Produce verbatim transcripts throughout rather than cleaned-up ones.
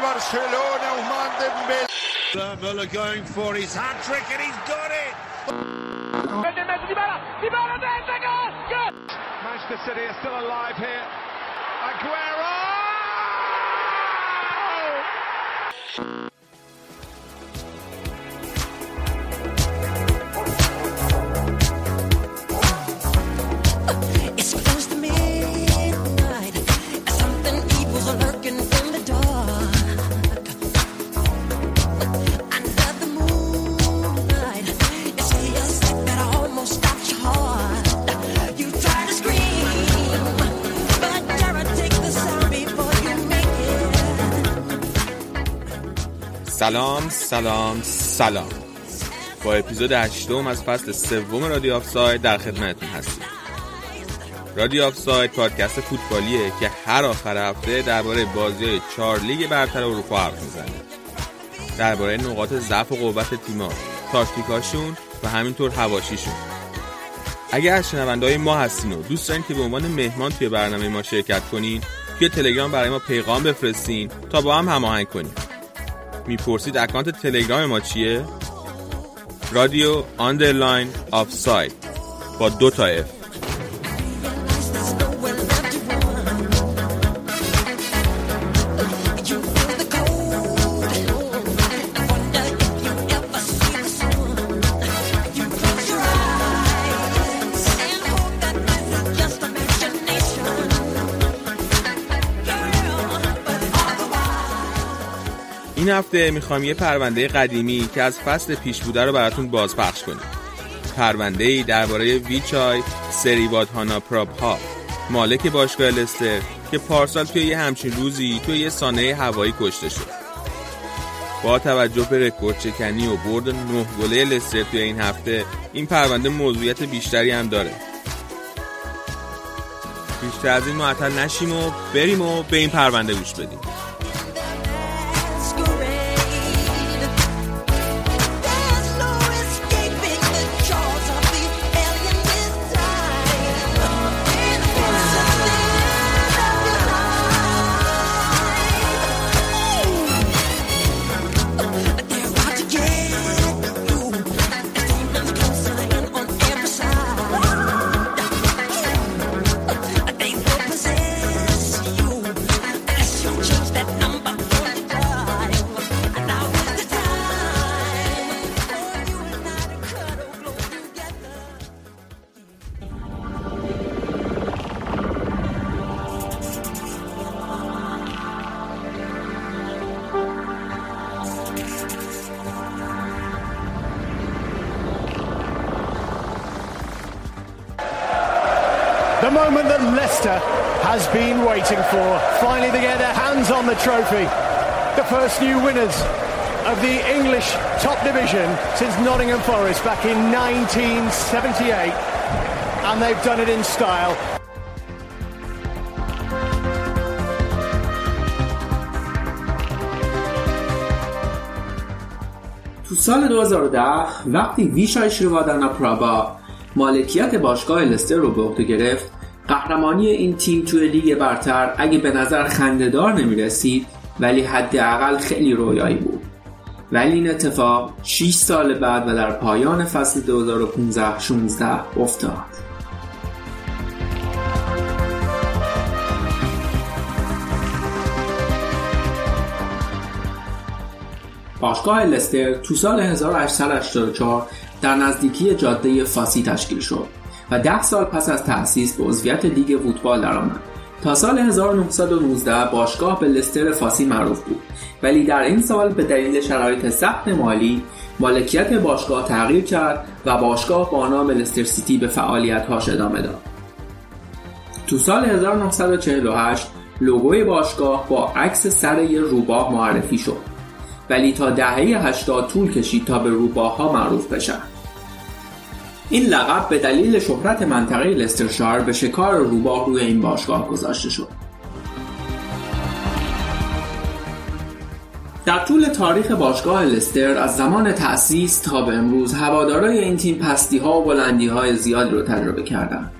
del Barcelona, Ousmane Dembélé. Muller going for his hat-trick and he's got it. Dybala, there's the goal! Yes! Manchester City are still alive here. Aguero! سلام سلام سلام، با اپیزود هشتم از فصل سوم رادیو آفساید در خدمتتون هستیم. رادیو آفساید پادکست فوتبالیه که هر آخر هفته درباره بازی‌های چهار لیگ برتر اروپا حرف میزنه، درباره نقاط ضعف و قوت تیم‌ها، تاکتیکاشون و همینطور حواشیشون. اگه از شنونده‌های ما هستین و دوست دارین که به عنوان مهمان توی برنامه ما شرکت کنین، توی تلگرام برای ما پیغام بفرستین تا با هم هماهنگ کنیم. میپرسید اکانت تلگرام ما چیه؟ رادیو آندرلاین آفساید با دو تا اف. این هفته میخوام یه پرونده قدیمی که از فصل پیش بوده رو براتون بازپخش کنیم. پرونده‌ای درباره ویچای سریواد هاناپراپا، مالک باشگاه لستر که پارسال توی یه همچین روزی توی یه سانحه هوایی کشته شد. با توجه به رکوردشکنی و برد نه گله لستر توی این هفته، این پرونده موضوعیت بیشتری هم داره. بیشتر از این معطل نشیم و بریم و به این پرونده گوش بدیم. The moment that Leicester has been waiting for. Finally they get their hands on the trophy. The first new winners of the English top division since Nottingham Forest back in nineteen seventy-eight. And they've done it in style. تو سال دو هزار و ده وقتی ویچای شریواد هاناپراپا مالکیت باشگاه لستر رو به عهده گرفت، قهرمانی این تیم توی لیگ برتر اگه به نظر خنده‌دار نمی‌رسید، ولی حداقل خیلی رویایی بود. ولی این اتفاق شش سال بعد و در پایان فصل دو هزار و پانزده شانزده افتاد. باشگاه لستر تو سال هزار و هشتصد و هشتاد و چهار در نزدیکی جاده فاسی تشکیل شد و ده سال پس از تأسیس به عضویت لیگ فوتبال درآمد. تا سال هزار و نهصد و نوزده باشگاه به لستر فاسی معروف بود، ولی در این سال به دلیل شرایط سخت مالی مالکیت باشگاه تغییر کرد و باشگاه با نام لستر سیتی به فعالیت‌هاش ادامه داد. تو سال هزار و نهصد و چهل و هشت لوگوی باشگاه با عکس سر یک روباه معرفی شد، ولی تا دهه هشتاد طول کشید تا به روباه‌ها معروف بشن. این لقب به دلیل شهرت منطقه لسترشایر به شکار روباه روی این باشگاه گذاشته شد. در طول تاریخ باشگاه لستر از زمان تأسیس تا به امروز، هواداران این تیم پستی‌ها و بلندی‌های زیادی رو تجربه کردند.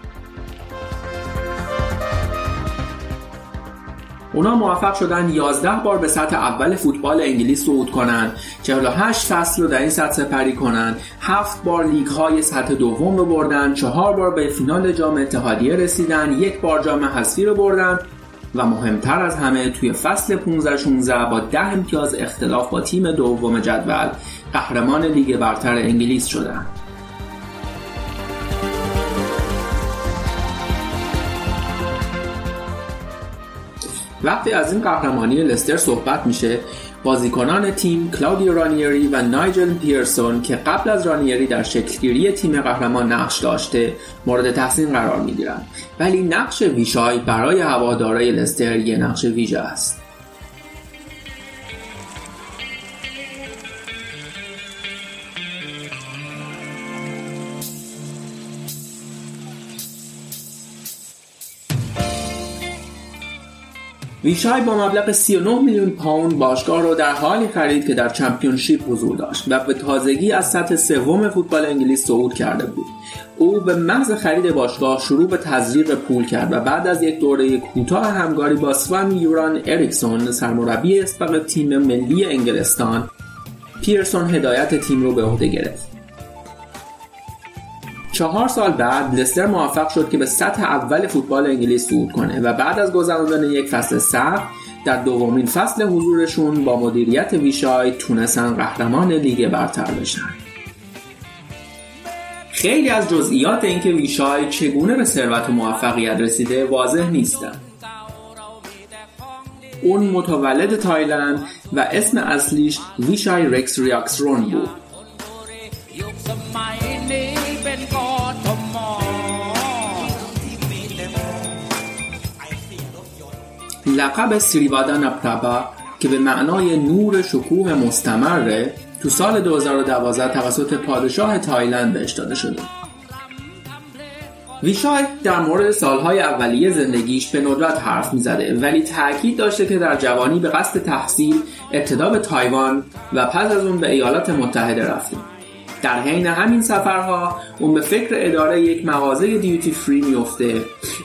اونا موفق شدن یازده بار به سطح اول فوتبال انگلیس صعود کنن، چهل و هشت فصل رو در این سطح سپری کنن، هفت بار لیگ های سطح دوم رو بردن، چهار بار به فینال جام اتحادیه رسیدن، یک بار جام حذفی رو بردن و مهمتر از همه توی فصل پانزده شانزده با ده امتیاز اختلاف با تیم دوم جدول قهرمان لیگ برتر انگلیس شدن. وقتی از این قهرمانی لستر صحبت میشه، بازیکنان تیم کلاودیو رانیری و نایجل پیرسون که قبل از رانیری در شکلگیری تیم قهرمان نقش داشته مورد تحسین قرار میگیرن، ولی نقش ویشای برای هوادارهای لستر یه نقش ویژه است. ویشای با مبلغ سی و نه میلیون پوند باشگاه رو در حالی خرید که در چمپیونشیپ حضور داشت و به تازگی از سطح سوم فوتبال انگلیس صعود کرده بود. او به محض خرید باشگاه شروع به تزریق پول کرد و بعد از یک دوره کوتاه همکاری با سوان یوران اریکسون سرمربی سابق تیم ملی انگلستان، پیرسون هدایت تیم رو به عهده گرفت. چهار سال بعد لستر موفق شد که به سطح اول فوتبال انگلیس صعود کنه و بعد از گذراندن یک فصل سخت در دومین فصل حضورشون با مدیریت ویشای تونستن قهرمان لیگ برتر بشن. خیلی از جزئیات اینکه ویشای چگونه به ثروت و موفقیت رسیده واضح نیستن. اون متولد تایلند و اسم اصلیش ویشای رکس ریاکسرون بود. لقب سریوادانا پرابا که به معنای نور شکوه مستمره، تو سال دو هزار و دوازده توسط پادشاه تایلند بهش داده شده. ویشای در مورد سالهای اولیه زندگیش به ندرت حرف میزده، ولی تأکید داشته که در جوانی به قصد تحصیل ابتدا به تایوان و پس از اون به ایالات متحده رفته. در حین همین سفرها اون به فکر اداره یک مغازه دیوتی فری میفته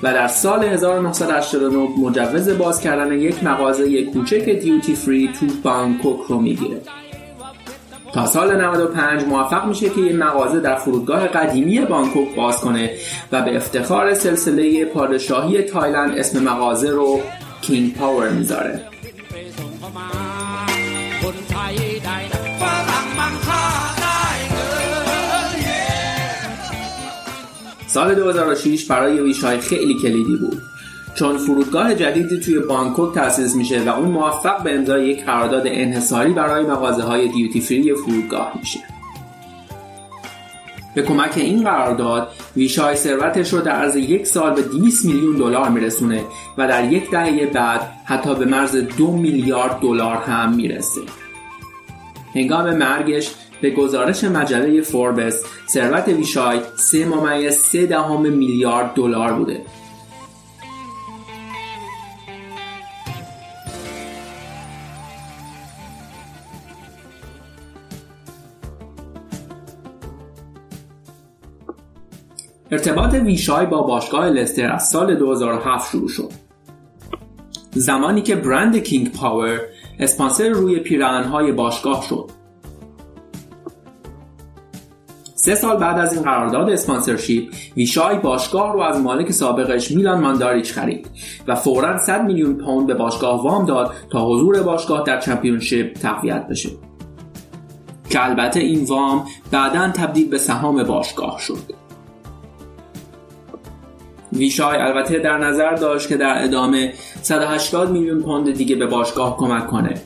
و در سال هزار و نهصد و هشتاد و نه مجوز باز کردن یک مغازه کوچک دیوتی فری تو بانکوک رو میگیره. تا سال نود و پنج موفق میشه که یک مغازه در فرودگاه قدیمی بانکوک باز کنه و به افتخار سلسله پادشاهی تایلند اسم مغازه رو کینگ پاور میذاره. سال دو هزار و شش برای ویشای خیلی کلیدی بود، چون فرودگاه جدیدی توی بانکوک تأسیس میشه و اون موفق به امضای یک قرارداد انحصاری برای مغازه‌های دیوتی فری فرودگاه میشه. به کمک این قرارداد ویشای ثروتش رو در عرض یک سال به دویست میلیون دلار میرسونه و در یک دهه بعد حتی به مرز دو میلیارد دلار هم میرسه. هنگام مرگش به گزارش مجله فوربس ثروت ویشای سه ممیز سه دهم میلیارد دلار بوده. ارتباط ویشای با باشگاه لستر از سال دو هزار و هفت شروع شد، زمانی که برند کینگ پاور اسپانسر روی پیراهن‌های باشگاه شد. سه سال بعد از این قرارداد اسپانسرشیپ، ویشای باشگاه رو از مالک سابقش میلان مانداریچ خرید و فوراً صد میلیون پوند به باشگاه وام داد تا حضور باشگاه در چمپیونشیپ تقویت بشه، که البته این وام بعداً تبدیل به سهام باشگاه شد. ویشای البته در نظر داشت که در ادامه صد و هشتاد میلیون پوند دیگه به باشگاه کمک کنه،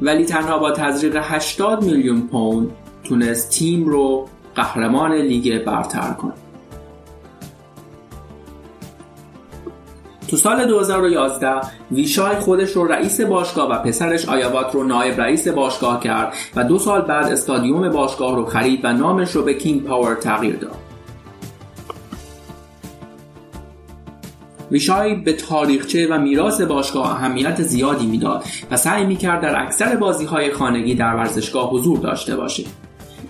ولی تنها با تزریق هشتاد میلیون پوند تونست تیم رو قهرمان لیگ برتر کنه. تو سال دو هزار و یازده ویشای خودش رو رئیس باشگاه و پسرش آیاوات رو نایب رئیس باشگاه کرد و دو سال بعد استادیوم باشگاه رو خرید و نامش رو به کینگ پاور تغییر داد. ویشای به تاریخچه و میراث باشگاه اهمیت زیادی میداد و سعی میکرد در اکثر بازی‌های خانگی در ورزشگاه حضور داشته باشه.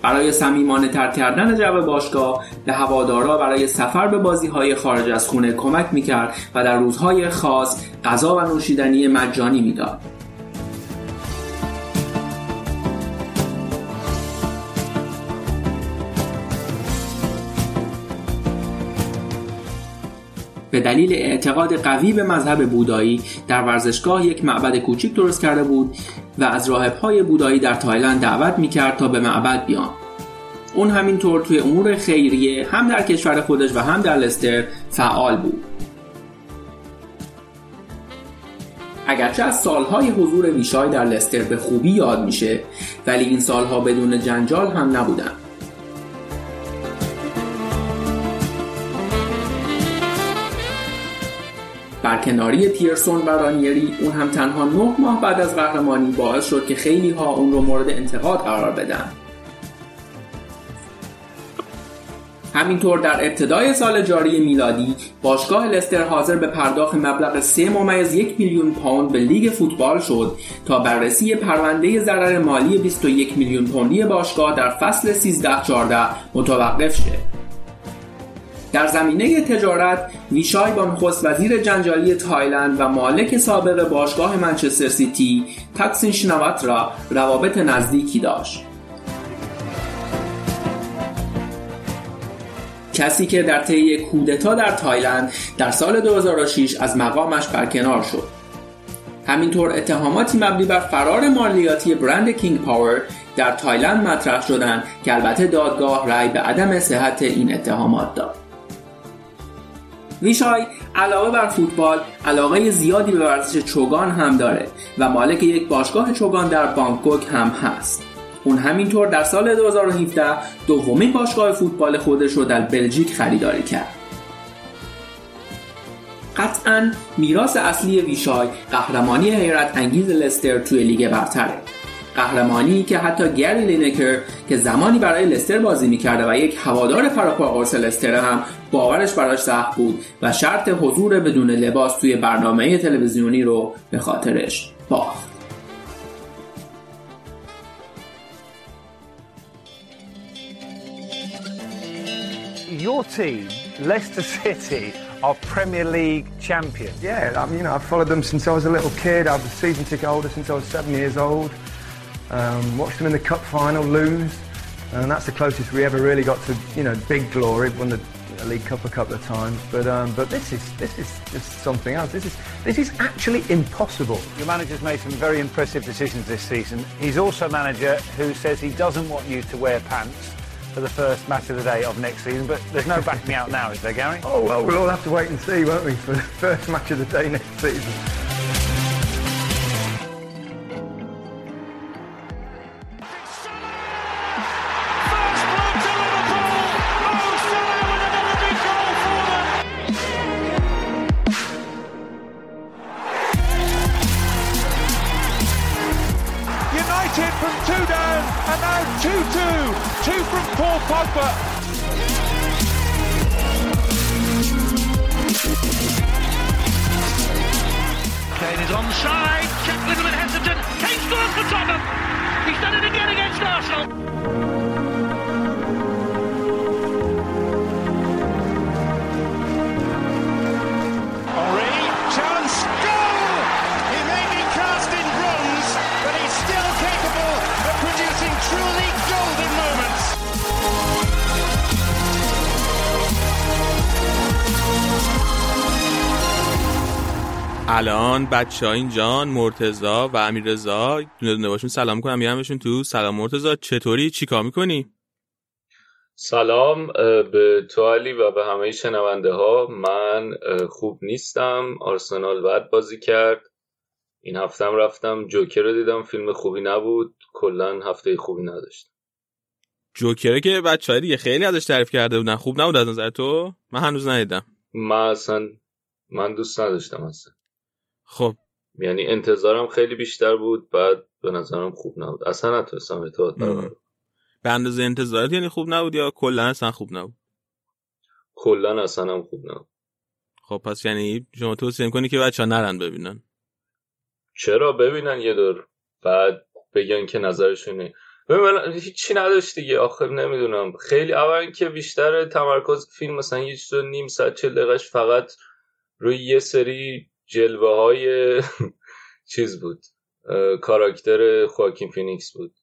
برای صمیمانه تر کردن جو باشگاه به هوادارا برای سفر به بازی‌های خارج از خونه کمک می‌کرد و در روزهای خاص غذا و نوشیدنی مجانی می‌داد. به دلیل اعتقاد قوی به مذهب بودایی در ورزشگاه یک معبد کوچک درست کرده بود و از راهب‌های بودایی در تایلند دعوت می‌کرد تا به معبد بیان. اون همینطور توی امور خیریه هم در کشور خودش و هم در لستر فعال بود. اگرچه از سالهای حضور ویشای در لستر به خوبی یاد میشه، ولی این سالها بدون جنجال هم نبودن. برکناری پیرسون و رانیری اون هم تنها نه ماه بعد از قهرمانی باعث شد که خیلی ها اون رو مورد انتقاد قرار بدن. همینطور در ابتدای سال جاری میلادی باشگاه لستر حاضر به پرداخت مبلغ سه ممیز یک میلیون پوند به لیگ فوتبال شد تا بررسی پرونده ضرر مالی بیست و یک میلیون پوندی باشگاه در فصل سیزده چهارده متوقف شد. در زمینه تجارت، ویشای بانخوست وزیر جنجالی تایلند و مالک سابق باشگاه منچستر سیتی تاکسین شنوات را روابط نزدیکی داشت. کسی که در طی کودتا در تایلند در سال دو هزار و شش از مقامش برکنار شد. همینطور اتهاماتی مبنی بر فرار مالیاتی برند کینگ پاور در تایلند مطرح شدند که البته دادگاه رأی به عدم صحت این اتهامات داد. ویشای علاوه بر فوتبال علاقه زیادی به ورزش چوگان هم داره و مالک یک باشگاه چوگان در بانکوک هم هست. اون همینطور در سال دو هزار و هفده دومین باشگاه فوتبال خودش رو در بلژیک خریداری کرد. قطعاً میراث اصلی ویشای قهرمانی حیرت انگیز لستر توی لیگ برتره. قهرمانی که حتی گری لینکر که زمانی برای لستر بازی میکرده و یک هوادار فراپا قرص لستر هم باورش براش سخت بود و شرط حضور بدون لباس توی برنامه تلویزیونی رو به خاطرش باخت. Your team, Leicester City, are Premier League champions. Yeah, I mean, you know, I've followed them since I was a little kid. I've been a season ticket holder since I was seven years old. Um, watched them in the cup final lose, and that's the closest we ever really got to, you know, big glory. Won the League Cup a couple of times, but um, but this is this is just something else. This is this is actually impossible. Your manager's made some very impressive decisions this season. He's also a manager who says he doesn't want you to wear pants for the first match of the day of next season. But there's no backing out now, is there, Gary? Oh well, we'll all have to wait and see, won't we, for the first match of the day next season. الان بچه‌ها اینجان مرتضی و امیررضا دونه دونه باشون سلام می‌کنم، میرم بهشون تو. سلام مرتضی، چطوری؟ چیکار می‌کنی؟ سلام به تو علی و به همه شنونده‌ها. من خوب نیستم. آرسنال بعد بازی کرد. این هفتم رفتم جوکر رو دیدم، فیلم خوبی نبود. کلاً هفته خوبی نداشت. جوکر که بچه‌ها دیگه خیلی ازش تعریف کرده بودن، خوب نبود از نظر تو؟ من هنوز ندیدم. من اصلاً من دوست نداشتم اصلاً. خب یعنی انتظارم خیلی بیشتر بود، بعد به نظرم خوب نبود. اصلا نتونستم اعتماد برقرار. به اندازه انتظارت یعنی خوب نبود یا کلا اصلا خوب نبود؟ کلا اصلا هم خوب نبود. خب پس یعنی شما توصیه می‌کنی که بچه‌ها نرن ببینن؟ چرا ببینن یه دور بعد بگن که نظرشونه. ببین هیچی نداشت دیگه آخر. نمیدونم خیلی اول که بیشتر تمرکز فیلم مثلا یه چیز نیم ساعت چهل دقیقه‌اش فقط روی یه سری جلوه های چیز بود، کاراکتر خواکین فینیکس بود،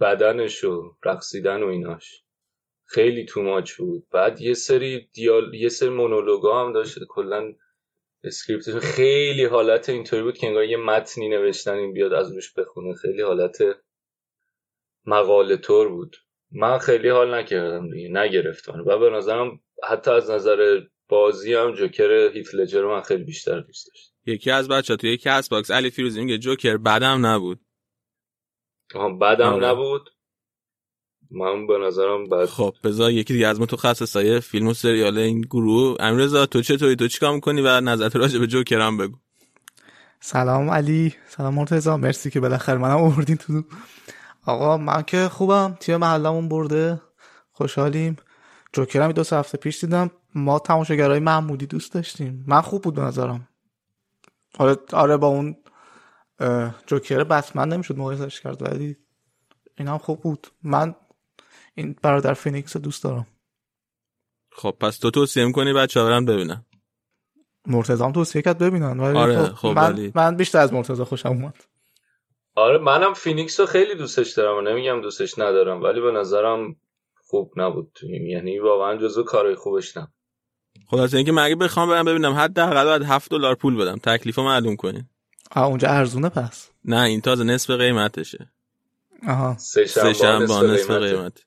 بدنش و رقصیدن و ایناش خیلی تو ماچ بود. بعد یه سری دیال یه سری مونولوگا هم داشت، کلا اسکریپتش خیلی حالت اینطوری بود که انگار یه متنی نوشتن این بیاد از روش بخونه، خیلی حالت مقاله طور بود. من خیلی حال نکردم دیگه، نگرفتم. و به نظرم حتی از نظر بازی هم جوکر هیت لجر رو من خیلی بیشتر دوست داشتم. یکی از بچه‌ها توی کست باکس علی فیروزی میگه جوکر بدم نبود. آها بدم آره. نبود. من به نظرم بد. خب بذار یکی دیگه از ما تو خص سایه فیلم و سریال این گروه، امیررضا تو چطوری، تو چیکار می‌کنی و نظرت راجع به جوکر هم بگو. سلام علی، سلام مرتضی، مرسی که بالاخره منم آوردین تو. آقا من که خوبم، تیم محلمون برده خوشحالیم. جوکر هم دو سه هفته پیش دیدم، ما تماشاگرای محمودی دوست داشتیم، من خوب بود به نظرم. حالا آره با اون جوکر بتمن نمیشد مقایسش کرد ولی این هم خوب بود. من این برادر فینیکس رو دوست دارم. خب پس تو توصیه می‌کنی بچه‌ها برن ببینن؟ مرتضی هم توصیه کرد ببینن ولی آره خب, خب من, ولی... من بیشتر از مرتضی خوشم اومد. آره منم فینیکس رو خیلی دوستش دارم، نمیگم دوستش ندارم ولی به نظرم خوب نبود، یعنی واقعا جزو کارهای خوبش نبود. خلاصه اینکه من اگه بخوام برم ببینم حداقل باید هفت دلار پول بدم. تکلیفو معلوم کنین. آ اونجا ارزونه پس؟ نه این تازه نصف قیمتشه. آها سه شنبه با نصف قیمت.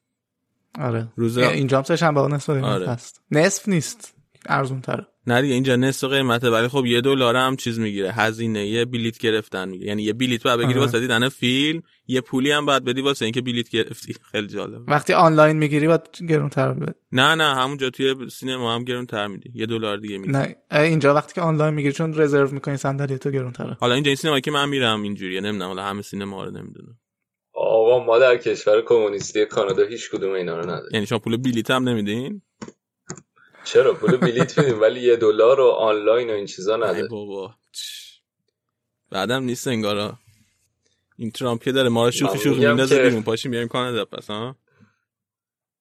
آره روز اینجا هم سه شنبه با نصف قیمت هست. نصف نیست، ارزون تره. نه دیگه اینجا نصف قیمته ولی خب یه دلار هم چیز میگیره، هزینه یه بلیت گرفتن میگیره، یعنی یه بلیت باید بگیری واسه دیدن فیلم، یه پولی هم باید بدی واسه اینکه بلیت گرفتی. خیلی جالب. وقتی آنلاین میگیری باید گرانتر بده. نه نه همونجا توی سینما هم گرانتر میدی، یه دلار دیگه میدی. نه اینجا وقتی که آنلاین میگیری چون رزرو میکنی صندلی تو گرانتره. حالا اینجا این سینمایی که من میرم اینجوریه، نمیدونم حالا همه سینما رو نمیدونم. آقا ما در کشور کمونیستی کانادا هیچ کدوم اینا رو نداره. یعنی شما پول بلیت هم نمیدین؟ چرا پول بلیت میدیم ولی یه دلار و آنلاین و این چیزا نداره. بابا بعدم نیست انگارا. این ترامپ که داره ما رو شوخی شوخی میندازه بیرون، پاشیم بیاریم کانادا پس ها.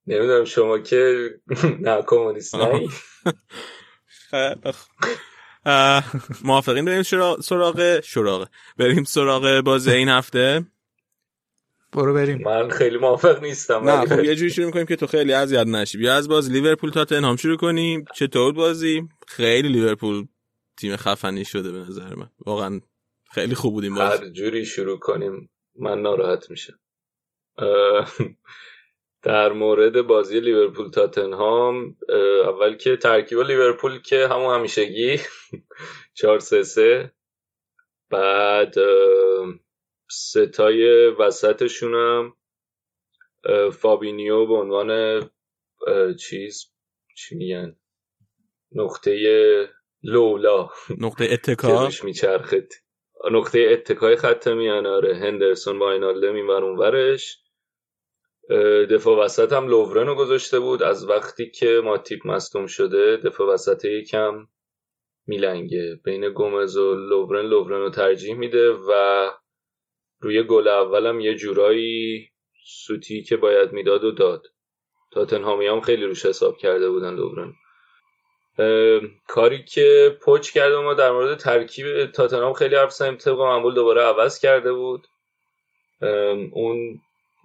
نمیدونم شما که نه کمونیست نه. موافقین بریم سراغ سراغ بریم سراغ بازی این هفته. برو بریم. من خیلی موافق نیستم. نه خب یه جوری شروع می‌کنیم که تو خیلی اذیت نشی. بیا از باز لیورپول تاتنهام شروع کنیم. چطور بازی؟ خیلی لیورپول تیم خفنی شده به نظر من. واقعا خیلی خوب بود این بازی. هر جوری شروع کنیم من ناراحت میشم. در مورد بازی لیورپول تاتنهام، اول که ترکیب لیورپول که همون همیشگی چهار سه سه، بعد ستای وسطشونم فابینیو به عنوان چیز چی میگن نقطه لولا، نقطه اتکا که میچرخید، نقطه اتکای خط میانه. آره هندرسون با اینالده میبر اونورش. دفاع وسط هم لوورنو گذاشته بود، از وقتی که ماتیپ مصدوم شده دفاع وسط یکم میلنگه بین گومز و لوورن، لوورنو ترجیح میده و روی گل اولم یه جورایی سوتی که باید میداد و داد. تاتنهامی هم خیلی روش حساب کرده بودن لوورن. کاری که پچ کرد ما در مورد ترکیب تاتنهام خیلی حرف زدیم، طبق معمول دوباره عوض کرده بود. اون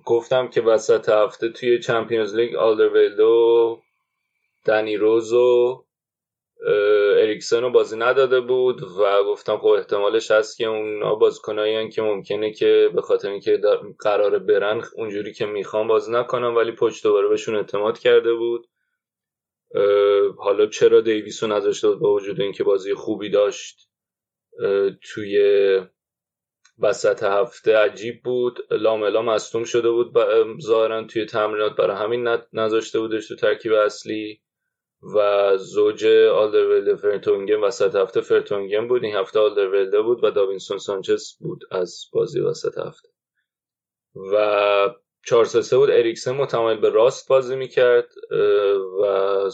گفتم که وسط هفته توی چمپیونز لیگ آلدرویلدو، دنی روز و اریکسن رو بازی نداده بود و گفتم خب احتمالش هست که اونا بازیکنایین که ممکنه که به خاطر اینکه قراره برن اونجوری که میخوان بازی نکنن، ولی پچ دوباره بهشون اعتماد کرده بود. حالا چرا دیویسون نذاشته بود با وجود اینکه بازی خوبی داشت توی وسط هفته عجیب بود. لاملا مصدوم شده بود ظاهرا توی تمرینات، برای همین نذاشته بودش تو ترکیب اصلی. و زوج آلدرویلد فرتونگن وسط هفته فرتونگن بود، این هفته آلدرویلد بود و داوینسون سانچز بود از بازی وسط هفته. و چهار سه سه بود، اریکسن متمایل به راست بازی میکرد و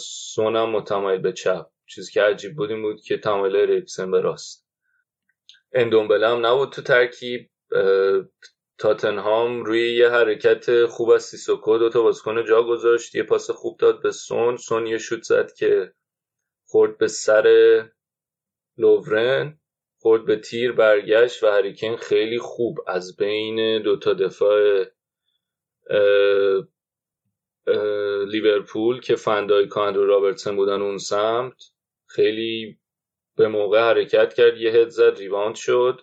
سونم متمایل به چپ. چیزی که عجیب بود این بود که تمایل اریکسن به راست. اندومبله هم نبود تو ترکیب. تاتنهام روی یه حرکت خوب از سیسوکو دوتا بازیکن جا گذاشت، یه پاس خوب داد به سون، سون یه شوت زد که خورد به سر لوورن، خورد به تیر، برگشت و هری کین خیلی خوب از بین دوتا دفاع اه اه لیورپول که فندایک و اندرو رابرتسن بودن اون سمت، خیلی به موقع حرکت کرد، یه هد زد، ریباند شد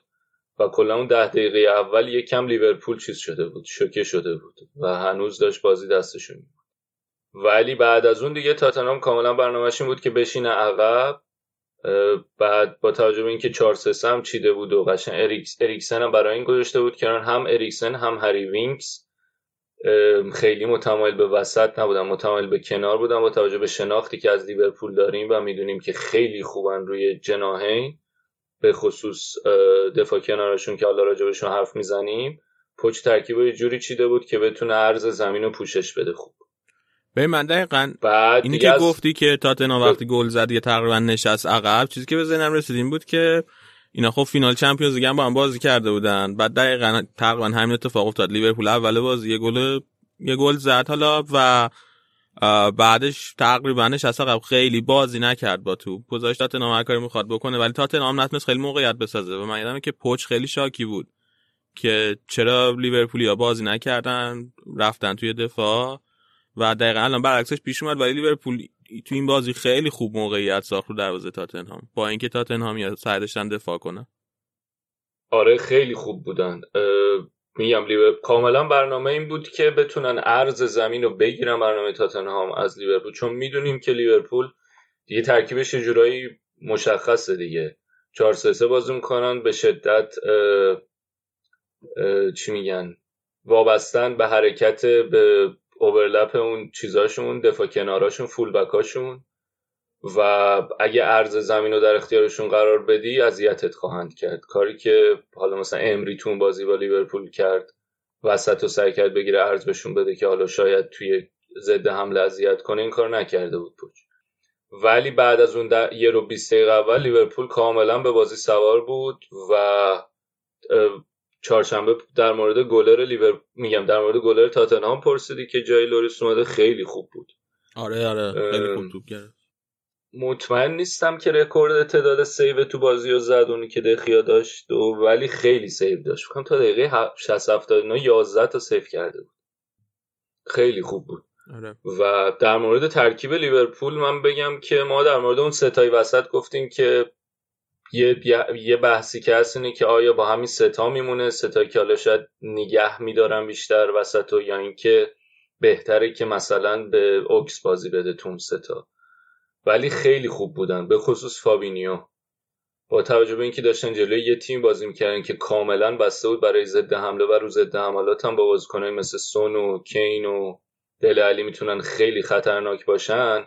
و کلا اون ده دقیقه اول یک کم لیورپول چیز شده بود، شوکه شده بود و هنوز داشت بازی دستشون بود. ولی بعد از اون دیگه تاتنهام کاملا برنامه‌اش این بود که بشینه عقب، بعد با توجه به اینکه چهار سه سه هم چیده بود و قشنگ اریکس اریکسن هم برای این گذاشته بود که هم اریکسن هم هری وینکس خیلی متمایل به وسط نبودن، متمایل به کنار بودن. با توجه به شناختی که از لیورپول داریم و میدونیم که خیلی خوبن روی جناحین، به خصوص دفاع کنارشون که حالا راجبشون حرف میزنیم، پچ ترکیب یه جوری چیده بود که بتونه عرض زمین رو پوشش بده خوب. به من دقیقاً اینی که از... گفتی که تاتنهام وقتی گل زد یه تقریبا نشست عقب، چیزی که به ذهنم رسید این بود که اینا خب فینال چمپیونز لیگ هم با هم بازی کرده بودن، بعد دقیقاً تقریبا همین اتفاق افتاد، لیورپول اول بازی یه گل یه گل زد حالا و بعدش تقریبا نشست عقب، خیلی بازی نکرد با توپ، گذاشت تاتنهام هر کاری می‌خواد بکنه، ولی تاتنهام نتونست خیلی موقعیت بسازه و من یادمه که پچ خیلی شاکی بود که چرا لیورپولیا بازی نکردن، رفتن توی دفاع و دقیقاً الان برعکسش پیش اومد، ولی لیورپول تو این بازی خیلی خوب موقعیت ساخت رو دروازه تاتنهام با اینکه تاتنهام یا سعی داشتن دفاع کنه. آره خیلی خوب بودن. میگم لیورپول کاملا برنامه این بود که بتونن عرض زمین رو بگیرن، برنامه تاتنهام از لیورپول، چون میدونیم که لیورپول دیگه ترکیبش یه جورایی مشخصه دیگه، چهار سه سه بازی می‌کنن، به شدت اه اه چی میگن وابستن به حرکت، به اوورلپ اون چیزاشون، دفاع کناراشون، فول بکاشون، و اگه عرض زمین رو در اختیارشون قرار بدی اذیتت خواهند کرد، کاری که حالا مثلا امری تون بازی با لیورپول کرد، وسط رو سعی کرد بگیره عرض بهشون بده که حالا شاید توی ضد حمله اذیت کنه، این کار نکرده بود پوچ. ولی بعد از اون در... یه رو بیست دقیقه اول لیورپول کاملا به بازی سوار بود و چهارشنبه در مورد گلر لیور میگم در مورد گلر تاتنهام پرسیدی که جای لوریس اومده، خیلی خوب بود. آره آره خیلی خوب توپ گرفت. مطمئن نیستم که رکورد تعداد سیو تو بازیو زد اونی که دخیا داشت و ولی خیلی سیو داشت، فکر کنم تا دقیقه شصت هفتاد و نه یازده تا سیو کرده بود، خیلی خوب بود. آره. و در مورد ترکیب لیورپول من بگم که ما در مورد اون سه تای وسط گفتیم که یه یه بحثی که هست اینه که آیا با همین ستا میمونه، ستا که حالا شاید نگه میدارن بیشتر وسطو، یا اینکه بهتره که مثلا به اوکس بازی بده تون ستا، ولی خیلی خوب بودن، به خصوص فابینیو با توجه به اینکه داشتن جلوی یه تیم بازی میکردن که کاملا بسته بود برای ضد حمله و رو ضد حملات هم با بازیکنای مثل سون و کین و دل علی میتونن خیلی خطرناک باشن،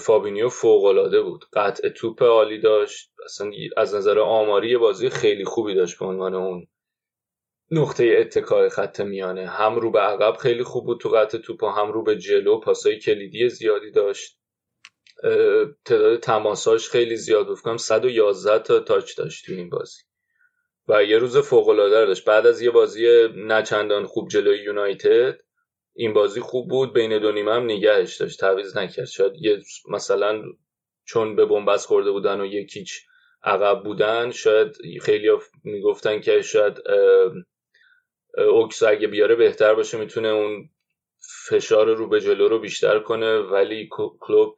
فابینیو فوق‌العاده بود، قطع توپ عالی داشت، اصلا از نظر آماری بازی خیلی خوبی داشت به عنوان اون نقطه اتکای خط میانه، هم رو به عقب خیلی خوب بود تو قطع توپ، هم رو به جلو، پاسای کلیدی زیادی داشت، تعداد تماساش خیلی زیاد بود، فکر کنم صد و یازده تا تاچ داشت تو این بازی و یه روز فوق‌العاده داشت. بعد از یه بازی نه چندان خوب جلوی یونایتد این بازی خوب بود، بین دو نیمه هم نگهش داشت، تعویض نکرد، شاید یه مثلا چون به بنبست خورده بودن و یکیچ عقب بودن، شاید خیلی میگفتن که شاید اوکس اگه بیاره بهتر باشه، میتونه اون فشار رو به جلو رو بیشتر کنه، ولی کلوب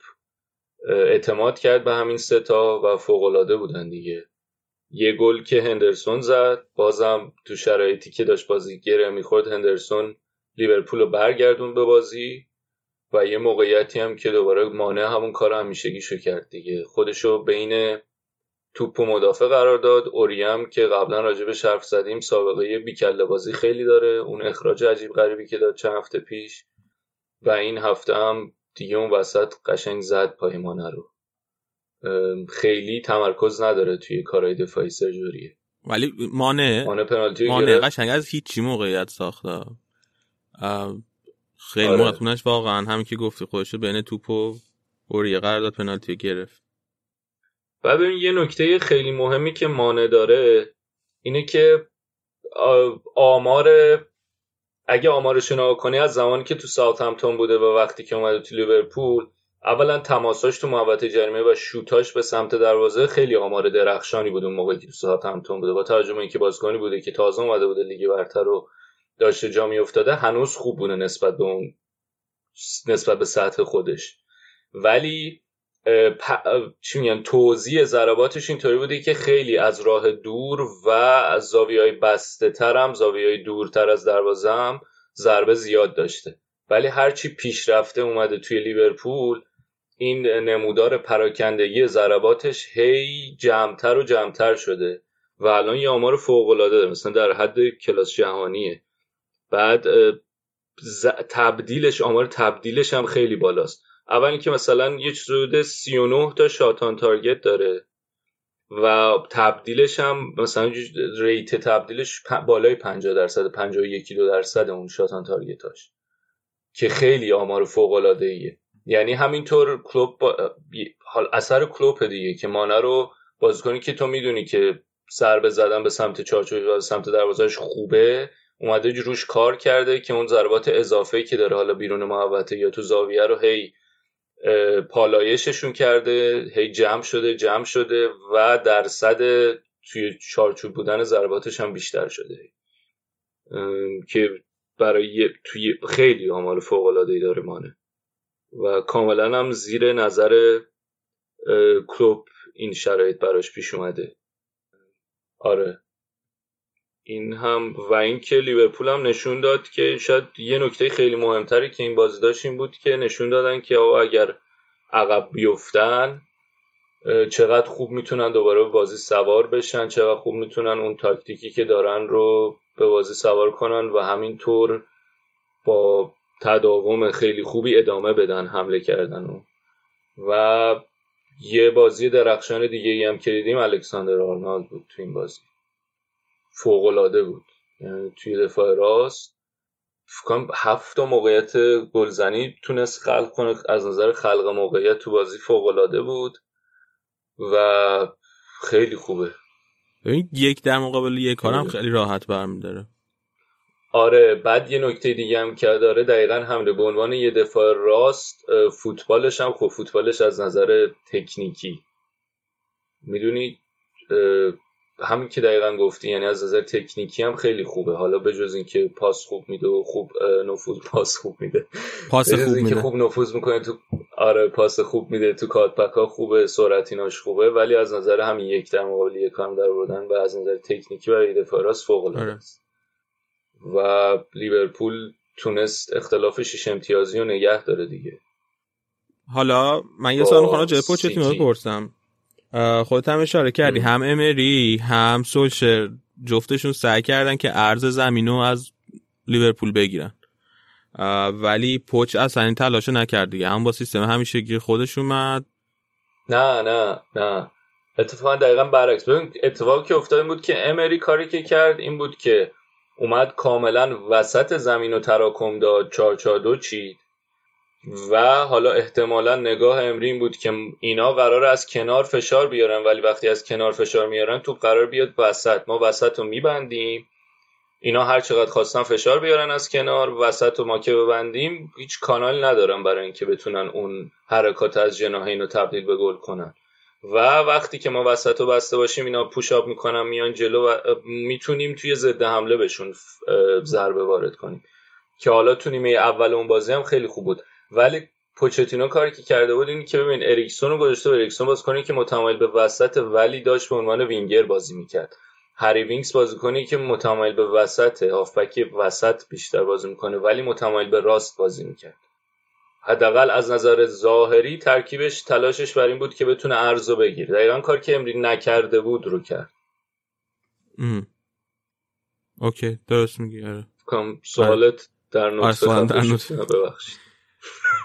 اعتماد کرد به همین سه تا و فوق‌العاده بودن دیگه. یه گل که هندرسون زد، بازم تو شرایطی که داشت بازی گره میخورد هندرسون لیورپول رو برگردون به بازی، و یه موقعیتی هم که دوباره مانع همون کار همیشگیشو کرد دیگه، خودشو بین توپ و مدافع قرار داد. اوریم که قبلا راجبش حرف زدیم سابقه بیکله بازی خیلی داره، اون اخراج عجیب غریبی که داد چند هفته پیش و این هفته هم دیگه اون وسط قشنگ زد پای مانع رو، خیلی تمرکز نداره توی کارهای دفاعی سرجوریه، ولی مانع مانع قشنگ از هیچی موقعیت ساخته خیلی. آره. مقتونش واقعا همین که گفتی، خودشو بین توپ و اوریه قرار داد، پنالتی گرفت. و ببین یه نکته خیلی مهمی که مانع داره اینه که آمار اگه آمارش رو نگاه کنی از زمانی که تو ساوثهمپتون بوده و وقتی که اومده تو لیورپول، اولا تماساش تو محوطه جریمه و شوتاش به سمت دروازه خیلی آمار درخشانی بود اون موقعی که تو ساوثهمپتون بوده، با توجه به اینکه بازیکنی بوده که تازه اومده بوده لیگ برتر رو داشته جا میافتاده، هنوز خوب بوده نسبت به اون، نسبت به سطح خودش. ولی پ... چی میگن توزیع ضرباتش اینطوری بوده که خیلی از راه دور و از زاویه‌های بسته‌تر هم، زاویه‌های دورتر از دروازه هم ضربه زیاد داشته. ولی هرچی پیش رفته اومده توی لیورپول، این نمودار پراکندگی ضرباتش هی جمع‌تر و جمع‌تر شده و الان یه آمار فوق‌العاده داره، مثلا در حد کلاس جهانیه. بعد ز... تبدیلش، آمار تبدیلش هم خیلی بالاست. اولی که مثلا یه چیز حدود سی و نه تا شاتان تارگت داره و تبدیلش هم مثلا ریت تبدیلش بالای پنجاه درصد، پنجاه و یک درصد اون شاتان تارگتاش، که خیلی آمار فوق العاده ایه. یعنی همینطور کلوب با... حال اثر کلوب دیگه که مانه رو بازیکنی که تو میدونی که ضربه زدن به سمت چارچوب و سمت دروازه‌اش خوبه، اومده روش کار کرده که اون ضربات اضافه‌ای که داره حالا بیرون محوطه یا تو زاویه رو هی پالایششون کرده، هی جمع شده جمع شده و درصد توی چارچوب بودن ضرباتش هم بیشتر شده، که برای توی خیلی آمار فوق‌العاده‌ای داره مانه و کاملا هم زیر نظر کلوب این شرایط براش پیش اومده. آره این هم و این که لیورپول هم نشون داد که شاید یه نکته خیلی مهمتری که این بازی داشت این بود که نشون دادن که اگر عقب بیفتن چقدر خوب میتونن دوباره به بازی سوار بشن، چقدر خوب میتونن اون تاکتیکی که دارن رو به بازی سوار کنن و همینطور با تداوم خیلی خوبی ادامه بدن حمله کردن. و, و یه بازی درخشان دیگه‌ای هم که دیدیم الکساندر آرنولد بود، تو این بازی فوق‌العاده بود. یعنی توی دفاع راست فکرم هفت تا موقعیت گلزنی تونست خلق کنه، از نظر خلق موقعیت تو بازی فوق‌العاده بود و خیلی خوبه. ببین یک در مقابل یک کارم خیلی راحت برمی‌داره. آره بعد یه نکته دیگه هم که داره، دقیقاً حمله به عنوان یه دفاع راست، فوتبالش هم خب فوتبالش از نظر تکنیکی میدونی همین که دقیقاً گفتی، یعنی از نظر تکنیکی هم خیلی خوبه، حالا بجز اینکه پاس خوب میده و خوب نفوذ پاس خوب میده پاس خوب میده خوب نفوذ میکنه تو، آره پاس خوب میده تو کات‌بک‌ها خوبه، سرعتیناش خوبه، ولی از نظر همین یک در مقابل یک کام در آوردن و از نظر تکنیکی برای دفاع راست فوق العاده است. و لیورپول تونست اختلاف شش امتیازی رو نگه داره دیگه. حالا من یه سوال می‌خوام جای پوچ تیم‌ها بپرسم، خودت هم اشاره کردی هم امری هم سولشر جفتشون سعی کردن که عرض زمینو از لیورپول بگیرن، ولی پوچ اصلا این تلاشو نکرد دیگه، هم با سیستم همیشگی خودش اومد. نه نه نه اتفاقا دقیقا برعکس. ببین اتفاقی که افتاد این بود که امری کاری که کرد این بود که اومد کاملا وسط زمینو تراکم داد، چهار چهار دو چید و حالا احتمالا نگاه امری این بود که اینا قراره از کنار فشار بیارن، ولی وقتی از کنار فشار میارن توپ قرار بیاد وسط، ما وسط رو میبندیم، اینا هر چقدر خواستن فشار بیارن از کنار، وسط رو ما که ببندیم هیچ کانال ندارن برای اینکه بتونن اون حرکات از جناحین رو تبدیل به گل کنن و وقتی که ما وسط رو بسته باشیم اینا پوش آپ میکنن میان جلو و میتونیم توی ضد حمله بهشون ضربه وارد کنیم، که حالا تو نیمه اول اون بازی هم خیلی خوب بود. ولی پوچتینو کاری که کرده بود این که ببین اریکسون رو گذاشته و اریکسون بازیکنی که متمایل به وسط ولی داشت به عنوان وینگر بازی میکرد، هری وینکس بازیکنی که متمایل به وسط، هافبک وسط بیشتر بازی میکنه ولی متمایل به راست بازی میکرد. حداقل از نظر ظاهری ترکیبش تلاشش بر این بود که بتونه عرضو بگیره، دقیقاً کار که امری نکرده بود رو کرد. ام. اوکی درست میگی. آره کام سوالت در نوت ببخشید.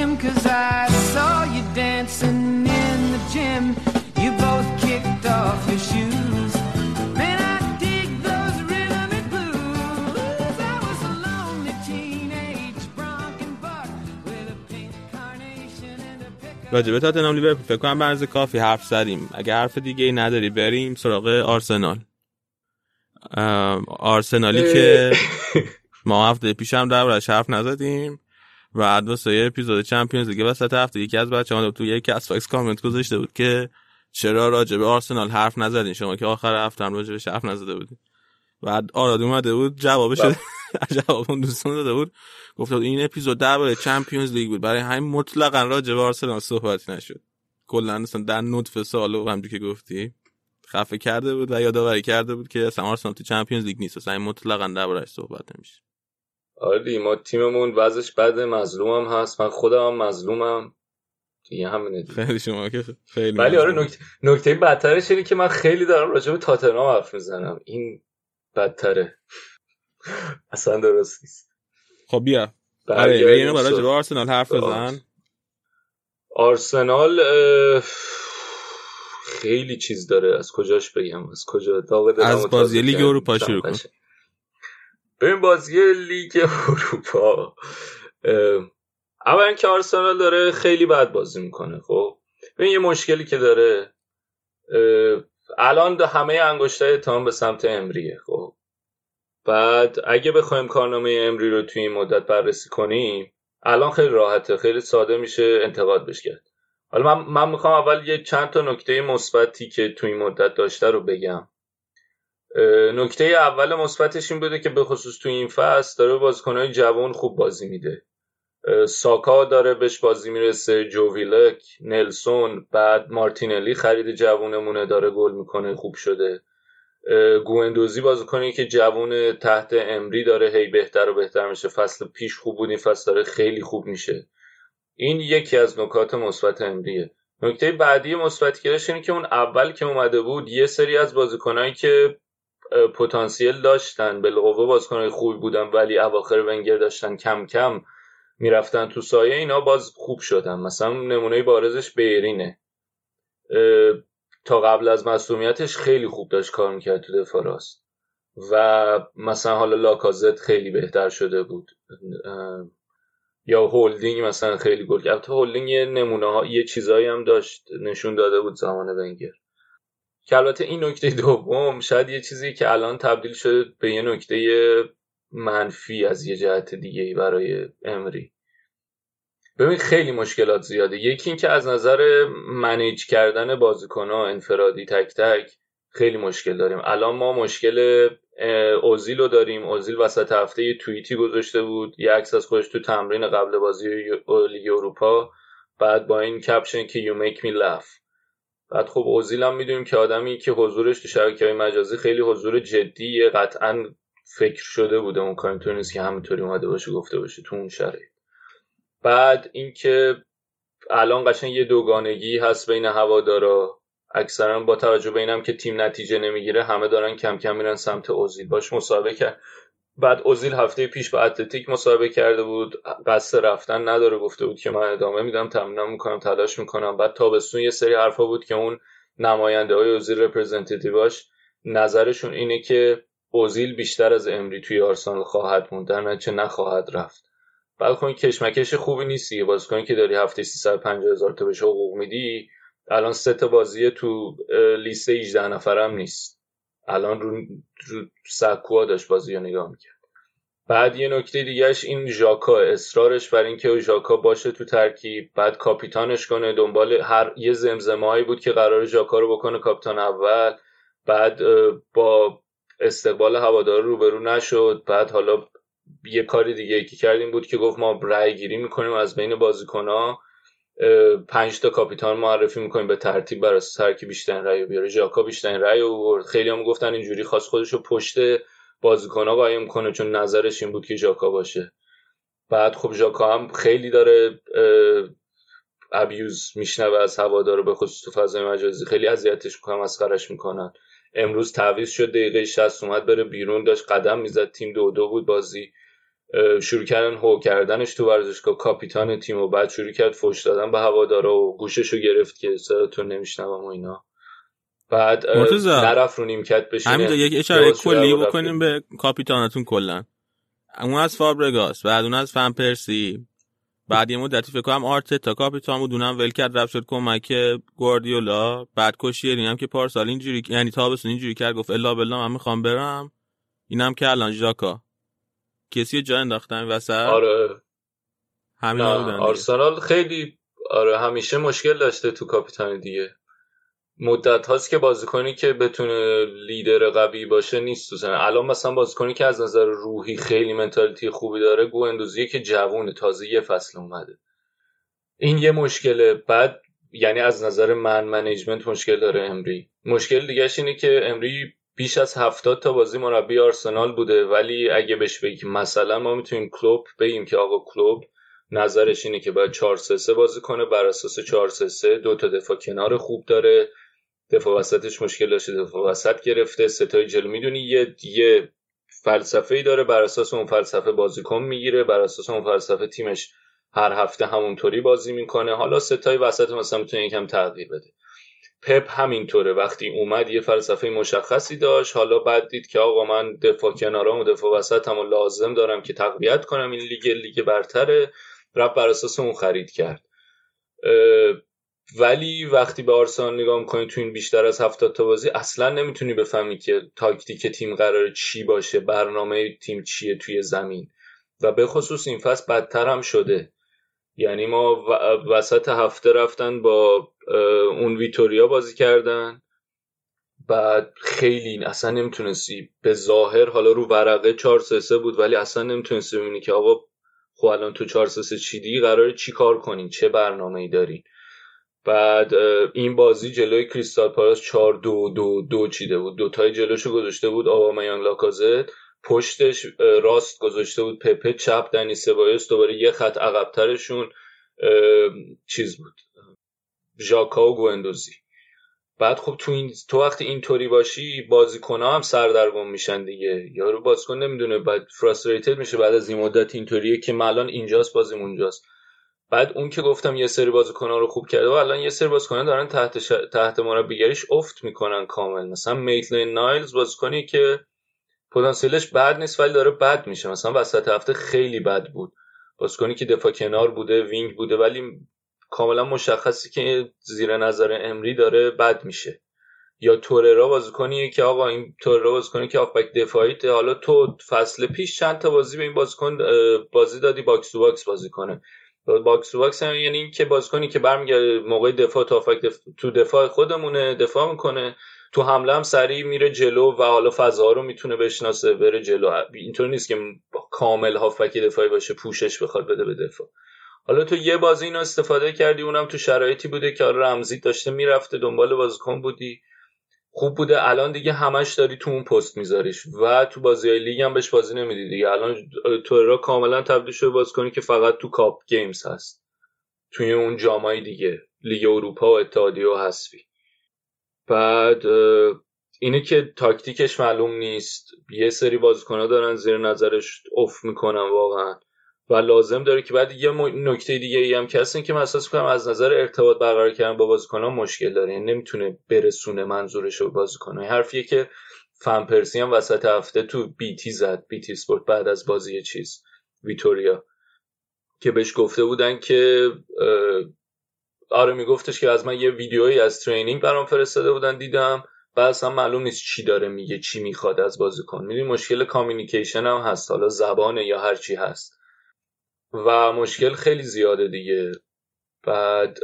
swim, cause I saw you dancing in the gym. You both kicked off your shoes. Man, I dig those rhythm and blues. I was a lonely teenage bronco buck with a pink carnation and a pickup. راجع به تاتنهام لیورپول فکر کنم برز کافی حرف زدیم. اگه حرف دیگه ای نداری بریم سراغ آرسنال. آرسنالی که ما هفته پیش هم دربارش حرف نزدیم و ادوسه اپیزود چمپیونز لیگ وسط هفته یکی از بچه‌ها تو یک کس فاکس کامنت گذاشته بود که چرا راجع به آرسنال حرف نزدین شما که آخر هفته هم راجع بهش حرف نزده بودین. بعد آراد اومده بود جوابش جوابون دوستون داده بود گفت این اپیزود درباره چمپیونز لیگ بود، برای همین مطلقاً راجع به آرسنال صحبت نشد. کلاً اصلا در نطفه سالو همونجوری که گفتی خفه کرده بود و یادآوری کرده بود که اصلا آرسنال تو چمپیونز لیگ نیست، اصلا مطلقاً دربارش صحبت نمیشه. آره ما تیممون وضعش بده، مظلومم هست، من خودم هم مظلومم دیگه همینه. خیلی شما که خیلی ولی آره نکته نکته بدترش اینه که من خیلی دارم راجع به تاتنهام حرف میزنم، این بدتره. اصلا درست نیست. خب بیا آره بریم راجع به آرسنال حرف بزن. آرسنال خیلی چیز داره، از کجاش بگم، از کجا داغ دارم از بازی لیگ اروپا شروع کنم. ببین بازی لیگ اروپا اولا که آرسنال داره خیلی بد بازی میکنه. خب ببین یه مشکلی که داره الان دا همه انگشتای اتهام به سمت امریه. خب بعد اگه بخوایم کارنامه امری رو توی این مدت بررسی کنیم الان خیلی راحته، خیلی ساده میشه انتقاد بهش کرد. حالا من من میخوام اول یه چند تا نکته مثبتی که توی این مدت داشته رو بگم. نکته اول مثبتش این بوده که به خصوص تو این فصل داره بازیکن‌های جوان خوب بازی میده. ساکا داره بهش بازی میرسه، جوویلک، نلسون، بعد مارتینلی خرید جوانمونه داره گل میکنه، خوب شده. گوندوزی بازیکنی که جوان تحت امری داره هی بهتر و بهتر میشه، فصل پیش خوب بود این فصل داره خیلی خوب میشه. این یکی از نکات مثبت امریه. نکته بعدی مثبت گرش اینه که اون اول که اومده بود یه سری از بازیکنایی که پتانسیل داشتن بالقوه بازیکنای خوبی بودن ولی اواخر ونگر داشتن کم کم میرفتن تو سایه، اینا باز خوب شدن. مثلا نمونه بارزش بیرینه، تا قبل از معصومیتش خیلی خوب داشت کار میکرد تو دفاع راست و مثلا حالا لاکازت خیلی بهتر شده بود یا هولدینگ مثلا خیلی گل کرد. البته هولدینگ یه نمونه ها یه چیزایی هم داشت نشون داده بود زمان ونگر. که البته این نکته دوم شاید یه چیزی که الان تبدیل شده به یه نکته منفی از یه جهت دیگه‌ای برای امری. ببین خیلی مشکلات زیاده. یکی این که از نظر منیج کردن بازیکن‌ها انفرادی تک تک خیلی مشکل داریم. الان ما مشکل اوزیل رو داریم. اوزیل وسط هفته یه توییتی گذاشته بود، یه عکس از خودش تو تمرین قبل بازی لیگ اروپا، بعد با این کپشن که you make me laugh. بعد خب اوزیل هم میدونیم که آدمی که حضورش تو شبکه‌های مجازی خیلی حضور جدیه، قطعاً فکر شده بوده اون کاری تو نیست که همینطوری اومده باشه گفته باشه تو اون شرایط. بعد اینکه الان قشنگ یه دوگانگی هست بین هوادارا، اکثرا با توجه به اینم که تیم نتیجه نمیگیره همه دارن کم کم میرن سمت اوزیل. باش مسابقه کرد. بعد اوزیل هفته پیش با اتلتیک مسابقه کرده بود، قصد رفتن نداره، گفته بود که من ادامه میدم، تمرینم میکنم، تلاش میکنم. بعد تابستون یه سری حرفا بود که اون نماینده های اوزیل رپرزنتیتیواش نظرشون اینه که اوزیل بیشتر از امری توی آرسنال خواهد موند نه چه نخواهد رفت. بعد خب این کشمکش خوبی نیست دیگه. بازیکنی که داری هفته سیصد و پنجاه هزار تا بهش حقوق میدی الان سه تا بازی تو لیست هجده نفرم نیست، الان رو, رو سکوها داشت بازی رو نگاه میکرد. بعد یه نکته دیگهش این ژاکا، اصرارش بر این که ژاکا باشه تو ترکیب، بعد کاپیتانش کنه، دنبال هر یه زمزمه‌ای بود که قراره ژاکا رو بکنه کاپیتان اول، بعد با استقبال هوادارا روبرو نشد. بعد حالا یه کار دیگه ای که کردیم بود که گفت ما رأی گیری میکنیم از بین بازیکن‌ها، پنج تا کاپیتان معرفی میکنیم به ترتیب برای سر کی بیشترین رأی بیاره. ژاکا بیشترین رأی آورد. خیلی هم گفتن اینجوری خواست خودشو پشت بازیکن‌ها قایم کنه چون نظرش این بود که ژاکا باشه. بعد خب ژاکا هم خیلی داره ابیوز میشنوه از هوادارا به خصوص تو فضای مجازی، خیلی اذیتش میکنن، مسخرهش میکنن. امروز تعویض شد دقیقه شصت اومد بره بیرون، داشت قدم میزد، تیم دو دو بود بازی. شروع کردن هو کردنش تو ورزشگاه، کاپیتان تیم، و بعد شروع کرد فحش دادن به هوادارا و گوششو گرفت که صداتون نمیشنوام و اینا. بعد طرف رو نیمکت بشینه. همین یک اشاره کلی بکنیم به کاپیتانتون کلا. اون از فابرگاس، بعد اون از فن پرسی، بعد یه مدتی فکر کنم آرتتا کاپیتان بود، اونم ول کرد رفت شد کمک گواردیولا. بعد کوشیری هم که پارسال اینجوری، یعنی تابستون اینجوری کرد، گفت الا بالله من میخوام برم. اینم که الان ژاکا کسی جا انداختن وسط. آره همین بودن. آرسنال خیلی آره همیشه مشکل داشته تو کاپیتان دیگه. مدت هاست که بازیکنی که بتونه لیدر قوی باشه نیست. مثلا الان مثلا بازیکنی که از نظر روحی خیلی منتالیتی خوبی داره گوندوزیه که جوونه، تازه یه فصل اومده. این یه مشکله. بعد یعنی از نظر من منیجمنت مشکل داره امری. مشکل دیگه اش اینه که امری بیش از هفتاد تا بازی مربی آرسنال بوده، ولی اگه بهش بگیم مثلا ما میتونیم کلوب بگیم که آقا کلوب نظرش اینه که باید چهار سه سه بازی کنه، بر اساس چهار سه سه دو تا دفاع کنار خوب داره، دفاع وسطش مشکل داشته، دفاع وسط گرفته، ستای جلو میدونی یه یه فلسفه‌ای داره، بر اساس اون فلسفه بازیکن میگیره، بر اساس اون فلسفه تیمش هر هفته همونطوری بازی میکنه. حالا ستای وسط مثلا میتونه یکم تغییر بده. پپ همینطوره، وقتی اومد یه فلسفه مشخصی داشت، حالا بعد دید که آقا من دفاع کنارام و دفاع وسطمو لازم دارم که تقویت کنم، این لیگ لیگ برتره، رفت بر اساس اون خرید کرد. ولی وقتی به آرسنال نگاه می‌کنی تو این بیشتر از هفتاد تا بازی اصلا نمیتونی بفهمی که تاکتیک تیم قراره چی باشه، برنامه تیم چیه توی زمین، و به خصوص این فصل بدتر هم شده. یعنی ما وسط هفته رفتن با اون ویتوریا بازی کردن، بعد خیلی اصلا نمیتونستی به ظاهر، حالا رو ورقه چهار سه سه بود، ولی اصلا نمیتونستی ببینی که آقا خب الان تو چهار سه سه چی دیگه قراره چی کار کنین، چه برنامه‌ای دارین. بعد این بازی جلوی کریستال پالاس چهار دو دو دو چیده بود، دوتای جلوشو گذاشته بود آبامیان لاکازت، پشتش راست گذاشته بود پپه، چپ دنی سبایوس، دوباره یه خط عقب‌ترشون چیز بود ژاکا و گوندوزی. بعد خب تو این تو وقتی اینطوری باشی بازیکن‌ها هم سردرگم میشن دیگه، یارو بازیکن نمیدونه، بعد فراستریتد میشه. بعد از این مدت اینطوریه که الان اینجاست بازیم اونجاست. بعد اون که گفتم یه سری بازیکن‌ها رو خوب کرده و الان یه سری بازیکن‌ها دارن تحت ش... تحت مربیگریش افت میکنن کامل. مثلا میتلند نایلز بازیکنی که پتانسیلش بد نیست ولی داره بد میشه، مثلا وسط هفته خیلی بد بود، بازیکنی که دفاع کنار بوده، وینگ بوده، ولی کاملا مشخصی که زیر نظر امری داره بد میشه. یا توررا بازیکنیه که آقا این توررا بازیکنی که آفبک دفاعیت، حالا تو فصل پیش چند تا بازی به این بازیکن بازی دادی باکس تو باکس بازی کنه. باکس تو باکس هم یعنی این که بازیکنی که برمیگرده موقع دفاع تو آفبک دف... تو دفاع خودمونه دفاع میکنه، تو حمله هم سریع میره جلو و حالا فضا رو میتونه بشناسه بره جلو. اینطور نیست که کامل هافبک دفاعی باشه پوشش بخواد بده به دفاع. حالا تو یه بازی اینو استفاده کردی، اونم تو شرایطی بوده که آره رمزی داشته میرفته دنبال بازیکن بودی، خوب بوده. الان دیگه همش داری تو اون پست میذاریش و تو بازی‌های لیگ هم بهش بازی نمیدی دیگه. الان تورا کاملا تبدیل شده بازیکنی که فقط تو کاپ گیمز هست، توی اون جامای دیگه لیگ اروپا و اتحادیه و حذفی. بعد اینه که تاکتیکش معلوم نیست، یه سری بازیکن‌ها دارن زیر نظرش اف میکنن واقعا و لازم داره که. بعد یه نکته دیگه ای هم که هستن که من احساس می‌کنم از نظر ارتباط برقرار کردن با بازیکن‌ها مشکل داره، یعنی نمیتونه برسونه منظورش رو بازیکن‌ها. حرفیه که فن پرسی هم وسط هفته تو بی تی زد، بی تی اسپورت، بعد از بازی چیز ویتوریا که بهش گفته بودن که آره میگفتش که از من یه ویدیویی از ترینینگ برام فرستاده بودن دیدم، بعدش هم معلوم نیست چی داره میگه، چی میخواد از بازیکن. می‌دونی مشکل کامیونیکیشن هم هست، حالا زبان یا هر چی هست و مشکل خیلی زیاده دیگه. بعد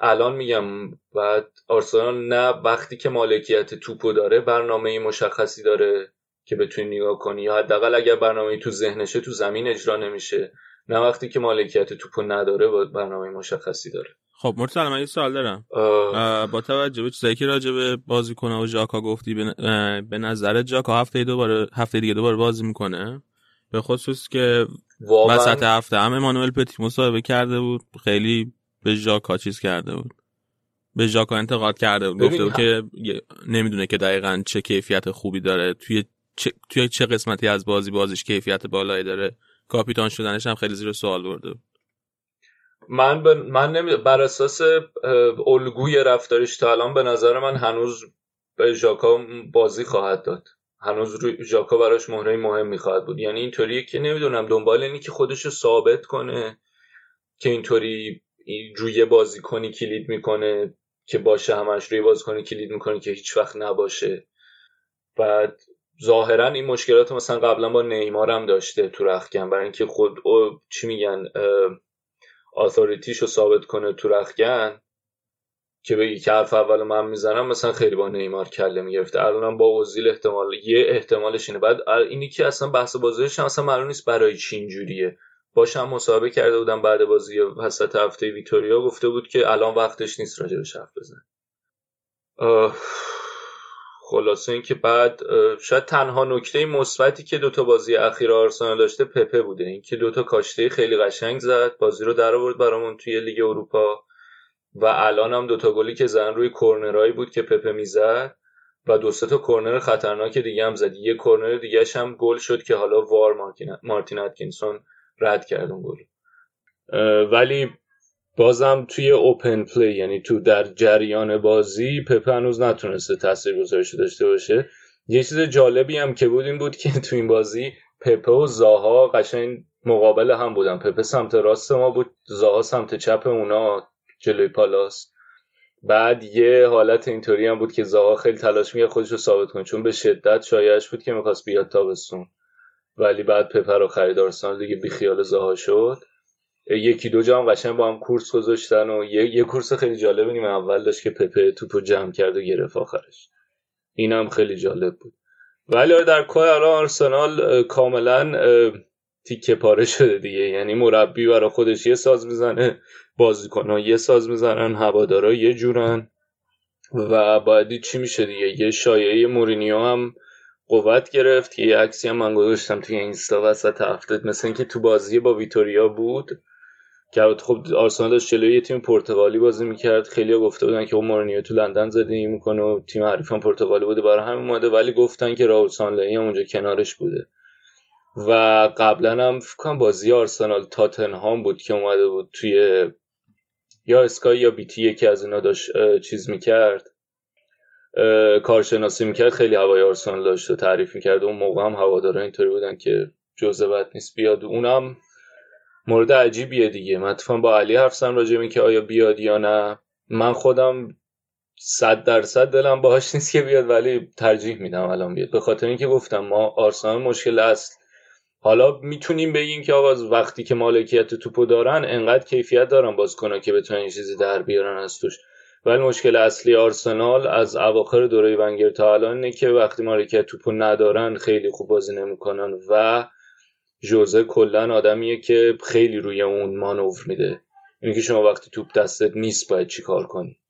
الان میگم بعد آرسنال نه وقتی که مالکیت توپو داره برنامه‌ای مشخصی داره که بتونی نگاه کنی، یا حداقل اگر برنامه‌ای تو ذهنشه تو زمین اجرا نمیشه، نه وقتی که مالکیت توپو نداره باید برنامه‌ای مشخصی داره. خب مرتضی من یه سوال دارم. آه. با توجه به چیزایی که راجع به بازیکن‌ها و ژاکا گفتی، به نظر ژاکا هفته دوباره هفته دیگه دوباره بازی میکنه؟ به خصوص که واقعا وسط هفته هم امانوئل پتی مصاحبه کرده بود، خیلی به ژاکا چیز کرده بود، به ژاکا انتقاد کرده بود، گفته بود که نمیدونه که دقیقاً چه کیفیت خوبی داره، توی چه... توی چه قسمتی از بازی بازیش کیفیت بالایی داره، کاپیتان شدنش هم خیلی زیر سوال برده. من ب... من نمی... بر اساس الگوی رفتارش تا الان به نظر من هنوز به ژاکا بازی خواهد داد، هنوز رو... ژاکا براش مهره مهمی خواهد بود. یعنی اینطوریه که نمیدونم دنبال اینه که خودش رو ثابت کنه که اینطوری روی بازیکنی کلید میکنه که باشه، همش روی بازیکنی کلید میکنه که هیچ وقت نباشه. بعد ظاهرا این مشکلات مثلا قبلا با نیمار هم داشته تو رختکن، برای اینکه خود او چی میگن آثاریتیشو ثابت کنه تو رختکن که بگی که حرف اول من میزنم، مثلا خیلی با نیمار کله میگرفته. الانم با اوزیل احتمال یه احتمالش اینه. بعد اینی که اصلا بحث بازیش اصلا معلوم نیست برای چی اینجوریه. باشم مسابقه کرده بودم بعد بازی وسط هفته ویتوریا، گفته بود که الان وقتش نیست راجبش حرف بزنه. خلاصه این که بعد شاید تنها نکته مثبتی که دوتا بازی اخیر آرسنال داشته پپه بوده، این که دوتا کاشته خیلی قشنگ زد، بازی رو در آورد برامون توی لیگ اروپا. و الان هم دوتا گلی که زن روی کورنرایی بود که پپه میزد و دو سه تا کورنر خطرناک دیگه هم زد. یه کورنر دیگه هم گل شد که حالا وار مارتین اتکینسون رد کردم گل. ولی بازم توی اوپن پلی، یعنی تو در جریان بازی، پپ هنوز نتونسته تاثیرگذاری داشته باشه. یه چیز جالبی هم که بود این بود که تو این بازی پپ و زاها قشنگ مقابل هم بودن. پپ سمت راست ما بود، زاها سمت چپ اونا جلوی پالاس. بعد یه حالت اینطوری هم بود که زاها خیلی تلاش می‌کرد خودش رو ثابت کنه، چون به شدت شایعش بود که می‌خواست بیاد تابستون، ولی بعد پپر رو خرید آرسنال دیگه بیخیال زاها شد. یکی دو جام قشنگ با هم کورس گذاشتن و یه, یه کورس خیلی جالب نیم اول داشت که پپه توپو جمع کرد و گرفت آخرش، اینم خیلی جالب بود. ولی در کل الان آرسنال کاملا تیکه پاره شده دیگه، یعنی مربی برای خودش یه ساز میزنه، بازیکن‌ها یه ساز میزنن، هوادارا یه جورن و بعدی چی میشه دیگه. یه شایعه مورینیو هم قوت گرفت که یه عکسی هم من گذاشتم توی اینستا وسط هفته، مثلا که تو بازی با ویتوریا بود که خب آرسنال داشت جلوی یه تیم پرتغالی بازی میکرد، خیلی‌ها گفته بودن که اون مورینیو تو لندن زندگی میکنه و تیم حریفان پرتغالی بوده، برای همین اومده، ولی گفتن که راول سانلایی هم اونجا کنارش بوده. و قبلا هم فکر کنم بازی آرسنال تاتنهام بود که اومده بود توی یا اسکای یا بی‌تی، یکی از اینا داشت چیز میکرد، کارشناسی میکرد، خیلی هوای آرسنال داشت و تعریف میکرد. اون موقع هم هواداران اینطوری بودن که جزو بد نیست بیاد، اونم مورد عجیبیه دیگه. من اتفاقا با علی حرف زدم راجع به اینکه آیا بیاد یا نه. من خودم صد درصد دلم باهاش نیست که بیاد، ولی ترجیح میدم الان بیاد، به خاطر اینکه گفتم ما آرسنال مشکل اصل. حالا میتونیم بگیم که آقا وقتی که مالکیت توپو دارن انقدر کیفیت دارن بازیکن‌ها که بتونن چیزی در بیارن از توش، ولی مشکل اصلی آرسنال از اواخر دوره ونگر تا الان اینه که وقتی مالکیت توپو ندارن خیلی خوب بازی نمی‌کنن و جوزه کلاً آدمیه که خیلی روی اون مانور میده. یعنی که شما وقتی توپ دستت نیست باید چی کار کنی،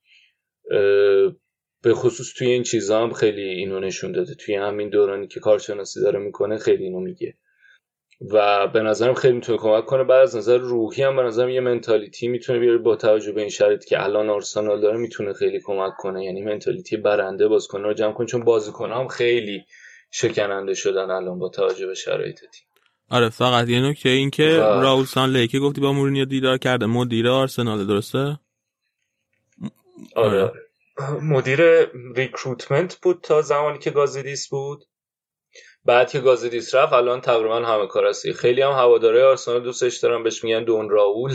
به خصوص توی این چیزا هم خیلی اینو نشون داده، توی همین دورانی که کارشناسی داره میکنه خیلی اینو میگه و به نظرم خیلی میتونه کمک کنه. بعد از نظر روحی هم به نظرم یه منتالیتی میتونه بیاره، با توجه به این شرایط که الان آرسنال داره میتونه خیلی کمک کنه، یعنی منتالیتی برنده بازیکن‌ها رو جمع کنه، چون بازیکن‌ها هم خیلی شکننده شدن الان با توجه به شرایط تیم. آره، فقط یه نکته این که راول سانلهی که گفتی با مورینیو دیدار کرده، مدیر آرسنال درسته؟ آره. آره، مدیر ریکروتمنت بود تا زمانی که گازیدیس بود، بعد که گازیدیس رفت الان تقریبا همه کار هستی. خیلی هم هواداره آرسنال دوستش دارن، بهش میگن دون راول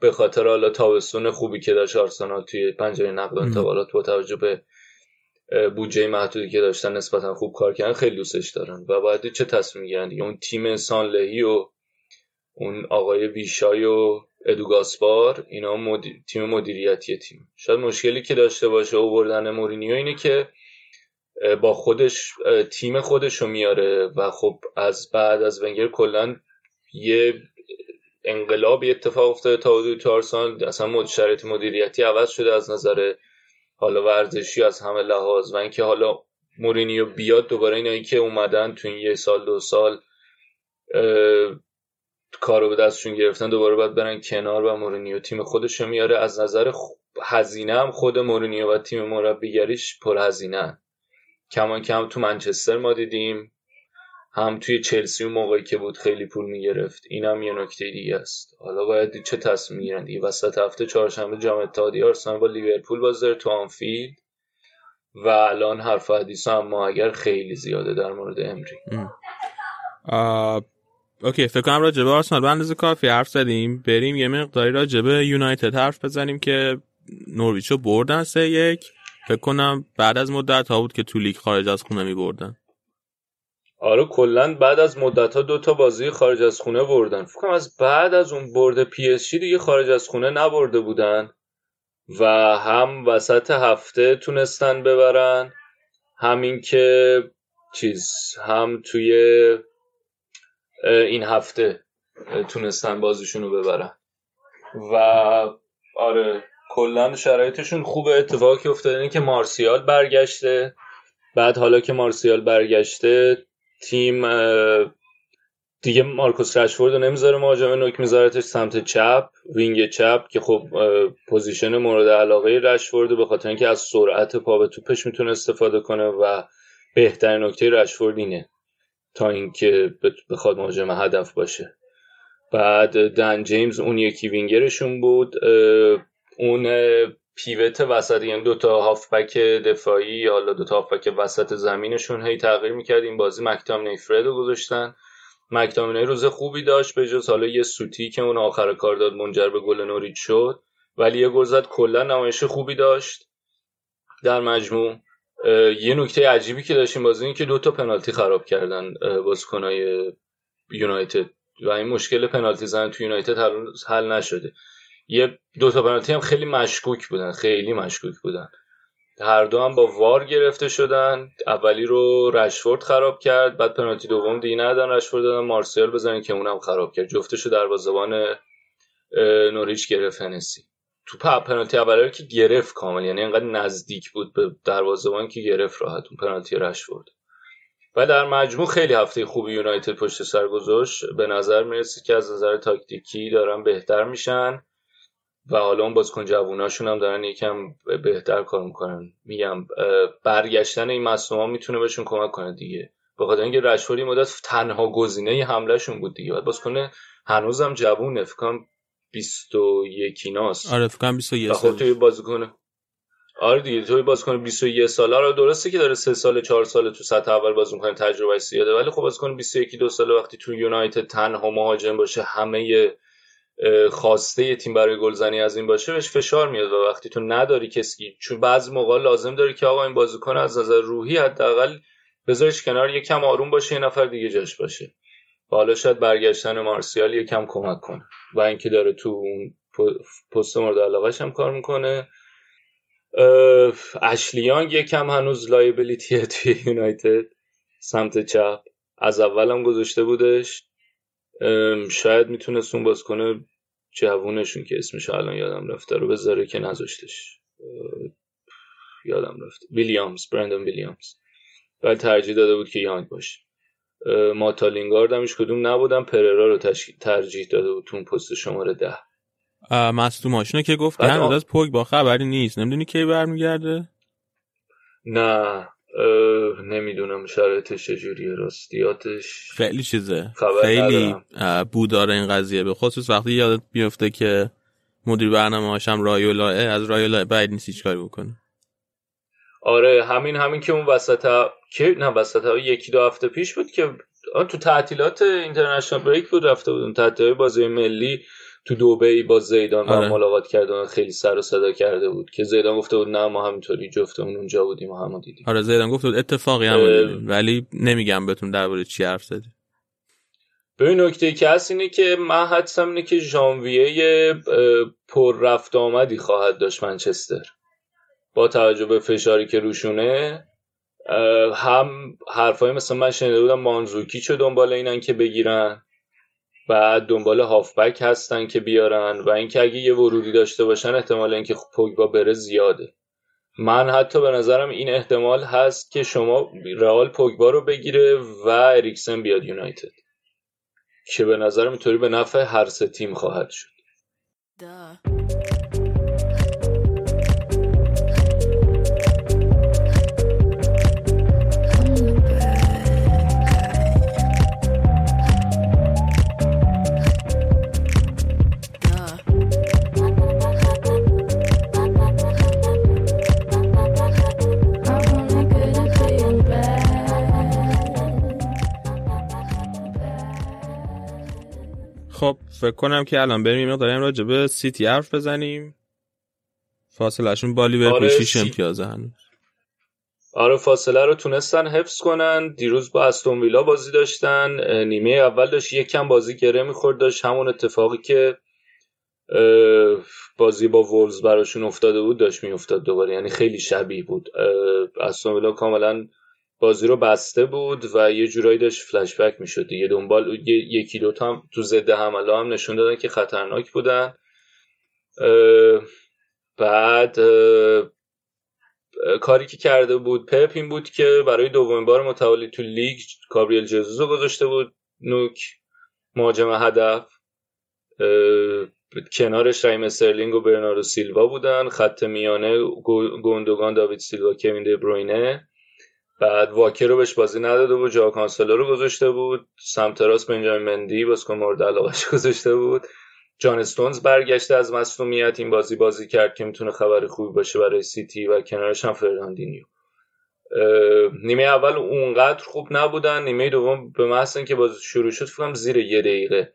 به خاطر حالا تابستون خوبی که داشت آرسنال توی پنجره نقل و انتقالات با توجه به بودجه محدودی که داشتن نسبتا خوب کار کردن، خیلی دوستش دارن و باید چه تصمیم میگیرن دیگه. اون تیم سانلهی و اون آقای ویشای و ادوگاسپار اینا مدی... تیم مدیریتی تیم. شاید مشکلی که داشته باشه آوردن مورینیو اینه که با خودش تیم خودشو میاره و خب از بعد از ونگر کلا یه انقلابی اتفاق افتاده تا حدودی تو آرسنال، اصلا شرایط مدیریتی عوض شده از نظر حالا ورزشی از همه لحاظ. و اینکه حالا مورینیو بیاد دوباره، اینایی که اومدن تو این یه سال دو سال کارو به دستشون گرفتن دوباره باید برن کنار و مورینیو تیم خودشو میاره. از نظر هزینه هم خود مورینیو و تیم مربیگریش پر هزینه، کمان کم تو منچستر ما دیدیم هم توی چلسی اون موقعی که بود خیلی پول میگرفت، اینم یه نکته دیگه است. حالا باید چه تصمیم میگیرن دیگه. وسط هفته چهارشنبه جام اتحادیه آرسنال با لیورپول باز داره تو آنفیلد و الان حرف حدیث هم ما اگر خیلی زیاده در مورد امری. آه... اوکی، فکر کنم راجبه آرسنال به اندازه کافی حرف زدیم. بریم یه مقداری راجبه یونایتد حرف بزنیم که نورویچو بردن سه یک. فکر کنم بعد از مدت ها بود که تو لیگ خارج از خونه می بردن. آره کلا بعد از مدت ها دو تا بازی خارج از خونه بردن. فکر کنم از بعد از اون برد پی اس جی دیگه خارج از خونه نبرده بودن و هم وسط هفته تونستن ببرن، همین که چیز هم توی این هفته تونستن بازیشونو ببرن و آره کلا شرایطشون خوبه. اتفاقی افتاده اینه که مارسیال برگشته، بعد حالا که مارسیال برگشته تیم دیگه مارکوس رشفورد رو نمیذاره مهاجم نوک، میذارتش سمت چپ، وینگ چپ، که خب پوزیشن مورد علاقه رشفورد به خاطر اینکه از سرعت پا به توپش میتونه استفاده کنه و بهترین نکته رشفورد اینه تا اینکه بخواد مهاجم هدف باشه. بعد دن جیمز اون یکی وینگرشون بود، اون پیوت وسط، یعنی دو تا هافبک دفاعی، حالا دو تا هافبک وسط زمینشون هی تغییر می‌کرد. این بازی مک‌تامینی فرد رو گذاشتن. مک‌تامینی روز خوبی داشت به جز حالا یه سوتی که اون آخر کار داد منجر به گل نوریچ شد، ولی یه گل زد. کلا نمایش خوبی داشت. در مجموع یه نکته عجیبی که داشت این بازی این که دو تا پنالتی خراب کردن بازیکن‌های یونایتد و این مشکل پنالتی زدن تو یونایتد هنوز حل نشده. یه دو تا پنالتی هم خیلی مشکوک بودن، خیلی مشکوک بودن. هر دو هم با وار گرفته شدن. اولی رو رشفورد خراب کرد، بعد پنالتی دوم دیگه ندادن، رشفورد دادن مارسیال بزنه که اونم خراب کرد. جفتشو دروازه‌بان نوریچ گرفت هنسی. تو پنالتی اولی رو که گرفت کامل، یعنی انقدر نزدیک بود به دروازه‌بان که گرفت راحت اون پنالتی رشفورد. و در مجموع خیلی هفته خوبی یونایتد پشت سر گذاشت. به نظر میرسه که از نظر تاکتیکی دارن بهتر میشن. و حالا اون بازیکن جووناشون هم دارن یکم بهتر کار میکنن. میگم برگشتن این مصدوما میتونه بهشون کمک کنه دیگه، بخاطر اینکه رشفورد مدت تنها گزینه حملهشون بود دیگه. بعد بازیکن هنوزم جوونه، فکر کنم بیست و یک ایناست. آره فکر کنم بیست و یک ساله. خب توی بازیکن آره دیگه توی بازیکن بیست و یک ساله رو درسته که داره سه سال چهار سال تو سطح اول بازی میکنه، تجربه زیاده، ولی خب بازیکن بیست و یک دو ساله وقتی تو یونایتد تنها مهاجم باشه، همه خواسته یه تیم برای گلزنی از این باشه، بهش فشار میاد. و وقتی تو نداری کسی، چون بعضی موقع لازم داری که آقا این بازیکن از نظر روحی حداقل بذارش کنار، یه کم آروم باشه، یه نفر دیگه جاش باشه. و حالا شاید برگشتن مارسیال یه کم کمک کنه و اینکه داره تو اون پست مورد علاقه‌ش هم کار میکنه. اشلیانگ یه کم هنوز لایبیلیتیه توی یونایتد سمت چپ، از اول هم گذاشته بودش. شاید میتونست اون بازیکن جوونشون که اسمش الان یادم رفته رو بذاره که نذاشتش، یادم رفته ویلیامز، برندن ویلیامز، ولی ترجیح داده بود که یانگ باشه. ماتالینگارد هم هیچ کدوم نبودن، پررا رو ترجیح داده بود تو اون پست شماره ده. مصدوماشونه که گفت که هنوز از پوگ با خبری نیست، نمیدونی کی برمیگرده؟ نه نمیدونم شرایطش چجوریه، راستیاتش خیلی چیزه، خیلی بوداره این قضیه، به خصوص وقتی یادت بیفته که مدیر برنامه هاشم رایولاه، از رایولاه بعید نیست هیچ کاری بکنه. آره همین همین که اون وسطا که نه وسطا یکی دو هفته پیش بود که تو تعطیلات اینترنشنال بریک بود، رفته بودن تعطیلات بازی ملی تو دبی با زیدان. آره. و ملاقات کردن، خیلی سر و صدا کرده بود که زیدان گفته بود نه ما همینطوری جفتمون اونجا بودیم و همو دیدیم. آره زیدان گفت اتفاقی هم بود، ولی نمیگم بهتون درباره چی حرف زدی. ببین نکته که هست اینه که من حدسم اینه که ژانویه پر رفت آمدی خواهد داشت منچستر، با توجه به فشاری که روشونه. هم حرفای مثلا من شنیده بودم مانزوکیچو دنبال اینن که بگیرن، بعد دنبال هافبک هستن که بیارن، و اینکه اگه یه ورودی داشته باشن احتمال اینکه پوگبا بره زیاده. من حتی به نظرم این احتمال هست که شما رئال پوگبا رو بگیره و اریکسن بیاد یونایتد، که به نظرم اینطوری به نفع هر سه تیم خواهد شد. ده. فکر کنم که الان بریم داریم راجع به سیتی حرف بزنیم. فاصلهشون با لیورپول شش امتیاز هنوز. آره فاصله رو تونستن حفظ کنن. دیروز با استون ویلا بازی داشتن، نیمه اول داشت یکم بازی گره می‌خورد، داشت همون اتفاقی که بازی با وولز براشون افتاده بود داشت می‌افتاد دوباره، یعنی خیلی شبیه بود. استون ویلا کاملا بازی رو بسته بود و یه جورایی داشت فلش بک می‌شد دیگه، دنبال یکی دو تا هم تو ضد حمله هم نشون دادن که خطرناک بودن. بعد کاری که کرده بود پپ این بود که برای دومین بار متوالی تو لیگ گابریل جزوس رو گذاشته بود نوک مهاجم هدف، کنارش رایم استرلینگ و برناردو سیلوا بودن، خط میانه گوندوگان، داوید سیلوا، کوین دی بروینه. بعد واکر رو بهش بازی نداده بود، جاو کانسلو رو گذاشته بود، سمت راست بنجامین مندی بازیکن مورد علاقه‌اش گذاشته بود. جان استونز برگشته از مصونیت، این بازی بازی کرد که میتونه خبر خوبی باشه برای سیتی، و کنارش هم فرناندینیو. نیمه اول اونقدر خوب نبودن، نیمه دوم به محض اینکه بازی شروع شد فکر کنم زیر یه دقیقه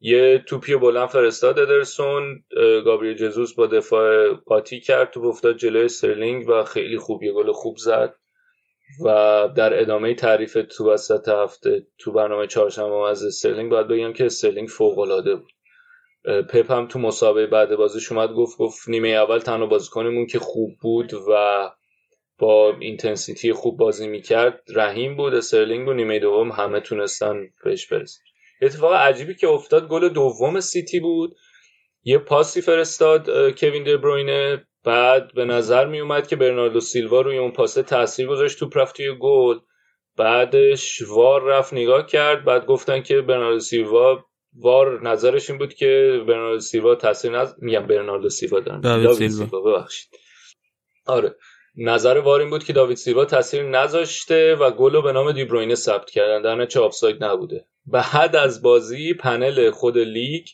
یه توپی بلند فرستاد ادرسون، گابریل جزوس با دفاع قاطی کرد، توپ افتاد جلوی استرلینگ و خیلی خوب یه گل خوب زد. و در ادامه تعریف تو وسط هفته تو برنامه چهارشنبه از استرلینگ باید بگم که استرلینگ فوق‌العاده بود. پپ هم تو مسابقه بعد بازیش اومد گفت گفت نیمه اول تنها بازیکنمون که خوب بود و با اینتنسیتی خوب بازی میکرد رحیم بود، استرلینگ و نیمه دوم همه تونستن بهش برسن. اتفاق عجیبی که افتاد گل دوم سیتی بود، یه پاسی فرستاد کوین دی بروینه، بعد به نظر میومد که برناردو سیلوا روی اون پاسه تاثیر گذاشت، توپ رفت توی گل، بعدش وار رفت نگاه کرد، بعد گفتن که برناردو سیلوا وار نظرش این بود که برناردو سیلوا تاثیر نز... میگم برناردو سیلوا دارن داوید سیلوا ببخشید آره نظر وار این بود که داوید سیلوا تاثیر نذاشته و گل رو به نام دی بروینه ثبت کردن، در نتیجه آفساید نبوده. بعد از بازی پنل خود لیگ،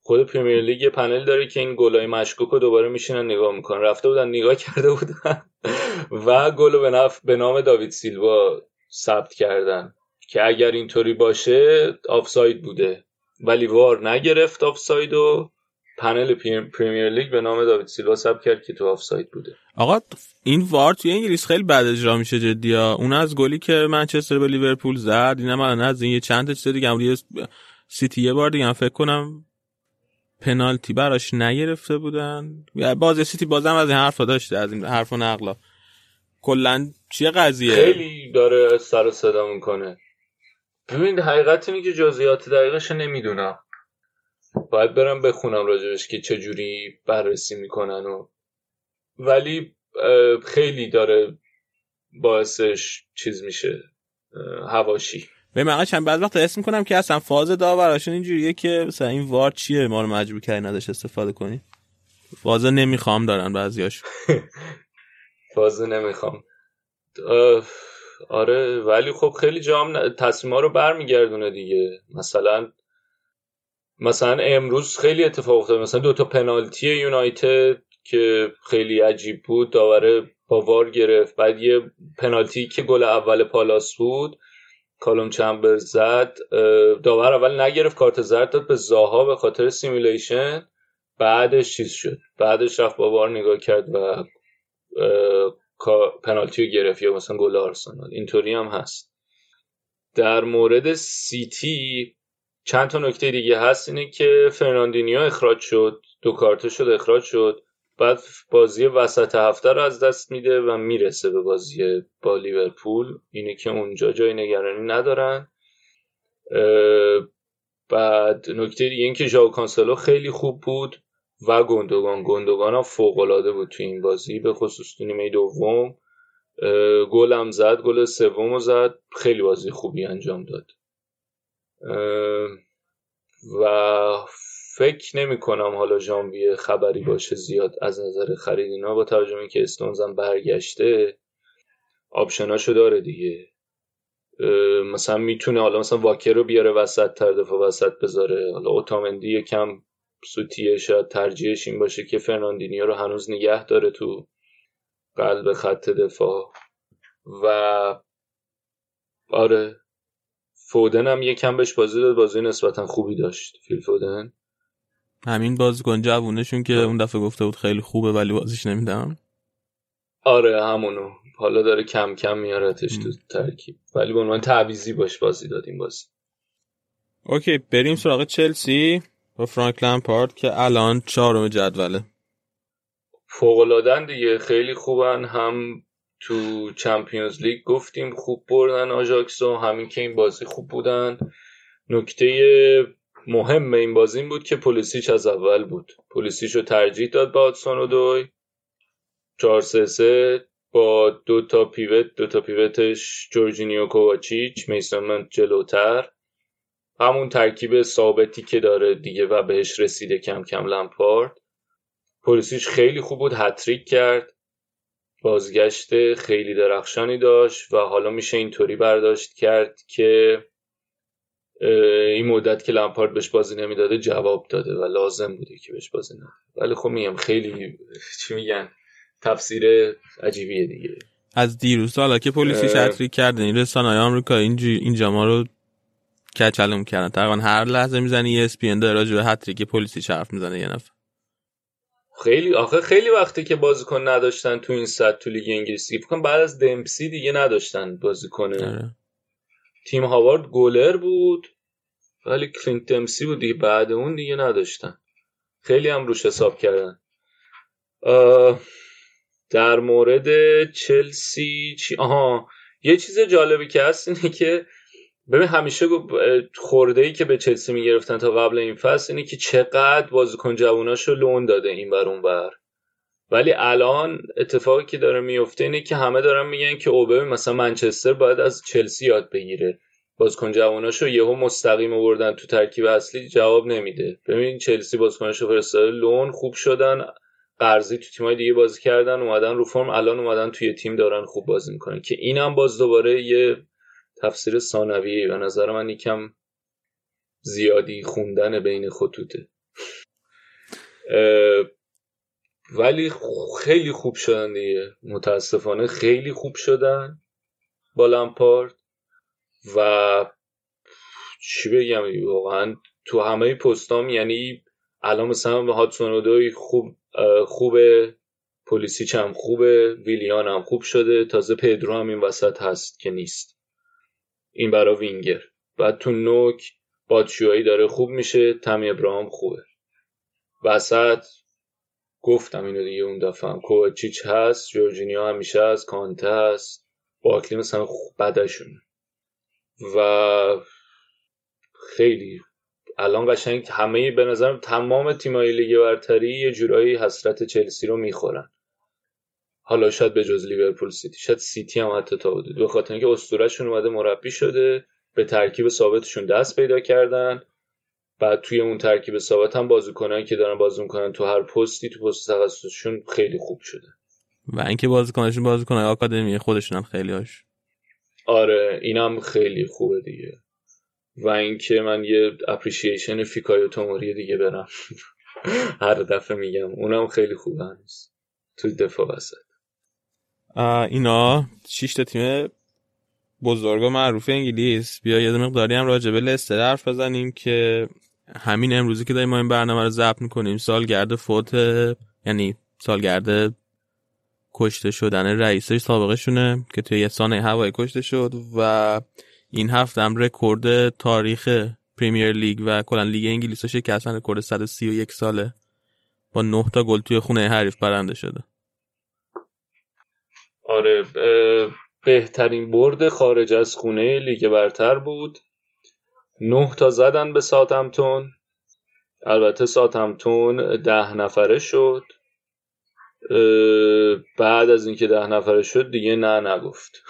خود پریمیر لیگ یه پنل داره که این گلای مشکوک رو دوباره میشینن نگاه میکنن، رفته بودن نگاه کرده بودن و گل رو به, نف... به نام داوید سیلوا ثبت کردن که اگر اینطوری باشه آفساید بوده، ولی وار نگرفت آفساید و پنل پریمیر لیگ به نام داوید سیلوا ثبت کرد که تو آفساید بوده. آقا این وار توی انگلیس خیلی بد اجرا میشه جدیا. اون از گلی که منچستر به لیورپول زد، اینم الان از این یه چند تا چیز دیگه هم سیتی یه بار دیگه هم فکر کنم پنالتی براش نگرفته بودن. باز سیتی بازم از این حرفا داشته، از این حرفا نقلا. کلا چیه قضیه؟ خیلی داره سر و صدا میکنه. ببین حقیقت اینه که جزئیات دقیقش نمیدونم، باید برم بخونم راجبش که چجوری بررسی میکنن و ولی خیلی داره باعثش چیز میشه حواشی. به من چند بعض وقت حس میکنم که اصلا فاز داوراشون اینجوریه که مثلا این وار چیه ما رو مجبور کردن ازش استفاده کنی. فاز نمیخوام دارن بعضیاش. فاز نمیخوام. آره ولی خب خیلی جام تصمیم‌ها رو برمیگردونه دیگه. مثلا مثلا امروز خیلی اتفاق افتاد، مثلا دو تا پنالتی یونایتد که خیلی عجیب بود داوره با وار گرفت، بعد یه پنالتی که گل اول پالاس بود کالوم چمبر زد، داور اول نگرفت کارت زرد داد به زاها به خاطر سیمولیشن، بعدش چیز شد، بعدش رفت با وار نگاه کرد و پنالتی رو گرفت، یا مثلا گل آرسنال اینطوری هم هست. در مورد سیتی چند تا نکته دیگه هست، اینه که فرناندینیو اخراج شد، دو کارت شد اخراج شد، بعد بازی وسط هفته رو از دست میده و میرسه به بازی با لیورپول، اینه که اونجا جای نگرانی ندارن. بعد نکته دیگه این که ژائو کانسلو خیلی خوب بود و گوندوگان گوندوگان هم فوق‌العاده بود تو این بازی، به خصوص تو نیمه دوم گل هم زد، گل سومو زد، خیلی بازی خوبی انجام داد و فکر نمی کنم حالا ژانویه خبری باشه زیاد از نظر خرید اینا، با توجه به اینکه استونز هم برگشته آپشناشو داره دیگه، مثلا میتونه حالا مثلا واکر رو بیاره وسط، تر دفاع وسط بذاره، حالا اوتامندی یکم سوتیه، شاید ترجیحش این باشه که فرناندینیو رو هنوز نگه داره تو قلب خط دفاع. و آره فودن هم یکم بهش بازی داد، بازی نسبتا خوبی داشت فیل فودن، همین بازیکن جوونشون که اون دفعه گفته بود خیلی خوبه ولی بازیش نمیدم. آره همونو حالا داره کم کم میارتش تو ترکیب، ولی به عنوان تعویضی باش بازی دادیم بازی. اوکی بریم سراغ چلسی و فرانک لمپارد که الان چهارم جدوله. فوق‌العاده‌ن دیگه، خیلی خوبن، هم تو چمپیونز لیگ گفتیم خوب بردن آژاکسو، همین که این بازی خوب بودن. نکته مهم این بازی این بود که پولیسیچ از اول بود، پولیسیچ رو ترجیح داد با هادسون اودوی، چهار سه سه با دو تا پیوت، دو تا پیوتش جورجینیو کوواچیچ، میسون مانت جلوتر، همون ترکیب ثابتی که داره دیگه و بهش رسیده کم کم لمپارد. پولیسیچ خیلی خوب بود، هتریک کرد، بازگشت خیلی درخشانی داشت و حالا میشه اینطوری برداشت کرد که این مدت که لمپارد بهش بازی نمیداده جواب داده و لازم بوده که بهش بازی نده. ولی خب میگم خیلی چی میگن تفسیر عجیبیه دیگه. از دیروز حالا که پلیسیش هتریک کرد این رسانه‌های آمریکا اینجا ما رو کچلم کردن، تقریبا هر لحظه میزنه یه اس پی ان داره راجع به هتریک پلیسیش حرف میزنه یه نفر. خیلی آخه خیلی وقته که بازیکن نداشتن تو این سطح تو لیگ انگلیسی، فکر کنم بعد از دمپسی دیگه نداشتن بازیکن. تیم هاوارد گولر بود ولی کلینت دمپسی بود دیگه، بعد اون دیگه نداشتن، خیلی هم روش حساب کردن. در مورد چلسی چی؟ آها یه چیز جالبی که هست اینه که ببین همیشه خورده‌ای که به چلسی میگرفتن تا قبل این فصل اینه که چقدر بازیکن جووناشو لون داده این بر اون بر، ولی الان اتفاقی که داره میفته اینه که همه دارن میگن که او ببین مثلا منچستر باید از چلسی یاد بگیره، بازیکن جووناشو یهو مستقیم آوردن تو ترکیب اصلی جواب نمیده. ببین چلسی بازیکناشو فرستاده لون، خوب شدن، قرضی تو تیمای دیگه بازی کردن، اومدن رو فرم، الان اومدن توی تیم دارن خوب بازی میکنن، که اینم باز دوباره یه تفسیر ثانویه به نظر من، یکم زیادی خوندن بین خطوطه. ولی خیلی خوب شدن دیگه، متاسفانه خیلی خوب شدن با لمپارد و چی بگم واقعا تو همه پستام، یعنی الان مثلا هادسون اودوی خوب خوبه، پولیسیچ هم خوبه، ویلیان هم خوب شده، تازه پدرو هم این وسط هست که نیست، این برای وینگر. بعد تو نوک باتشوایی داره خوب میشه، تامی ابراهام خوبه، وسط گفتم اینو دیگه اون دفعه کوواچیچ هست، جورجینیو همیشه هست، کانته هست، باکلی مثلا خوب بدشونه و خیلی الان قشنگ همه به نظرم تمام تیم‌های لیگ برتری یه جورایی حسرت چلسی رو میخورن، حالا شاید به جز لیورپول، سیتی، شاید سیتی هم حتی تا حدود، به خاطر اینکه اسطوره‌شون اومده مربی شده، به ترکیب ثابتشون دست پیدا کردن، بعد توی اون ترکیب ثابت هم بازیکنایی که دارن بازی میکنن تو هر پستی تو پست تخصصشون خیلی خوب شده و اینکه بازیکناشون بازیکنای آکادمی خودشون هم خیلی‌هاش. آره اینم خیلی خوبه دیگه و اینکه من یه اپریشیشن فیکایو توموری دیگه برم هر دفعه میگم، اونم خیلی خوبه هنوز تو دفاع وسط. اینا شش تا تیم بزرگ و معروف انگلیس. بیا یه مقداری هم راجع به لستر حرف بزنیم که همین امروزی که داریم ما این برنامه رو ضبط میکنیم سالگرد فوت، یعنی سالگرد کشته شدن رئیسش سابقه شونه که توی یه سانحه هوایی کشته شد و این هفته هم رکورد تاریخ پریمیر لیگ و کلا لیگ انگلیس رو شکست، رکورد صد و سی و یک ساله با نه تا گل توی خونه حریف برنده شده. آره بهترین برد خارج از خونه لیگ برتر بود، نه تا زدن به ساوثهمپتون، البته ساوثهمپتون ده نفره شد، بعد از اینکه ده نفره شد دیگه نه نگفت.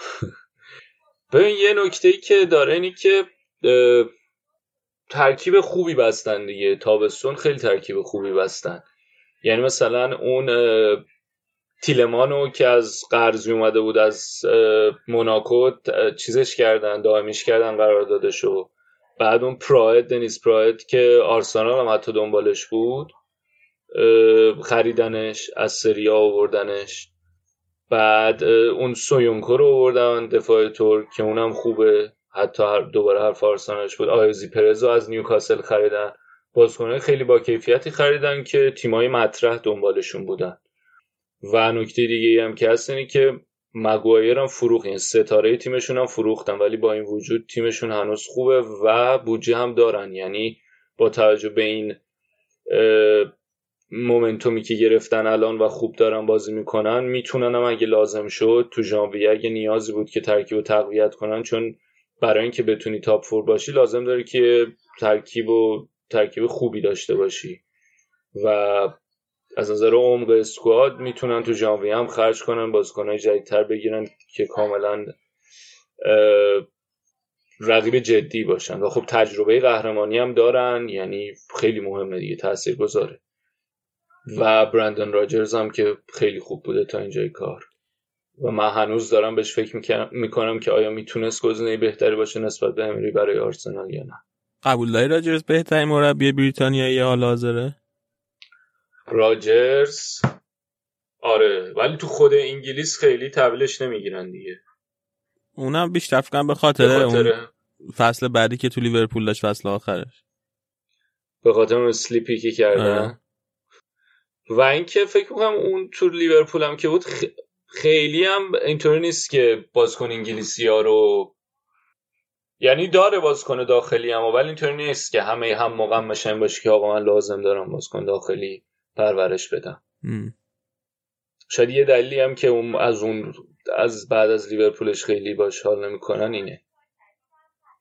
ببین یه نکته‌ای که داره اینی که ترکیب خوبی بستن دیگه، تابستون خیلی ترکیب خوبی بستن، یعنی مثلا اون تیلمانو که از قرضی اومده بود از موناکو چیزش کردن، دائمیش کردن قراردادشو، بعد اون پراید، دنیس پراید که آرسنال هم حتی دنبالش بود خریدنش از سری آ آوردنش، بعد اون سویونکو رو آوردن دفاع ترک که اونم خوبه، حتی دوباره هر فارسانش بود. آیوزی پرزو از نیوکاسل خریدن، بازیکن‌های خیلی با کیفیتی خریدن که تیم‌های مطرح دنبالشون بودن. و نکته دیگه هم که هست اینه که مگوایر هم فروخت، این ستاره تیمشون هم فروختن، ولی با این وجود تیمشون هنوز خوبه و بودجه هم دارن. یعنی با توجه به این مومنتومی که گرفتن الان و خوب دارن بازی میکنن، میتونن هم اگه لازم شد تو ژانویه اگه نیازی بود که ترکیب رو تقویت کنن، چون برای اینکه بتونی تاپ فور باشی لازم داری که ترکیب و ترکیب خوبی داشته باشی و از نظر عمق اسکواد میتونن تو ژانویه هم خرج کنن، بازیکن‌های جدیدتر بگیرن که کاملا رقیب جدی باشن و خب تجربه قهرمانی هم دارن، یعنی خیلی مهمه دیگه، تأثیر گذاره. و برندن راجرز هم که خیلی خوب بوده تا اینجای کار و من هنوز دارم بهش فکر میکنم که آیا میتونست گزینه بهتری باشه نسبت به امری برای آرسنال یا نه. قبول داری راجرز بهترین مربی بریتانیایی حال حاضره؟ راجرز آره، ولی تو خود انگلیس خیلی تبلش نمیگیرن دیگه، اونم بیشتر فکر کنم به خاطر اون فصل بعدی که تو لیورپول داشت، فصل آخرش، به خاطر اون سلیپی که کردن و اینکه فکر میکنم اون تو لیورپول هم که بود خ... خیلی هم اینطوری نیست که بازیکن انگلیسی ها رو، یعنی داره بازیکن داخلی هم ولی اینطوری نیست که همه هم مقام مشن باشه که آقا من لازم دارم بازیکن داخلی پرورش بدم. شاید یه دلیلی هم که اون از اون از بعد از لیورپولش خیلی باش حال نمیکنن اینه.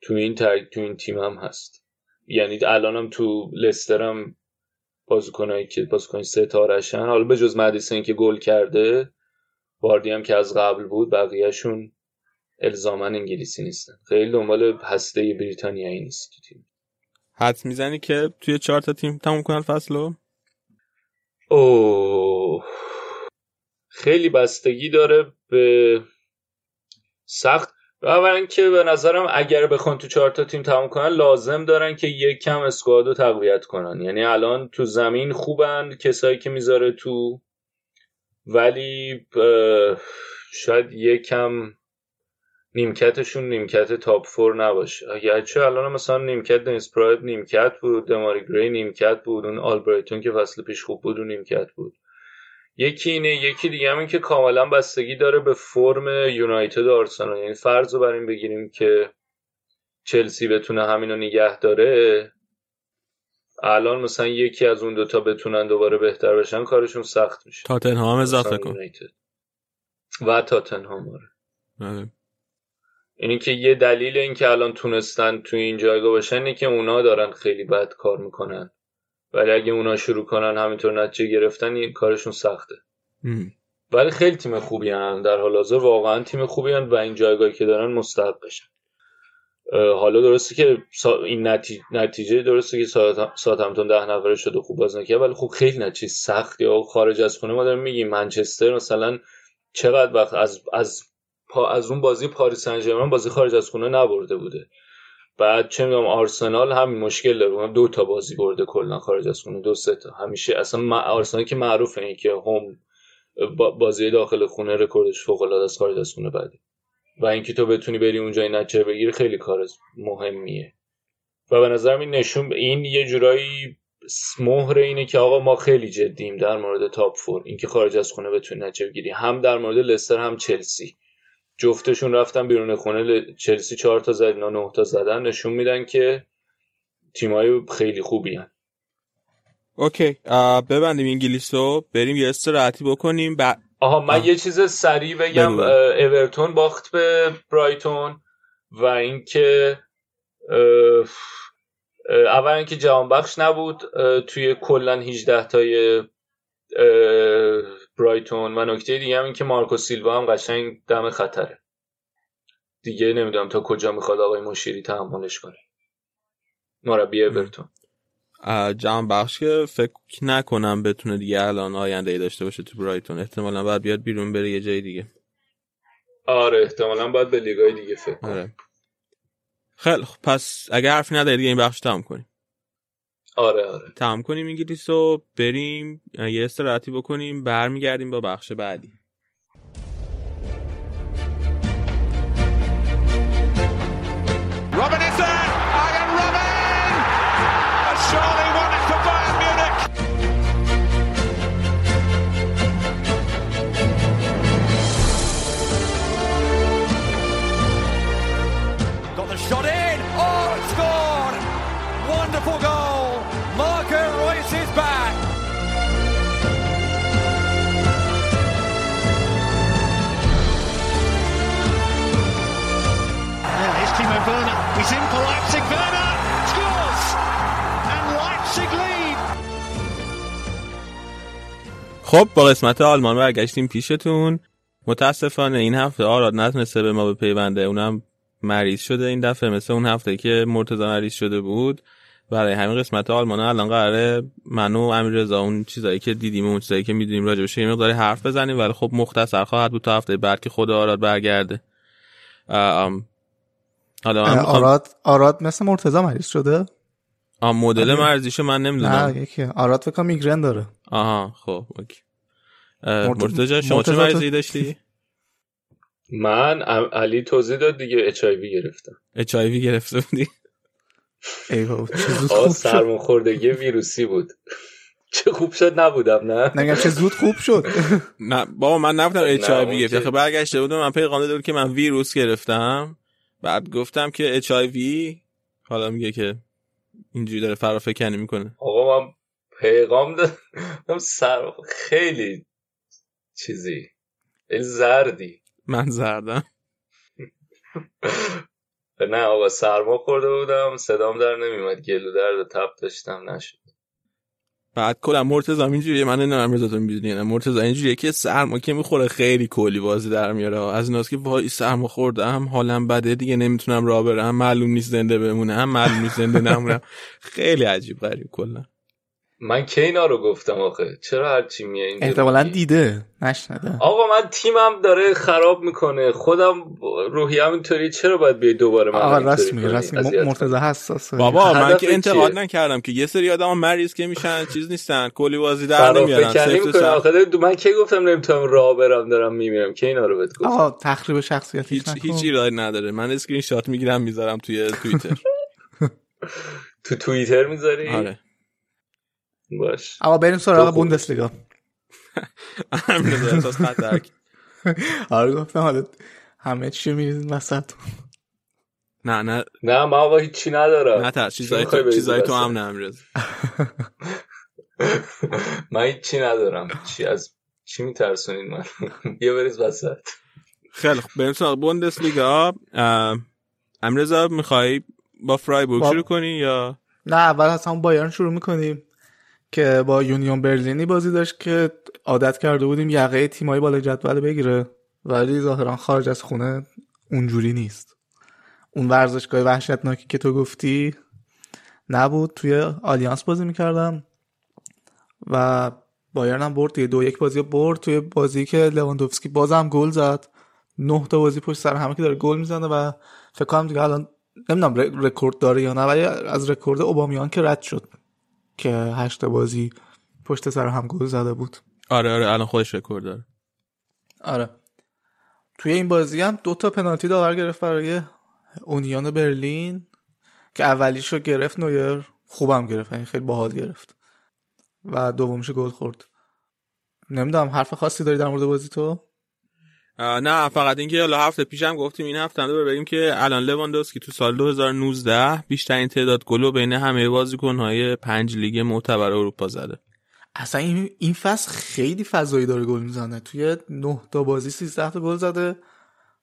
تو این تر... تو این تیم هم هست. یعنی الانم تو لسترم بازیکنایی که بازیکن ستاره‌شن، حالا به جز مدیسن که گل کرده، واردی هم که از قبل بود، بقیه‌شون الزاماً انگلیسی نیستن. خیلی دنبال هسته بریتانیایی نیست تو تیم. حدس میزنی که توی چهار تا تیم تموم کنن فصلو؟ اوه خیلی بستگی داره به سخت. اولا که به نظرم اگر بخوان تو چهار تا تیم تمام کنن لازم دارن که یک کم اسکوادو تقویت کنن. یعنی الان تو زمین خوبن کسایی که میذاره تو، ولی شاید یک کم نیمکتشون نیمکت تاپ فور نباشه. اگرچه الان مثلا نیمکت دنیس پراید نیمکت بود، دماری گری نیمکت بود، اون آلبرتون که فصل پیش خوب بود اون نیمکت بود. یکی اینه، یکی دیگه هم این که کاملا بستگی داره به فرم یونایتد آرسنال. یعنی فرض رو بر این بگیریم که چلسی بتونه همین رو نگه داره، الان مثلا یکی از اون دوتا بتونن دوباره بهتر بشن کارشون سخت میشه. تاتنهام اضافه کن و تاتنهام آره. یعنی که یه دلیل این که الان تونستن توی این جایگاه باشن اینه که اونا دارن خیلی بد کار میکنن، ولی اگه اونا شروع کنن همینطور نتیجه گرفتن این کارشون سخته. ام. ولی خیلی تیم خوبی هن در حال حاضر، واقعا تیم خوبی هن و این جایگاهی که دارن مستحق بشن. حالا درسته که سا... این نتی... نتیجه درسته که ساعت... ساعتمتون ده نفره شد و خوب باز نکرد، ولی خب خیلی نتیجه سختی و خارج از خونه. ما داریم میگیم منچستر مثلا چقدر وقت از از پا... از اون بازی پاریس سن ژرمن بازی خارج از خونه نبرده بوده. بعد چه میدونم آرسنال همین مشکل داره، دو تا بازی برده کلا خارج از خونه، دو سه تا. همیشه اصلا آرسنال که معروفه این که هم بازی داخل خونه رکوردش فوق العاده است، خارج از خونه بعدی و اینکه تو بتونی بری اونجا این نتیجه بگیری خیلی کار مهمیه و به نظرم این نشون این یه جورایی مهر اینه که آقا ما خیلی جدییم در مورد تاپ فور، اینکه خارج از خونه بتونی نتیجه بگیری. هم در مورد لستر هم چلسی جفتشون رفتن بیرون خونه، چلسی چهار تا زد، اینا نه تا زدن، نشون میدن که تیمای خیلی خوبی هن. اوکی ببندیم انگلیس رو، بریم یه استراحتی بکنیم. ب... آها من آه. یه چیز سریع بگم. اورتون باخت به برایتون و اینکه اولا که جهانبخش نبود توی کلن هجده تای برایتون و نکته دیگه هم این که مارکو سیلوا هم قشنگ دم خطره دیگه، نمیدونم تا کجا میخواد آقای مشیری تحملش کنه مربی اورتون. جان بخش که فکر نکنم بتونه دیگه الان آینده ای داشته باشه تو برایتون، احتمالاً باید بیاد بیرون بره یه جای دیگه. آره احتمالاً باید به لیگای دیگه فکر کنه. آره. خیلی خب، پس اگه حرفی نداری دیگه این بخش تموم کنیم. آره آره تمام کنیم انگلیس رو، بریم یه استراحتی بکنیم، برمیگردیم با بخش بعدی. خب با قسمت آلمان برگشتیم پیشتون. متاسفانه این هفته آراد نتونسته به ما بپیونده، اونم مریض شده این دفعه، مثل اون هفته که مرتضی مریض شده بود. برای همین قسمت آلمان الان قراره من و امیررضا اون چیزایی که دیدیم و اون چیزایی که میدونیم راجعش یه مقدار حرف بزنیم، ولی خب مختصر خواهد بود تا هفته بعد که خود آراد برگرده. حالا آراد آراد مثل مرتضی مریض شده؟ آ مدل مرضیشو من نمیدونم. نه یکی آراد فکر کنم میگرن داره. آها خب اوکی. مرتضی شما چه مریضی داشتی؟ من علی توضیح داد دیگه، اچ آی وی گرفتم. اچ آی وی گرفته بودی؟ ای بابا چه زود خوب شد. سرماخوردگی ویروسی بود. چه خوب شد نبودم نه. نگا چه زود خوب شد. نه بابا من نبودم اچ آی وی گرفتم. برگشته بودم من پیغام داده بود که من ویروس گرفتم. بعد گفتم که اچ آی وی، حالا میگه که اینجوری داره فرافکنی میکنه. آقا من پیغام دادم سر خیلی چیزی زردی، من زردم. نه آقا سرما خورده بودم، صدام در نمیومد، گلو درد و تب داشتم، نشد. بعد کلا مرتضی اینجوریه، من نمیدونم مرتضی میدونی نه، مرتضی اینجوریه که سرما که میخوره خیلی کلی بازی در میاره، از ایناست که وای سرما خوردم حالم بده دیگه، نمیتونم راه برم، معلوم نیست زنده بمونم، معلوم نیست زنده نمونم. خیلی عجیب غریب کلا. من کی اینا رو گفتم آخه؟ چرا هر چی میای اینجوری؟ احتمالاً دیده نشنده. آقا من تیمم داره خراب میکنه، خودم روحیه‌م اینطوری، چرا باید بیای دوباره من؟ آقا رسمی رسمی مرتضی حساسه بابا. من که انتقاد نکردم که یه سری آدم مریض که میشن چیز نیستن، کلی بازی در نمیارن، سفت سخت. من کی گفتم نمیتونم راه برم، دارم میمیرم؟ کی اینا رو بهت گفتم؟ آقا تخریب شخصیت هیچ هیچ ایرادی نداره، من اسکرین شات میگیرم میذارم توی توییتر. تو توییتر میذاری؟ آره باش. آقا بریم سراغ بوندسلیگا. همین دو تا استاد درک. آره گفتم حالا همه چی می‌ریزین وسط. نه نه نه ما واقعا هیچی نداره. نه تا چیزای تو چیزای تو هم نمی‌ریز. من هیچی ندارم. چی از چی می‌ترسونین من؟ یه بریز وسط. خیلی خوب بریم سراغ بوندسلیگا. امیررضا می‌خوای با فرایبورگ شروع کنی یا نه اول از همون بایرن شروع می‌کنیم که با یونیون برلینی بازی داشت که عادت کرده بودیم یقه تیمای بالای جدول بگیره، ولی ظاهرا خارج از خونه اونجوری نیست. اون ورزشگاه وحشتناکی که تو گفتی نبود، توی آلیانس بازی میکردم و بایرن هم برد دیگه، دو یک بازی برد. توی بازی که لواندوفسکی بازم گل زد، نه تا بازی پشت سر همه که داره گل میزنه و فکر کنم دیگه الان نمیدونم رکورد داره یا نه، ولی از رکورد اوبامیان که رد شد که هشت بازی پشت سر هم گل زده بود. آره آره الان خودش رکورد داره. آره توی این بازی هم دو تا پنالتی داور گرفت برای اونیون برلین که اولیشو گرفت نویر، خوبم گرفت، یعنی خیلی باحال گرفت، و دومیش گل خورد. نمیدونم حرف خاصی داری در مورد بازی تو؟ نه فقط اینکه حالا هفته پیشم گفتیم این هفته هم دوباره بگیم که الان لواندوفسکی تو سال دو هزار و نوزده بیشترین تعداد گل رو بین همه بازیکن‌های پنج لیگ معتبر اروپا زده. اصلا این این فصل خیلی فضایی داره گل میزنه، توی نه تا بازی سیزده تا گل زده،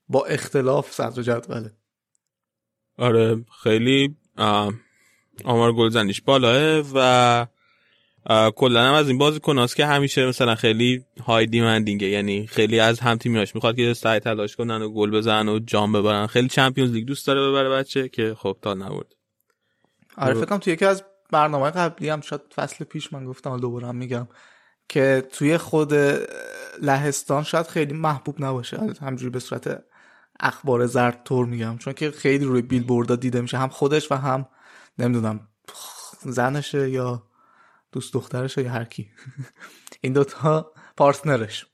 با اختلاف صدر جدوله. آره خیلی آمار گلزنیش بالاه و کلا هم از این بازیکناست که همیشه مثلا خیلی های دیمندینگه، یعنی خیلی از هم تیمیاش میخواد که سعی تلاش کنن و گل بزنن و جام ببرن، خیلی چمپیونز لیگ دوست داره ببره بچه که خب تا نبرد. آره فکر کنم توی یکی از برنامه قبلی هم شاید فصل پیش من گفتم دوباره هم میگم که توی خود لهستان شاید خیلی محبوب نباشه، همجوری به صورت اخبار زرد تور میگم، چون که خیلی روی بیلبوردها دیده میشه، هم خودش و هم نمیدونم زنشه یا دوست دخترش یا هر کی. این دوتا پارتنرش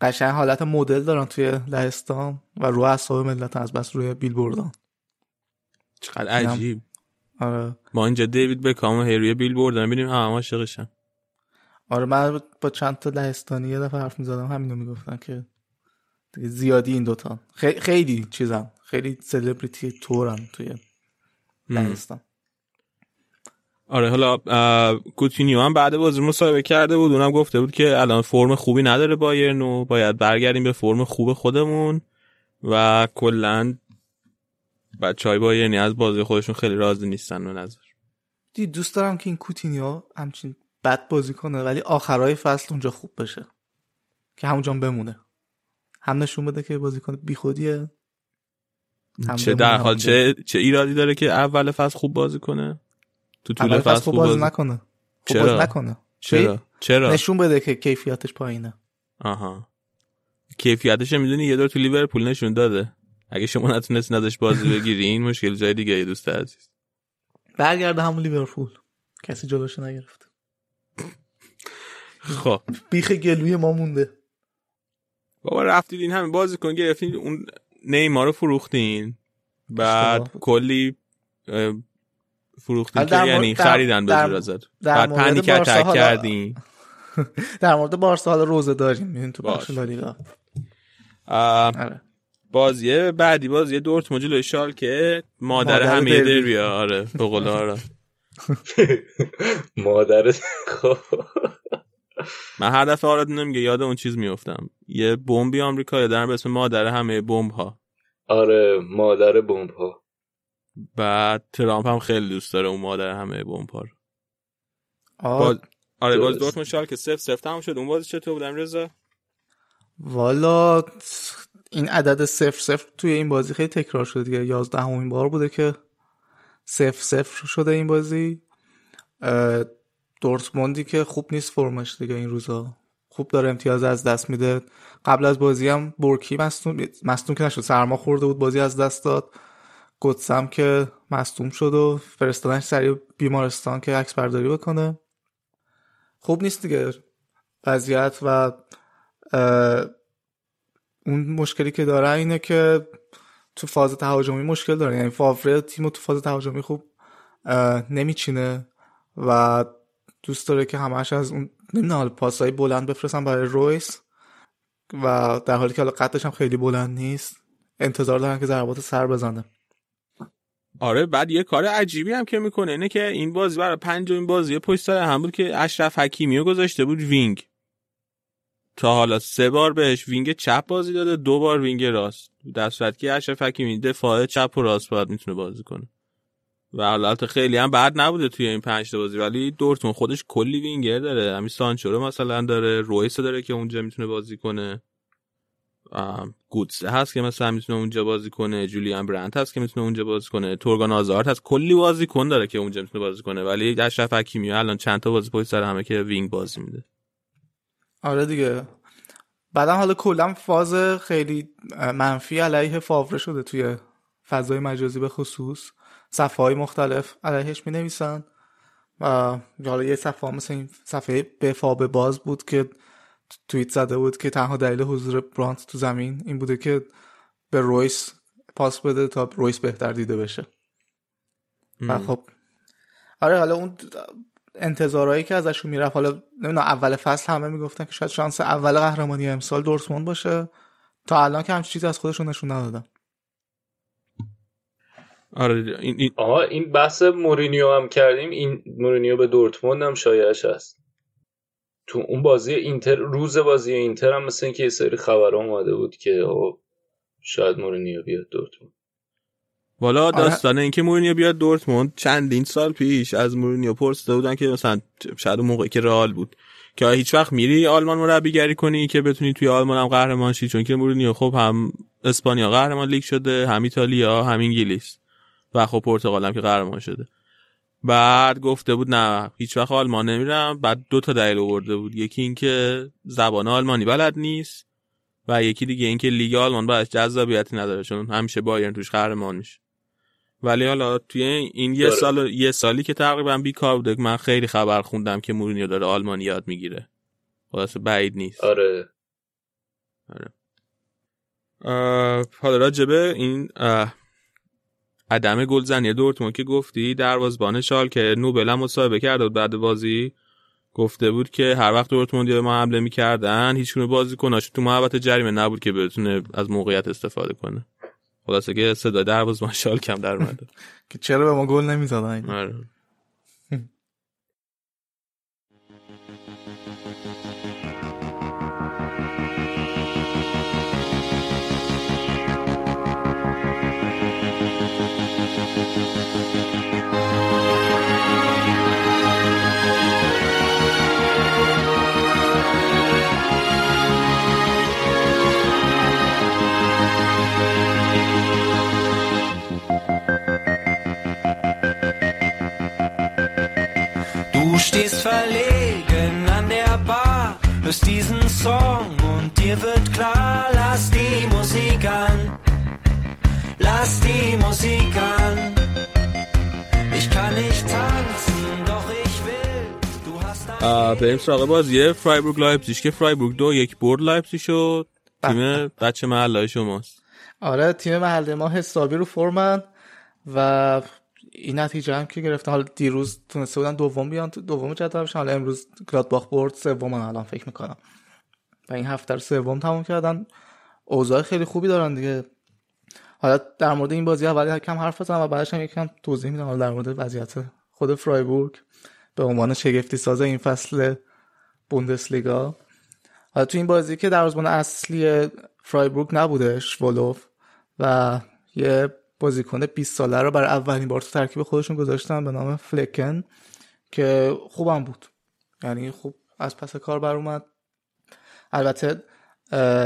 قشنگ حالت مدل دارن توی لهستان و روی اعصاب ملت از بس روی بیلبوردان. چقدر عجیب. آره ما اینجا دیوید بکام و هری بیلبوردان میبینیم، همه عاشقشن. آره من با چند تا لهستانی یه دفعه حرف می‌زدم، همینو میگفتن که زیادی این دوتا خی... خیلی چیزن، خیلی سلبریتی تورن توی لهستان. آره حالا کوتینیو هم بعد بازی مصاحبه کرده بود، اونم گفته بود که الان فرم خوبی نداره بایرن و باید برگردیم به فرم خوب خودمون، و کلا بچهای بایرنی از بازی خودشون خیلی راضی نیستن به نظر. دی دوست دارم که این کوتینیو همچین بد بازی کنه ولی آخرای فصل اونجا خوب بشه که همونجا بمونه، هم نشون بده که بازیکن بیخودیه، چه در حال چه چه ایرادی داره که اول فصل خوب بازی کنه، تو طول فصل, فصل خوب بازی, بازی نکنه، خوب چرا؟ بازی نکنه چرا؟ چرا نشون بده که کیفیتش پایینه. آها کیفیتش میدونی یه دور تو لیورپول نشون داده، اگه شما نتونستی ازش بازی بگیری این مشکل جای دیگه یه دوست عزیز برگرده همون لیورپول، کسی جلوش نگرفت. خب بیخ گلوی ما مونده بابا، رفتید این همه بازیکن گرفتین، اون نیمار رو فروختین، بعد کلی فروختین که یعنی خریدن به زور ازت، بعد پنیک اتاک کردین. در مورد بارسا حالا روزه داریم میبینین تو بخش لالیگا. بازیه بعدی بازیه دورتموند جلوی شالکه، مادر همه دربیه. آره به قول آره مادر. خب من هر دفعه آراد نمیگه یاد اون چیز میافتم، یه بمبی آمریکا یادم به اسم مادر همه بمب ها. آره مادر بمب ها. بعد ترامپ هم خیلی دوست داره اون مادر همه بمب ها رو. باز... آره باز دورتموند شالکه صفر صفر تموم شد. اون بازی چطور بود امروزه؟ والا این عدد صفر صفر توی این بازی خیلی تکرار شده دیگه، یازدهمین بار بوده که صفر صفر شده این بازی. دورتموندی که خوب نیست فرمش دیگه این روزا، خوب داره امتیاز از دست میده. قبل از بازی هم برکی مصدوم مصدوم که نشد، سرما خورده بود بازی از دست داد. گوتسم که مصدوم شد و فرستادنش سریع بیمارستان که عکس برداری بکنه. خوب نیست دیگه وضعیت، و اون مشکلی که داره اینه که تو فاز تهاجمی مشکل داره، یعنی فاوره تیمو تو فاز تهاجمی خوب نمیچینه و دوست داره که همش از اون نمیدونم پاسای بلند بفرستن برای رویس، و در حالی که حالا قدش هم خیلی بلند نیست، انتظار دارن که ضربات سر بزنه. آره بعد یه کار عجیبی هم که میکنه اینه که این بازی برای پنجمین بازی پشت سر هم بود که اشرف حکیمی رو گذاشته بود وینگ، تا حالا سه بار بهش وینگ چپ بازی داده، دو بار وینگ راست، در صورتی که اشرف حکیمی دفاع چپ و راست باید میتونه بازی کنه. و حالت خیلی هم بد نبوده توی این پنج تا بازی، ولی دورتموند خودش کلی وینگر داره، همین سانچو رو مثلا داره، رویس داره که اونجا میتونه بازی کنه، گودز هست که مثلا میتونه اونجا بازی کنه، جولیان برانت هست که میتونه اونجا بازی کنه، تورگان آزارد هست، کلی بازیکن داره که اونجا میتونه بازی کنه. ولی اشرف حکیمی الان چند تا بازی پشت سر همه که وینگ بازی میده. آره دیگه بعدم حالا کلا فاز خیلی منفی علیه فاوره شده توی فضای مجازی، به خصوص صفحه های مختلف علیهش می نویسن. و حالا یه صفحه مثل این صفحه به فابه باز بود که توییت زده بود که تنها دلیل حضور برانت تو زمین این بوده که به رویس پاس بده تا رویس بهتر دیده بشه. و خب آره حالا اون انتظارهایی که ازشون میرفت، حالا نمیدونم اول فصل همه میگفتن که شاید شانس اول قهرمانی امسال دورتموند باشه، تا الان که همچین چیزی از خودشون نشون ندادن. آره این این آها این بحث مورینیو هم کردیم، این مورینیو به دورتموند هم شایعش هست. تو اون بازی اینتر، روز بازی اینتر هم مثلا اینکه یه سری خبر اومده بود که شاید مورینیو بیاد دورتموند. والا داستان آره. اینکه مورینیو بیاد دورتموند چندین سال پیش از مورینیو پرسیده بودن که مثلا شاید اون موقعی که رئال بود که هیچ وقت میری آلمان مربیگری کنی که بتونی توی آلمان هم قهرمان شی، چون که مورینیو خب هم اسپانیا قهرمان لیگ شده، هم ایتالیا، هم انگلیس، و خب پرتغال هم که قهرمان شده. بعد گفته بود نه هیچ وقت آلمان نمیرم. بعد دو تا دلیل آورده بود، یکی این که زبان آلمانی بلد نیست و یکی دیگه این که لیگ آلمان براش جذابیتی نداره چون همیشه بایرن توش قهرمان میشه. ولی حالا توی این یه سال یه سالی که تقریبا بیکار بوده من خیلی خبر خوندم که مورینیو داره آلمانی یاد میگیره، واسه بعید نیست. آره آره حالا راجبه این عدم گلزنی دورتموند که گفتی، دروازه‌بان شالکه نوبل هم مصاحبه کرده بود بعد بازی، گفته بود که هر وقت دورتموندی به ما حمله می‌کردن هیچکونه بازیکناش تو محوطه جریمه نبود که بتونه از موقعیت استفاده کنه. خلاصه که صدای دروازه‌بان شالکه هم در اومد که چرا به ما گل نمی‌زدن. آره stehst verlegen an der Bar, hörst diesen Song und dir wird klar, lass die Musik an, lass die Musik an. Ich kann nicht tanzen, doch ich will, du hast... آه بریم سراغ بازیه فرایبورگ لایپزیگ که فرایبورگ دو یک برد لایپزیگ شد. تیم بچه محله شماست. آره تیم محله ما حسابی رو فرمن و این نتیجه هم که گرفتن، حالا دیروز تونسته بودن دوم بیان تو دوم جدول بشن، حالا امروز گلادباخ برد سومن الان فکر میکنم و این هفته رو سوم تموم کردن. اوضاع خیلی خوبی دارن دیگه. حالا در مورد این بازی اول یکم حرف بزنم و بعدش هم یکم توضیح میدم در مورد وضعیت خود فرایبورگ به عنوان شگفتی ساز این فصل بوندسلیگا. حالا تو این بازی که دروازه‌بان اصلی فرایبورگ نبودش ولوف و یه بازیکن بیست ساله رو برای اولین بار تو ترکیب خودشون گذاشتن به نام فلکن که خوبم بود، یعنی خوب از پس کار بر اومد. البته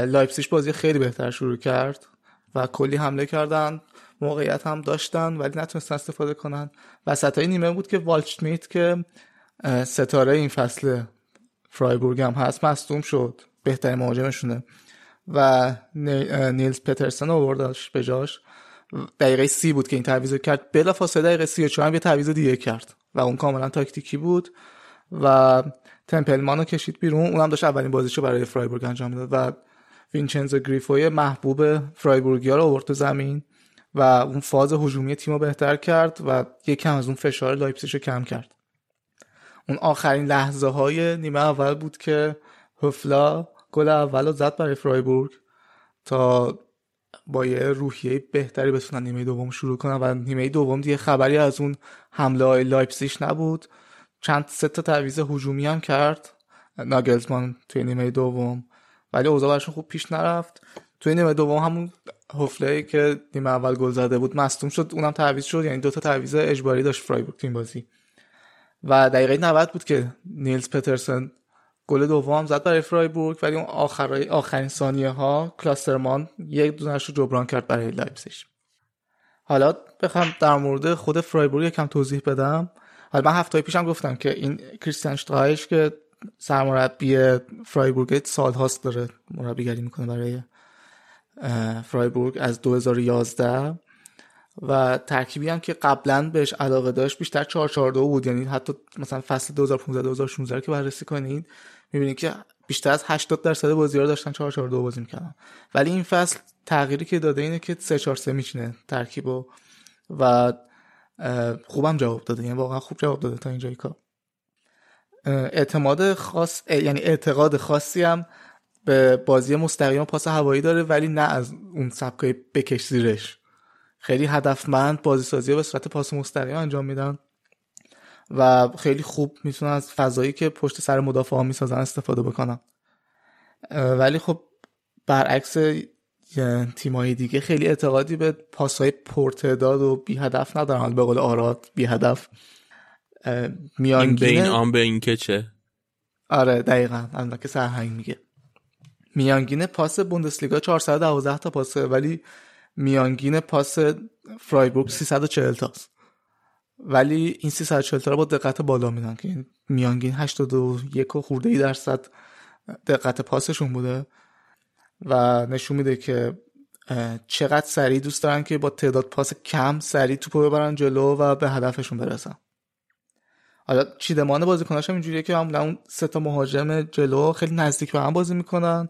لایپزیگ بازی خیلی بهتر شروع کرد و کلی حمله کردن، موقعیت هم داشتن ولی نتونستن استفاده کنن. وسطای نیمه بود که والشمیت که ستاره این فصل فرایبورگ هم هست مصدوم شد، بهترین مهاجمشونه و نیلز پترسن آوردش به جاش. دقیقه سی بود که این تعویض رو کرد، بلافاصله دقیقه سی و چهار هم یه تعویض دیگه کرد و اون کاملا تاکتیکی بود و تمپلمانو کشید بیرون، اونم داشت اولین بازیشو برای فرایبورگ انجام میداد و وینچنزو گریفوی محبوب فرایبورگیا رو آورد تو زمین و اون فاز هجومی تیمو بهتر کرد و یکم از اون فشار لایپزیگو کم کرد. اون آخرین لحظه های نیمه اول بود که هفلا گل اولو زد برای فرایبورگ تا با یه روحیه بهتری بتونن نیمه دوم شروع کنن و نیمه دوم دیگه خبری از اون حمله های لایپزیگ نبود. چند سه تا تعویض هجومی هم کرد ناگلزمان توی نیمه دوم ولی اوضاع براشون خوب پیش نرفت. توی نیمه دوم همون هفله‌ای که نیمه اول گل زده بود مصدوم شد، اونم تعویض شد، یعنی دو تا تعویض اجباری داشت فرایبورگ تو این بازی. و دقیقه نود بود که نیلز پترسن گل دوم زد برای فرایبورگ ولی اون آخرای آخرین ثانیه ها کلاسترمان یک دونش رو جبران کرد برای لایپزیگ. حالا بخوام در مورد خود فرایبورگ یکم توضیح بدم، حالا من هفته پیشم گفتم که این کریستیان اشترایش که سرمربی فرایبورگ سالهاست داره مربیگری میکنه برای فرایبورگ از دو هزار و یازده و ترکیبی هم که قبلا بهش علاقه داشت بیشتر چهار چهار دو بود، یعنی حتی مثلا فصل دو هزار و پانزده دو هزار و شانزده که بررسی کنید میبینید که بیشتر از هشتاد درصد بازی‌ها رو داشتن چهار چهار دو بازی می‌کردن. ولی این فصل تغییری که داده اینه که سه چهار سه میچینه ترکیبو و خوبم جواب داده، یعنی واقعا خوب جواب داده تا اینجای کار. اعتماد خاص، یعنی اعتقاد خاصی هم به بازی مستقیم پاس هوایی داره ولی نه از اون سبکای بکش زیرش، خیلی هدفمند بازیسازی رو به صورت پاس مستقیم انجام میدن و خیلی خوب میتونن از فضایی که پشت سر مدافعا میسازن استفاده بکنن. ولی خب برعکس تیم‌های دیگه خیلی اعتقادی به پاس‌های پرتعداد و بی هدف ندارن، به قول آراد بی هدف میانگینه این بین آن به این که چه. آره دقیقاً الان که سرهنگ میگه میانگینه پاس بوندسلیگا چهارصد و دوازده تا پاسه ولی میانگین پاس فرایبورگ سیصد و چهل تاست، ولی این سیصد و چهل تا رو با دقت بالا میدن که میانگین هشتاد و یک خورده ای درصد دقت پاسشون بوده و نشون میده که چقدر سریع دوست دارن که با تعداد پاس کم سریع توپو ببرن جلو و به هدفشون برسن. حالا چیدمان بازیکناش هم اینجوریه که معمولا اون سه تا مهاجم جلو خیلی نزدیک به هم بازی میکنن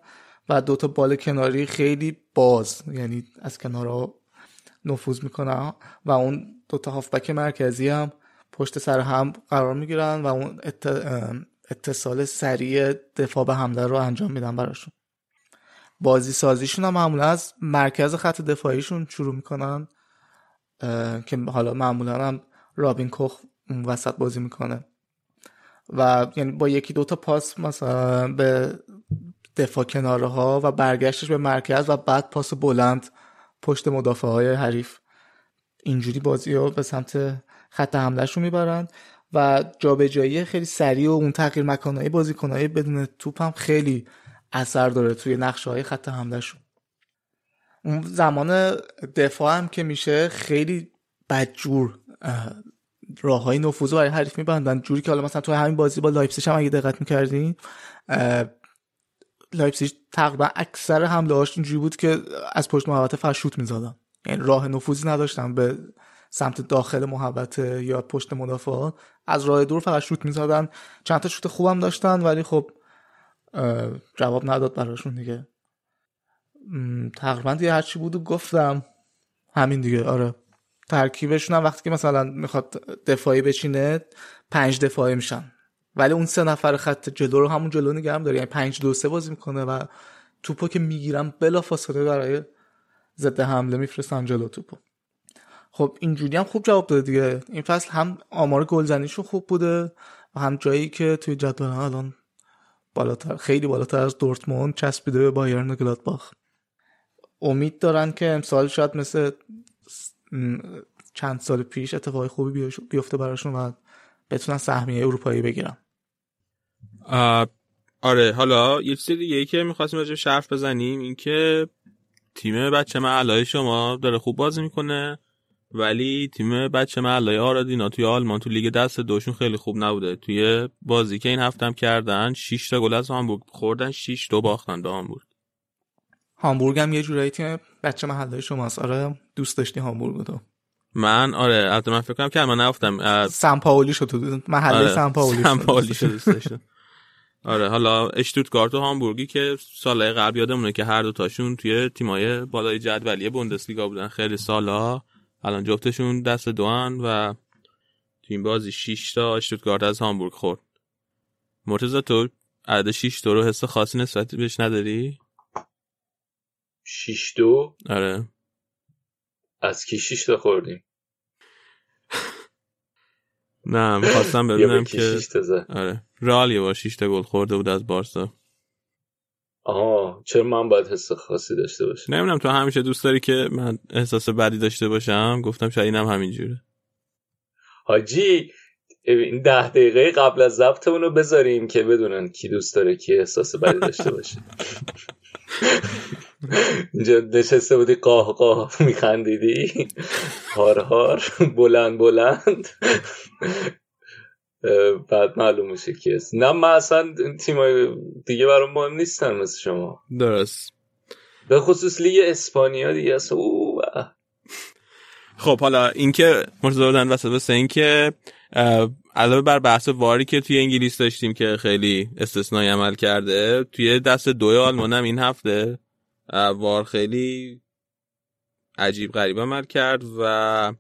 و دوتا بال کناری خیلی باز، یعنی از کنارها نفوذ میکنن و اون دوتا هافبک مرکزی هم پشت سر هم قرار میگیرن و اون اتصال سریع دفاع به حمله رو انجام میدن براشون. بازی سازیشون هم معمولا از مرکز خط دفاعیشون شروع میکنن که حالا معمولا هم رابین کوخ وسط بازی میکنه و یعنی با یکی دوتا پاس مثلا به دفاع کناره ها و برگشتش به مرکز و بعد پاس بلند پشت مدافع های حریف، اینجوری بازی ها به سمت خط حمله شون میبرن و جابجایی خیلی سریع و اون تغییر مکانهای بازیکنهای بدون توپ هم خیلی اثر داره توی نقشه های خط حمله شون. اون زمان دفاع هم که میشه خیلی بدجور راههای نفوذ برای حریف میبندن، جوری که حالا مثلا تو همین بازی با لایپزیگ هم اگه دقت می‌کردین، لایپزیگ تقریبا اکثر حمله‌هاش اینجوری بود که از پشت محوطه فقط شوت می‌زدن، یعنی راه نفوذی نداشتن به سمت داخل محوطه یا پشت مدافعان، از راه دور فقط شوت می‌زدن. چند تا شوت خوبم داشتن ولی خب جواب نداد براشون دیگه. تقریبا دیگه هر چی بود و گفتم همین دیگه. آره ترکیبشون هم وقتی که مثلا میخواد دفاعی بچینه پنج دفاعی میشن، ولی اون سه نفر خط جلو رو همون جلو نگه هم داره، یعنی پنج دو سه بازی میکنه و توپو که میگیرن بلافاصله برای ضد حمله میفرستن جلو توپو. خب اینجوری هم خوب جواب داده دیگه. این فصل هم آمار گلزنیشون خوب بوده و هم جایی که توی جدول الان بالاتر، خیلی بالاتر از دورتموند، چسبیده به بایرن و گلادباخ. امید دارن که امسال شاید مثل چند سال پیش اتفاقی خوبی بیفته براشون و بتونن سهمیه اروپایی بگیرن. آره حالا یه چیز دیگه که می‌خواستیم راجع بهش حرف بزنیم این که تیم بچه معلای شما داره خوب بازی میکنه، ولی تیم بچه معلای آرادینا توی آلمان تو لیگ دست دوشون خیلی خوب نبوده. توی بازی که این هفته هم کردن شش تا گل از هامبورگ خوردن، شش دو باختن به هامبورگ. هامبورگ هم یه جورایی تیم بچه محله شماست. آره دوست داشتی هامبورگ تو؟ من آره البته من فکر کنم که من نفتم سان پائولی شد تو محله. آره. سان پائولی سان پائولی شد دوست داشتم. آره حالا اشتوتگارت و هامبورگی که سالهای قبل یادمونه که هر دو تاشون توی تیمای بالای جدول بوندسلیگا بودن خیلی سالا، الان جفتشون دست دوان و تو این بازی شش تا اشتوتگارت از هامبورگ خورد. مرتضی تو عدد شش تا رو حس خاصی نسبت بهش نداری؟ شیش دو؟ آره از کی شیش تا خوردیم؟ نه میخواستم ببینم که آره رئال یه بار شیش تا گل خورده بود از بارسا. آها چرا من باید حس خاصی داشته باشم؟ نمیدونم تو همیشه دوست داری که من احساس بدی داشته باشم، گفتم شاید اینم همینجوره. حاجی این ده دقیقه قبل از ضبط اونو بذاریم که بدونن کی دوست داره کی احساس بدی داشته باشه. اینجا نشسته بودی قاه قاه میخندیدی هار هار بلند بلند، بعد معلوم میشه کیست. نه من اصلا تیمای دیگه برام مهم نیستن مثل شما. درست، به خصوص لیگ اسپانیا دیگه است. خب حالا اینکه مرتضی دادن وسط بس اینکه علاوه بر بحث واری که توی انگلیس داشتیم که خیلی استثنایی عمل کرده، توی دست دوی آلمان هم این هفته وار خیلی عجیب غریب عمل کرد و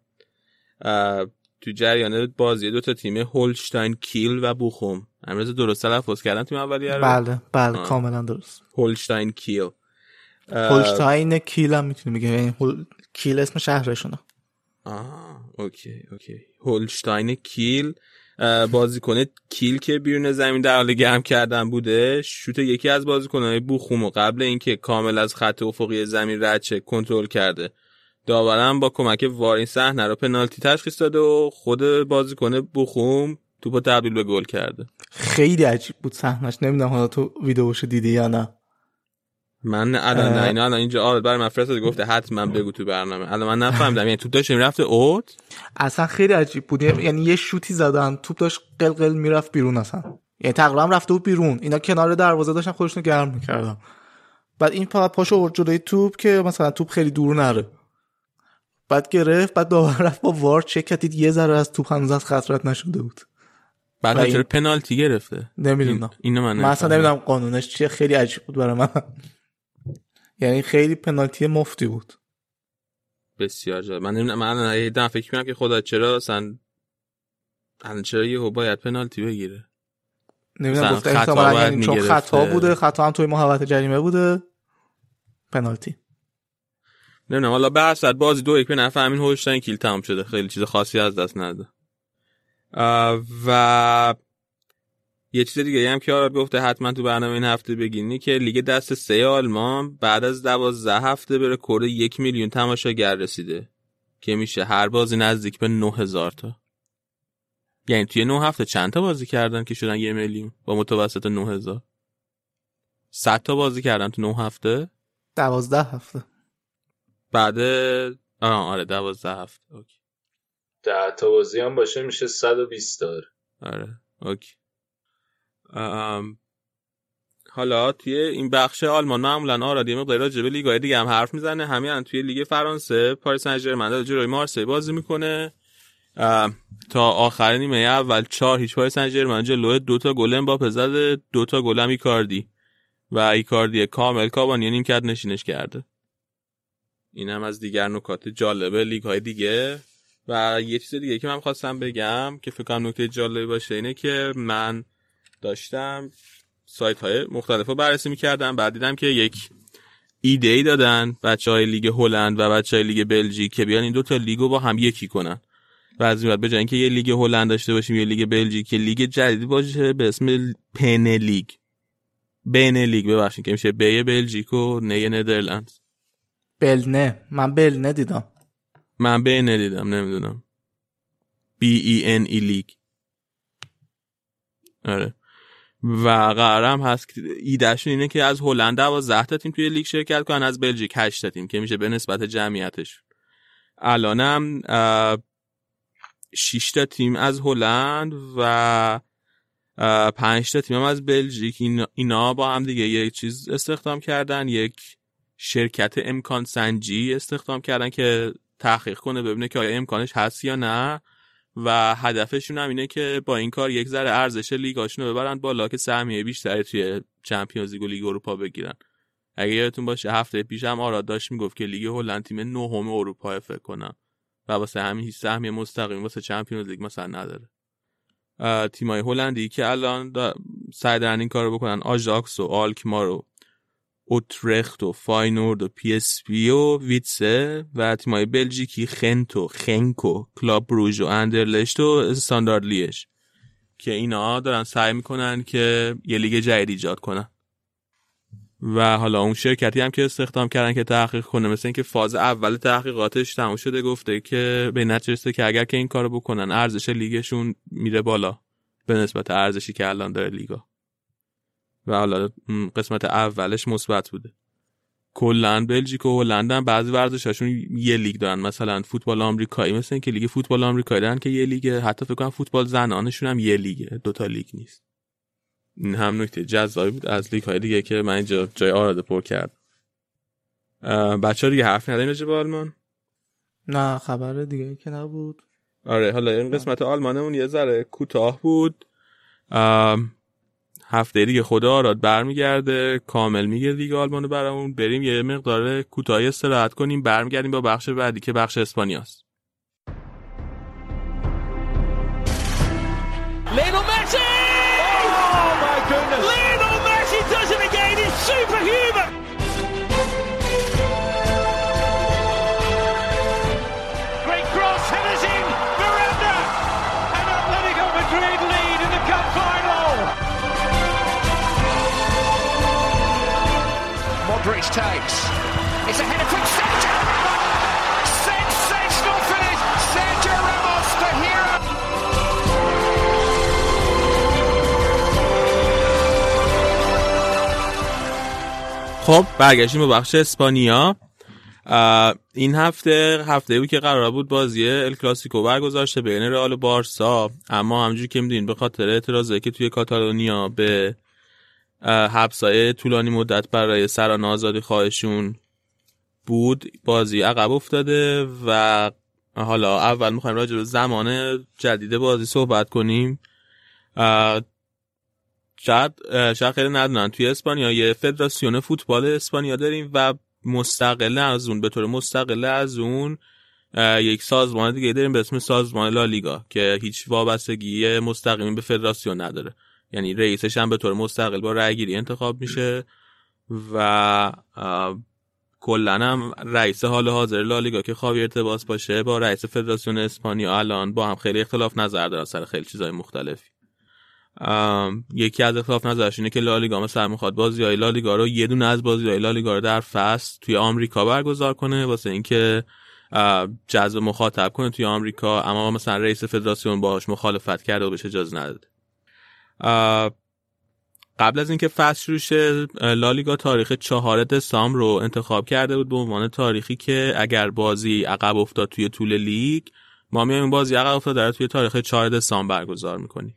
تو جریان بازی دو تا تیم هولشتاین کیل و بوخوم، امروز درست تلفظ کردن تیم اولیه رو؟ بله بله کاملا درست. هولشتاین کیل، هولشتاین کیل هم میتونیم بگیم، کیل اسم شهرشونه. آه اوکی اوکی. هولشتاین کیل بازیکن کیل که بیرون زمین در حال گرم کردن بوده، شوت یکی از بازیکن‌های بوخومو قبل اینکه کامل از خط افقی زمین رد شه کنترل کرده. داورم با کمک وار این صحنه رو پنالتی تشخیص داده و خود بازیکن بوخوم توپو تبدیل به گل کرده. خیلی عجیب بود صحنهش. نمیدونم حالا تو ویدیوشو دیدی یا نه. من الان نه اینا الان اینجا آره برای من فرستاد گفته حتما بگو تو برنامه. الان من نفهمیدم یعنی توپ داشت میرفت اوت؟ اصلا خیلی عجیب بود، یعنی یه شوتی زدن توپ داشت قلقل میرفت بیرون، اصلا یعنی تقریبا رفته بود بیرون، اینا کنار دروازه داشتن خودشونو گرم میکردن، بعد این فقط پاشو ورد جلوی توپ که مثلا توپ خیلی دور نره، بعد گرفت، بعد داور رفت با وار چک کرد یه ذره از توپ هنوز از خطرت نشده بود، بعد این... پنالتی گرفته. نمیدونم اینو من مثلا نمیدونم قانونش چیه، خیلی عجیب بود برای من، یعنی خیلی پنالتی مفتی بود. بسیار جالب. من نمیدونم من یه دفعه فکر میکنم که خدا چرا اصلا الان چرا یهو باید پنالتی بگیره. نمیدونم گفتم احتمالاً یعنی چون خطا بوده، خطا هم توی محوطه جریمه بوده پنالتی. نمیدونم حالا به اصل بازی دو یک به نفع همین هولشتاین کیل تمام شده، خیلی چیز خاصی از دست نداد. و یه چیز دیگه هم که آراد گفته حتما تو برنامه این هفته بگینی که لیگ دست سه آلمان بعد از دوازده هفته بره کرده یک میلیون تماشاگر رسیده که میشه هر بازی نزدیک به نه هزار تا، یعنی توی نه هفته چند تا بازی کردن که شدن یک میلیون با متوسط نه هزار؟ صد تا بازی کردن تو نه هفته؟ دوازده هفته بعد آره دوازده هفته. اوکی. ده تا بازی هم باشه میشه صد و بیست دار. آره اوکی. ام... حالا توی این بخش آلمان معمولا آراد یه مقدار راجع به لیگ‌های دیگه هم حرف میزنه. همین توی لیگ فرانسه پاریس سن ژرمن در جلوی مارسی بازی میکنه تا آخر نیمه اول چهار هیچ پاریس سن ژرمن جلوه، دو تا گل امباپه زده، دو تا گل هم ایکاردی و ایکاردی کامل کاوانی نیمکت نشینش کرده. اینم از دیگر نکات جالب لیگ‌های دیگه. و یه چیز دیگه که من خواستم بگم که فکر کنم نکته جالبی باشه اینه که من داشتم سایت‌های مختلفو بررسی می‌کردم، بعد دیدم که یک ایده ای دادن بچهای لیگ هلند و بچهای لیگ بلژیک که بیان این دو تا لیگو با هم یکی کنن و از این بعد به جای اینکه یه لیگ هلند داشته باشیم یه لیگ بلژیک، یه لیگ جدید باشه به اسم پن لیگ، بین لیگ ببخشید، که میشه بی بلژیک و نه ندرلند. بلنه من بلنه دیدم، من بین دیدم، نمیدونم بی ای ان ای لیگ. آره و قرارم هست ایدهشون اینه که از هلند دوازده تا تیم توی لیگ شرکت کنن، از بلژیک هشت تا تیم که میشه به نسبت جمعیتشون. الانم شش تا تیم از هلند و پنج تا تیم هم از بلژیک، اینا با هم دیگه یک چیز استخدام کردن، یک شرکت امکان سنجی استخدام کردن که تحقیق کنه ببینه که آیا امکانش هست یا نه، و هدفشون هم اینه که با این کار یک ذره ارزش لیگاشون رو ببرن بالا که سهمیه بیشتری توی چمپیونز لیگ و لیگ اروپا بگیرن. اگه یادتون باشه هفته پیش هم آراد داشت میگفت که لیگ هلند تیم نهم اروپا فکر کنم و واسه همین هیچ سهمیه مستقیم واسه چمپیونز لیگ مثلا نداره. تیمای هلندی که الان سعی دارن این کارو بکنن آژاکس و آلکمار و اوترخت و فاینورد و پی اس پی و ویتسه، و تیمای بلژیکی خنت و خنکو کلاب بروژ و اندرلشت و استاندارد لیژ، که اینا دارن سعی میکنن که یه لیگ جدید ایجاد کنن. و حالا اون شرکتی هم که استخدام کردن که تحقیق کنه، مثلا اینکه فاز اول تحقیقاتش تموم شده، گفته که به نتیجه رسیده که اگر که این کارو بکنن ارزش لیگشون میره بالا به نسبت ارزشی که الان داره لیگا. و حالا قسمت اولش مثبت بوده. کلا بلژیک و هلند هم بعضی ورزشاشون یه لیگ دارن، مثلا فوتبال آمریکایی مثلا که لیگ فوتبال آمریکایی دارن که یه لیگ، حتی فکر کنم فوتبال زنانشون هم یه لیگه، دوتا لیگ نیست. این هم نکته جذابی بود از لیگ های دیگه که من اینجا جای آراد پر کرد. بچه‌ها دیگه حرف ندارین راجع به آلمان؟ نه خبر دیگه که نبود. آره حالا این قسمت آلمانمون یه ذره کوتاه بود. هفته دیگه خدا آراد برمیگرده کامل میگه دیگه آلمانو برامون، بریم یه مقدار کوتاهی استراحت کنیم، برمیگردیم با بخش بعدی که بخش اسپانیاست. Rich takes. It's a header from Sergio Ramos. Sensational finish. Sergio Ramos, the hero. خب برگشتیم به بخش اسپانیا. این هفته هفته بود که قرار بود بازی ال کلاسیکو برگزارشه بین رئال و بارسا، اما همونجوری که می‌دونید به خاطر اعتراضی که توی کاتالونیا به حبسای طولانی مدت برای سران آزادی خواهشون بود بازی عقب افتاده. و حالا اول میخوایم راجع به زمان جدید بازی صحبت کنیم. شاید شاید خیلی ندونن توی اسپانیا یه فدراسیون فوتبال اسپانیا داریم و مستقل از اون، به طور مستقل از اون یک سازمان دیگه داریم به اسم سازمان لالیگا که هیچ وابستگی مستقیمی به فدراسیون نداره، یعنی رئیسش هم به طور مستقل با رأی گیری انتخاب میشه و کلا هم رئیس حال حاضر لالیگا که خاویر تباس باشه با رئیس فدراسیون اسپانیا الان با هم خیلی اختلاف نظر دارن سر خیلی چیزای مختلفی. یکی از اختلاف نظرش اینه که لالیگا مثلا میخواد بازیای لالیگا رو، یه دونه از بازیای لالیگا رو در فصل توی آمریکا برگزار کنه واسه اینکه جذب مخاطب کنه توی آمریکا، اما مثلا رئیس فدراسیون باهاش مخالفت کرده و بهش اجازه نداده. قبل از اینکه فصل شروع شه لالیگا تاریخ چهارم دسامبر رو انتخاب کرده بود به عنوان تاریخی که اگر بازی عقب افتاد توی طول لیگ ما میایم بازی عقب افتاده رو توی تاریخ چهار دسامبر برگزار میکنیم.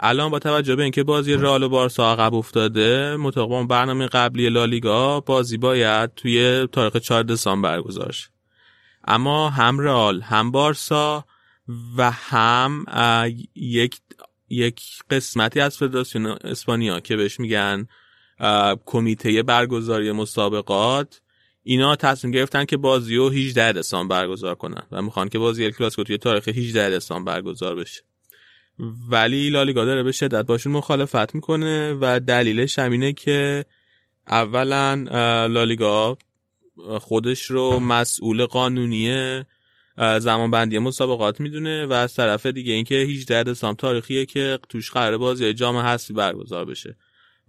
الان با توجه به اینکه بازی رئال و بارسا عقب افتاده، مطابق برنامه قبلی لالیگا بازی باید توی تاریخ چهار دسامبر برگزار شه. اما هم رئال، هم بارسا و هم یک یک قسمتی از فدراسیون اسپانیا که بهش میگن کمیته برگزاری مسابقات، اینا تصمیم گرفتن که بازی رو هجده دسامبر برگزار کنن و میخوان که بازی ال کلاسیکو توی تاریخ هجده دسامبر برگزار بشه. ولی لالیگا داره به شدت باشون مخالفت میکنه و دلیلش همینه که اولا لالیگا خودش رو مسئول قانونیه زمان بندی مسابقات میدونه و از طرف دیگه اینکه هجده دسامبر تاریخیه که توش قراره بازی جام حذفی برگزار بشه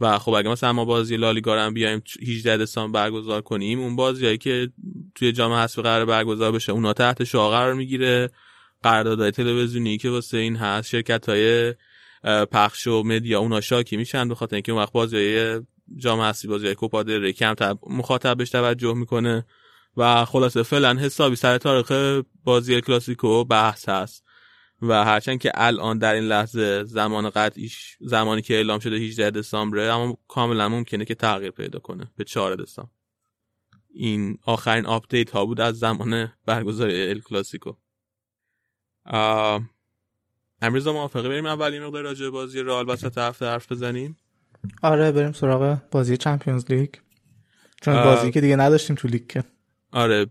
و خب اگه مثلا ما بازی لالیگا رو هم بیایم هجده دسامبر برگزار کنیم، اون بازیایی که توی جام حذفی قراره برگزار بشه اونا تحت شعار قرار میگیره، قراردادهای تلویزیونی که واسه این هست، شرکت‌های پخش و مدیا اونا شاکی میشن به خاطر اینکه اون وقت بازیای جام حذفی، بازیای کوپا دل ری کم مخاطب بهش توجه میکنه و خلاصه فعلا حسابی سر تاریخ بازی کلاسیکو بحث هست و هرچند که الان در این لحظه زمان قطعیش زمانی که اعلام شده هجده دسامبر، اما کاملا ممکنه که تغییر پیدا کنه به چهار دسامبر. این آخرین آپدیت ها بود از زمان برگزاری ال کلاسیکو. امروز موافقه بریم اولی مقدار راجع بازی رئال وسط هفته حرف بزنیم؟ آره بریم سراغ بازی چمپیونز لیگ، چون بازی که دیگه نداشتیم تو لیگ. آره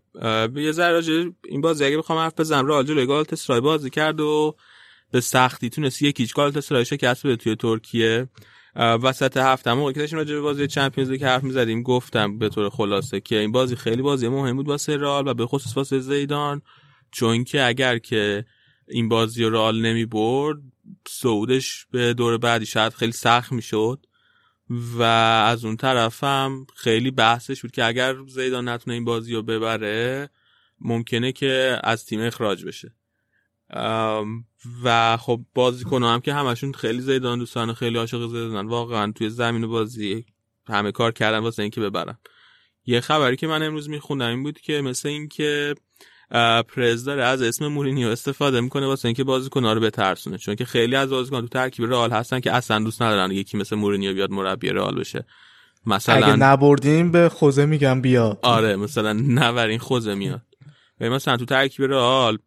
یه ذره راجع این بازی اگه بخوام حرف بزنم، رئال جلوی گالاتاسرای بازی کرد و به سختی تونست یک هیچ گالاتاسرای شکست بده توی ترکیه. وسط هفته موقعی که داشتیم راجع به بازی چمپیونز لیگ حرف می‌زدیم گفتم به طور خلاصه که این بازی خیلی بازی مهم بود واسه رئال و به خصوص واسه زیدان، چون که اگر که این بازی رئال نمی‌برد صعودش به دور بعدی شاید خیلی سخت می‌شد و از اون طرف هم خیلی بحثش بود که اگر زیدان نتونه این بازی رو ببره ممکنه که از تیم اخراج بشه و خب بازیکن‌ها هم که همشون خیلی زیدان دوستان، خیلی عاشق زیدانن، واقعا توی زمین بازی همه کار کردن واسه اینکه ببرن. یه خبری که من امروز میخوندم این بود که مثل اینکه پرز داره از اسم مورینیو استفاده میکنه واسه اینکه بازیکن‌ها رو بترسونه، چون که خیلی از بازیکن‌ها تو ترکیب رئال هستن که اصلا دوست ندارن یکی مثل مورینیو بیاد مربی رئال بشه. مثلا اگه نبردیم به خوزه میگم بیا. آره مثلا نبرین خوزه میاد. و مثلا تو ترکیب رئال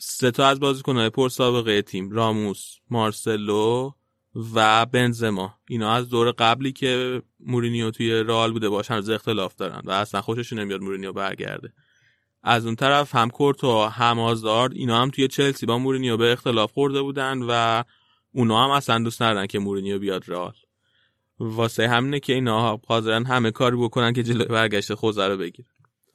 سه تا از بازیکن‌های پرسابقه تیم، راموس، مارسلو و بنزما، اینا از دور قبلی که مورینیو توی رئال بوده باش هنوز اختلاف دارن و اصلا خوششون نمیاد مورینیو برگرده. از اون طرف هم کورتو هم آزارد، اینا هم توی چلسی با مورینیو به اختلاف خورده بودن و اونا هم اصلا دوست ندارن که مورینیو بیاد رئال. واسه همینه که اینا حاضرن همه کاری بکنن که جلوی برگشت خوزه رو بگیرن.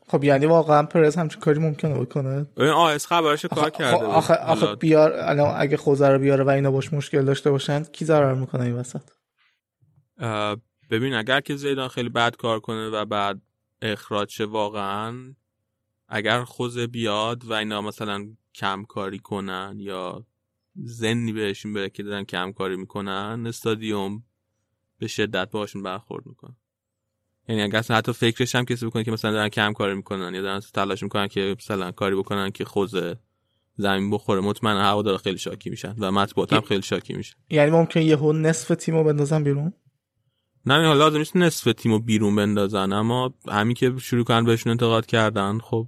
خب یعنی واقعا پرز همچین کاری ممکنه بکنه؟ ببین آیس خبرش کار کرده. آخه آخه بیار الان اگه خوزه رو بیاره و اینا باش مشکل داشته باشن کی ضرر میکنه این وسط؟ ببین اگر که زیدان خیلی بد کار کنه و بعد اخراج شه، واقعا اگر خوزه بیاد و اینا مثلا کم کاری کنن یا زنی بهشون بره که دادن کم کاری میکنن، استادیوم به شدت باشون برخورد میکنه. یعنی اگه اصلا حتی فکرش هم کسی بکنه که مثلا دارن کم کاری میکنن یا دارن تلاش میکنن که مثلا کاری بکنن که خوزه زمین بخوره، مطمئن هوادارا خیلی شاکی میشن و مطبوعات هم خیلی شاکی میشن. یعنی ممکنه یهو نصف تیمو بندازن بیرون؟ نه نه لازم نیست نصف تیمو بیرون بندازن، اما همین که شروع کردن بهشون انتقاد کردن خب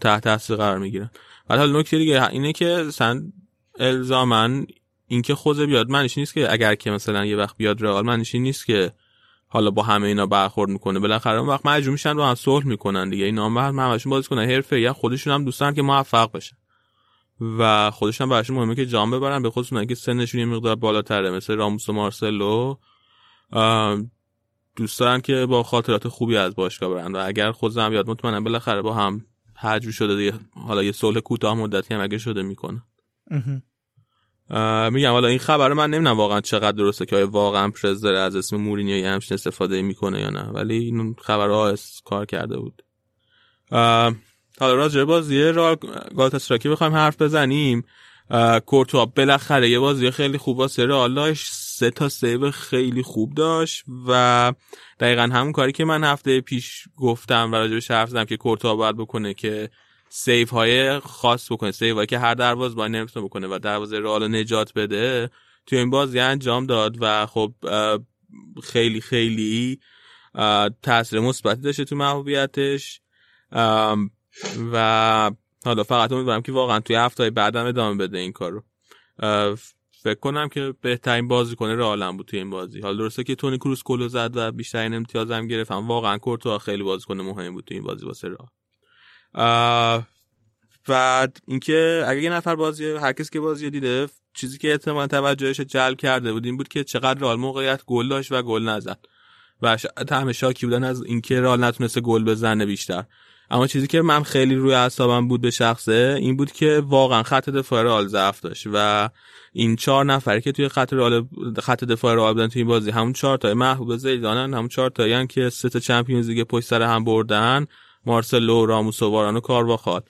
تحت تاثیر قرار میگیرن. بعد حالا نکته دیگه اینه که مثلا الزامن اینکه خوزه بیاد معنیش نیست که اگر که مثلا یه وقت بیاد رئال معنیش نیست که حالا با همه اینا برخورد میکنه، بالاخره اون وقت مجموع میشن با هم صلح میکنن دیگه. اینا هم همشون بازیکن‌های حرفه‌ای خودشون هم دوستن که موفق بشن و خودشون هم براشون مهمه که جام ببرن، به خصوص اونایی که سنشون یه مقدار بالاتره مثل راموس و مارسلو، دوست دارن که با خاطرات خوبی از باشگاه برن و اگر خودم یاد مطمئنم بالاخره با هم حجم شده دیگه، حالا یه صلح کوتاه مدتی هم اگه شده میکنه. میگم حالا این خبر رو من نمیدونم واقعا چقدر درسته که آیا واقعا پرز داره از اسم مورینیو یه همچین استفاده میکنه یا نه، ولی این خبرها کار کرده بود. حالا راجع به بازی رئال گالاتاسرای که بخوایم حرف بزنیم، کورتوا بالاخره یه بازی خیلی خوب واسه رئال داشت، سه تا سیو خیلی خوب داشت و دقیقاً همون کاری که من هفته پیش گفتم و راجعش حرف زدم که کورتوا باید بکنه که سیو های خاص بکنه، سیو هایی که هر دروازه با نرمسون بکنه و دروازه رئال نجات بده، تو این بازی انجام داد و خب خیلی خیلی تاثیر مثبتی داشته تو محبوبیتش. و حالا فقط امیدوارم که واقعا توی هفته‌های بعدم ادامه بده این کارو. فکر کنم که بهترین بازیکن رئال بود توی این بازی. حالا درسته که تونی کروس گل زد و بیشترین امتیاز هم گرفت، واقعا کورتوا خیلی بازیکن مهمی بود توی این بازی واسه رئال. و اینکه اگه یه نفر بازی، هر کسی که بازی دیده، چیزی که احتمالاً توجهش جلب کرده بود این بود که چقدر رئال موقعیت گل داشت و گل نزد و همه شاکی بودن از اینکه رئال نتونسته گل بزنه بیشتر. اما چیزی که من خیلی روی اعصابم بود به شخصه این بود که واقعا خط دفاع رئال ضعف داشت و این چهار نفری که توی خط رئال، خط دفاع رئال بودن توی این بازی، همون چهار تا محبوب زیدانن، همون چهار تایان که سه تا چمپیونز لیگ پشت سر هم بردن، مارسلو، راموس و واران و کارواخال،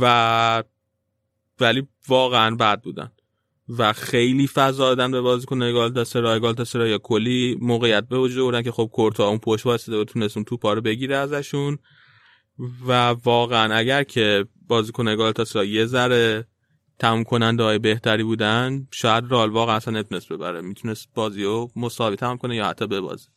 و ولی واقعا بد بودن و خیلی فضا دادن به بازیکن‌های گالاتاسرای گالاتاسرای یا کلی موقعیت به وجود آوردن که خب کورتوا اون پشت واسطه و تونستون توپا رو بگیره ازشون. و واقعا اگر که بازیکن‌های گالاتاسرای یه ذره تموم کننده های بهتری بودن، شاید رئال واقعا اصلا نتونست ببره، میتونست بازی رو مساوی تموم کنه یا حتی ببازه.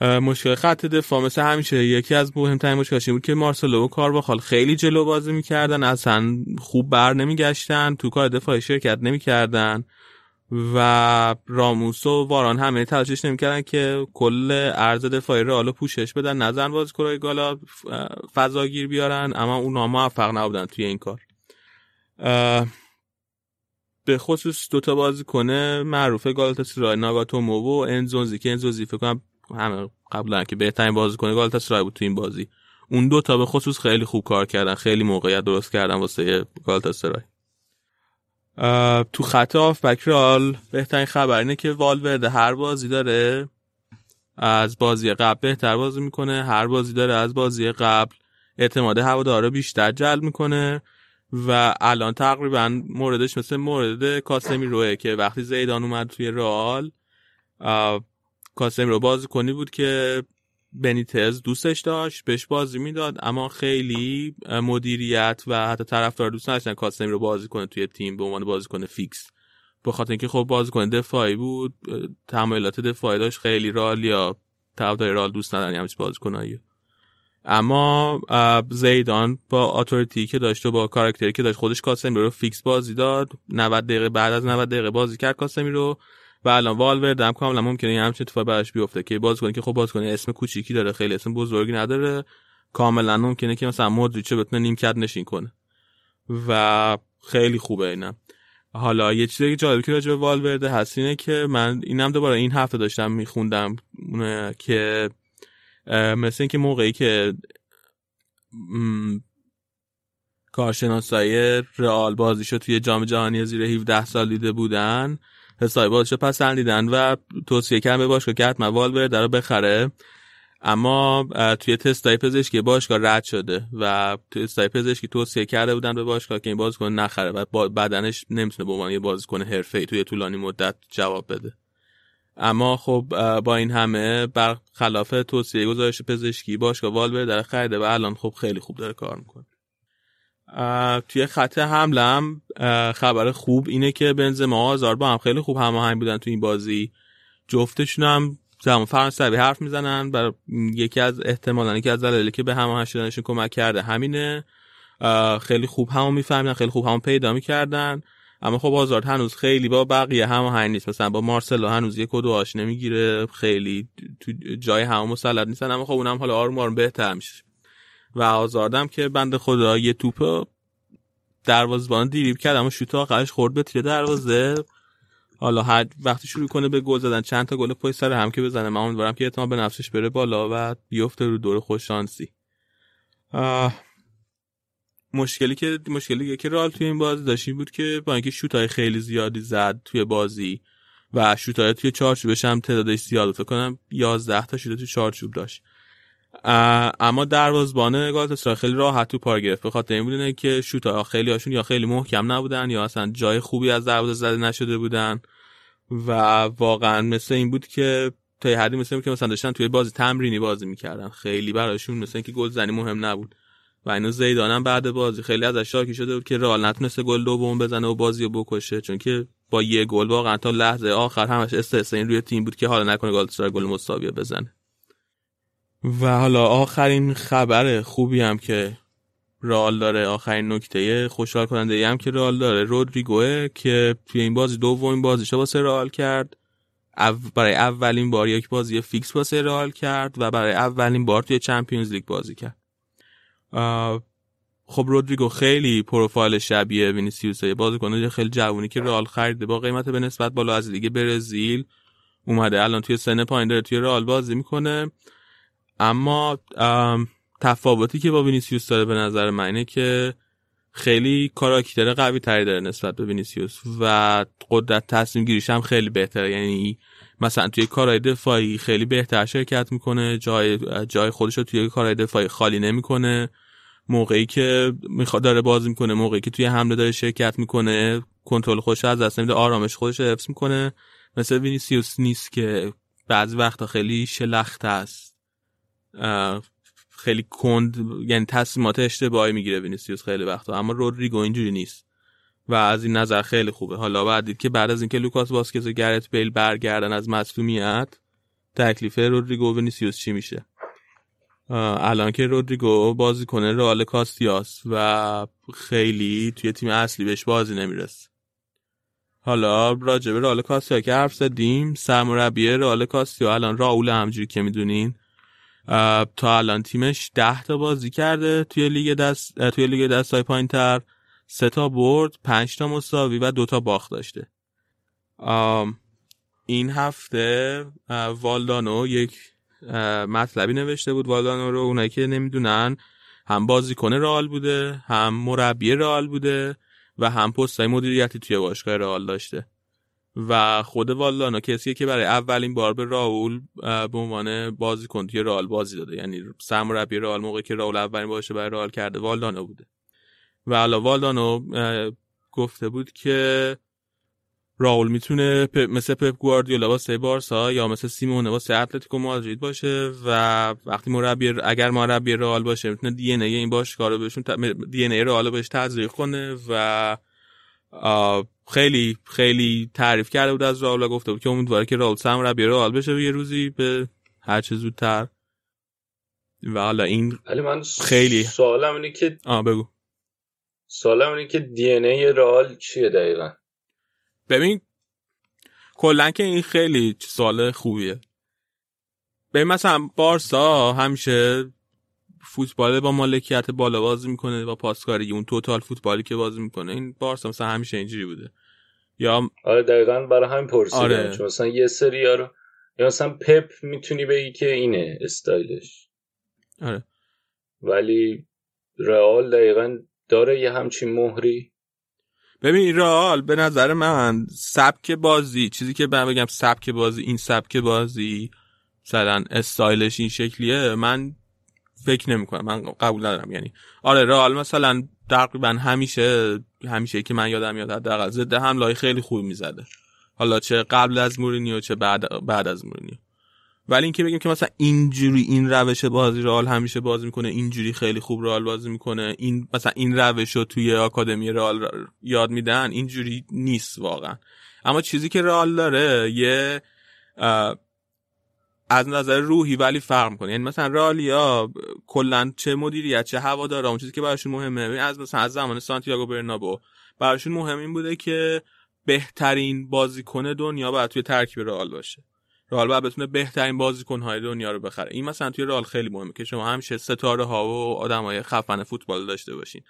مشکل خط دفاع مثل همیشه یکی از مهمترین مشکلاش این بود که مارسلو و کارواخال خیلی جلو بازی میکردن، اصلا خوب بر نمیگشتن، تو کار دفاعی شرکت نمیکردن و راموس و واران همه تلاشش نمیکردن که کل عرض دفاعی رئال رو پوشش بدن، نزن بازیکن‌های گالا فضاگیر بیارن، اما اونا موفق نبودن توی این کار. به خصوص دوتا بازیکن معروف گالاتاسرای، ناگاتومو و انزونزی که انزونزی فکر کنم همه قبلا که بهترین بازیکن گالاتاسرای بود تو این بازی، اون دو تا به خصوص خیلی خوب کار کردن، خیلی موقعیت درست کردن واسه گالاتاسرای. تو خط هافبک رئال بهترین خبر اینه که والورده هر بازی داره از بازی قبل بهتر بازی میکنه، هر بازی داره از بازی قبل اعتماد هوادارا بیشتر جلب میکنه و الان تقریبا موردش مثل مورد کاسمیروه که وقتی زیدان اومد توی رئال کاسمیرو بازیکنی بود که بنیتز دوستش داشت، بهش بازی میداد، اما خیلی مدیریت و حتی طرفدار دوست نداشتن کاسمیرو بازیکن توی تیم به عنوان بازیکن فیکس، به خاطر اینکه خب بازیکن دفاعی بود، تمایلات دفاعی داشت، خیلی رئال یا طرفدار رئال دوست ندارن همین بازیکنایی. اما زیدان با اتوریتی که داشت و با کاراکتری که داشت خودش کاسمیرو رو فیکس بازی داد، نود دقیقه بعد از نود دقیقه بازی کرد کاسمیرو و الان والورده هم کاملا ممکنه این همچین اتفاق براش بیفته که بازیکنی که خب بازیکن اسم کوچیکی داره، خیلی اسم بزرگی نداره، کاملا ممکنه که مثلا مودریچ بتونه نیمکت نشین کنه و خیلی خوبه اینم. حالا یه چیزی که جالب که راجع به والورده هست اینه که من اینم دوباره این هفته داشتم میخوندم که مثلا اینکه موقعی که م... کارشناسای رئال بازیشو توی جام جهانی زیر هفده سال دیده بودن، حساب بازشو پسندیدن و توصیه کردن به باشگاه که حتما والورده رو بخره، اما توی تستای پزشکی باشگاه رد شده و توی تستای پزشکی توصیه کرده بودن به باشگاه که این بازیکن نخره و بدنش نمیتونه به عنوان یه بازیکن حرفه‌ای توی طولانی مدت جواب بده. اما خب با این همه برخلاف توصیه گزارش پزشکی باشگاه والورده رو خریده و الان خب خیلی خوب داره کار میکنه. توی خط حمله هم خبر خوب اینه که بنزما و آزار با هم خیلی خوب هماهنگ بودن توی این بازی، جفتشون هم زمان فرانسوی حرف میزنن، برای یکی از احتمالاً یکی از دلایلی که به هماهنگ شدنشون کمک کرده همینه، خیلی خوب همو میفهمیدن، خیلی خوب همو پیدا میکردن. اما خب آزار هنوز خیلی با بقیه هماهنگ نیست، مثلا با مارسلو هنوز یک و دو آش نمیگیره، خیلی تو جای هم مسلط نیستن، اما خب اونم حالا آروم آروم بهتر میشه. و آزاردم که بنده خدا یه توپ دروازه‌بان دریبل کرد اما شوت آخرش خورد به تیر دروازه. حالا هر وقتی شروع کنه به گل زدن چند تا گل پشت سر هم که بزنه، من امیدوارم که اعتماد به نفسش بره بالا و بیفته رو دور خوش شانسی. مشکلی که مشکلی که رئال توی این بازی داشت بود که با اینکه شوت‌های خیلی زیادی زد توی بازی و شوت‌های توی چارچوبش هم تعدادش زیاد، فکر کنم یازده تا شوت توی چارچوب داشت، اما دروازه‌بان گالاتاسرای خیلی راحت تو پا گرفت. به خاطر این بودن که شوت‌ها خیلی هاشون یا خیلی محکم نبودن یا اصلا جای خوبی از دروازه زده نشده بودن و واقعا مثل این بود که تا حدی مثل این بود که مثلا داشتن توی بازی تمرینی بازی می‌کردن، خیلی براشون مثل اینکه گلزنی مهم نبود. و اینو زیدانم بعد بازی خیلی ازش شاکی شده بود که رئال نتونسته گل دوم بزنه و بازیو بکشه، چون که با یه گل واقعا تا لحظه آخر همش استثنایی روی تیم بود که حالا نکنه گالاتاسرای گل مساوی بزنه. و حالا آخرین خبر خوبی هم که رئال داره، آخرین نکته خوشحال کننده ای هم که رئال داره، رودریگوه که توی این بازی دومین بازیش واسه رئال کرد، برای اولین بار یک بازی فیکس واسه رئال کرد و برای اولین بار توی چمپیونز لیگ بازی کرد. خب رودریگو خیلی پروفایل شبیه وینیسیوس، بازیکن خیلی جوونی که رئال خریده با قیمت به نسبت بالا از لیگ برزیل اومده، الان توی سن پایین داره توی رئال بازی میکنه. اما تفاوتی که با وینیسیوس داره به نظر من اینه که خیلی کاراکتر قوی تری داره نسبت به وینیسیوس و قدرت تصمیم گیریش هم خیلی بهتره، یعنی مثلا توی کارهای دفاعی خیلی بهتر شرکت میکنه، جای جای خودش رو توی کارهای دفاعی خالی نمیکنه، موقعی که میخواد داره بازی میکنه، موقعی که توی حمله داره شرکت میکنه کنترل خودش از دست نمیده، آرامش خودش رو حفظ میکنه. مثل وینیسیوس نیست که بعضی وقتا خیلی شلخته است، خیلی کند، یعنی تصمیمات اشتباهی میگیره وینیسیوس خیلی وقتا، اما رودریگو اینجوری نیست و از این نظر خیلی خوبه. حالا بعد دید که بعد از اینکه لوکاس واسکز و گرت بیل برگردن از مصدومیت، تکلیف رودریگو و وینیسیوس چی میشه؟ الان که رودریگو بازی کنه رئال کاستیاس و خیلی توی تیم اصلی بهش بازی نمیرسه. حالا راجع به رئال کاستیا که حرف زدیم، سرمربی رئال کاستیا الان راول، همجوری که میدونین تا الان تیمش ده تا بازی کرده توی لیگ دست توی لیگ دستای پایین‌تر، سه تا برد، پنج تا مساوی و دو تا باخت داشته. این هفته والدانو یک مطلبی نوشته بود. والدانو رو اونایی که نمیدونن، هم بازیکن رئال بوده، هم مربی رئال بوده و هم پست‌های مدیریتی توی باشگاه رئال داشته. و خود والدانو کسیه که برای اولین بار به راول به عنوان بازیکن توی رئال بازی داده، یعنی سرمربی رئال موقعی که راول اولین بارش برای رئال کرده والدانو بوده. و حالا والدانو گفته بود که راول میتونه مثل پپ گواردیولا واسه بارسا یا مثل سیمونه واسه اتلتیکو مادرید باشه و وقتی مربی، اگر مربی رئال باشه میتونه دی ان ای این باشگاه رو بهشون، دی ان ای رئال بهش تزریق کنه. و خیلی خیلی تعریف کرده بود از راول، گفته بود که امیدواره که راول سرمربی رئال بشه یه روزی به هر چه زودتر. و حالا این من خیلی سوالم اینه که آ بگو سوالم اینه که دی ان ای رئال چیه دقیقاً؟ ببین کلاً که این خیلی سوال خوبیه. ببین مثلا بارسا همیشه فوتبال با مالکیت بالا بازی میکنه، با پاسکاری اون توتال فوتبالی که بازی میکنه، این بارسا مثلا همیشه اینجوری بوده. یا آره دقیقاً برای همین پرسیدم، آره. چون مثلا یه سری‌ها رو یا مثلا پپ میتونی بگی که اینه استایلش، آره، ولی رئال دقیقاً داره یه همچین مهری. ببین رئال به نظر من سبک بازی، چیزی که من بگم سبک بازی، این سبک بازی مثلا استایلش این شکلیه، من فکر نمی کنم، من قبول ندارم. یعنی آره رئال مثلا تقریبا همیشه همیشه که من یادم میاد حداقل ضد حمله خیلی خوب میزده، حالا چه قبل از مورینیو چه بعد بعد از مورینیو. ولی این که بگیم که مثلا اینجوری این روش بازی رئال همیشه بازی میکنه، اینجوری خیلی خوب رئال بازی میکنه، این مثلا این روش رو توی آکادمی رئال یاد میدن، اینجوری نیست واقعا. اما چیزی که رئال داره یه از نظر روحی ولی فرق میکنه، یعنی مثلا رئالیا کلا چه مدیریت چه هوادارا، اون چیزی که براشون مهمه از مثلا از زمان سانتیاگو برنابو براشون مهم این بوده که بهترین بازیکن دنیا باید توی ترکیب رئال باشه، رئال باید بتونه بهترین بازیکن‌های دنیا رو بخره. این مثلا توی رئال خیلی مهمه که شما همیشه ستاره‌ها و آدم‌های خفن فوتبال داشته باشین.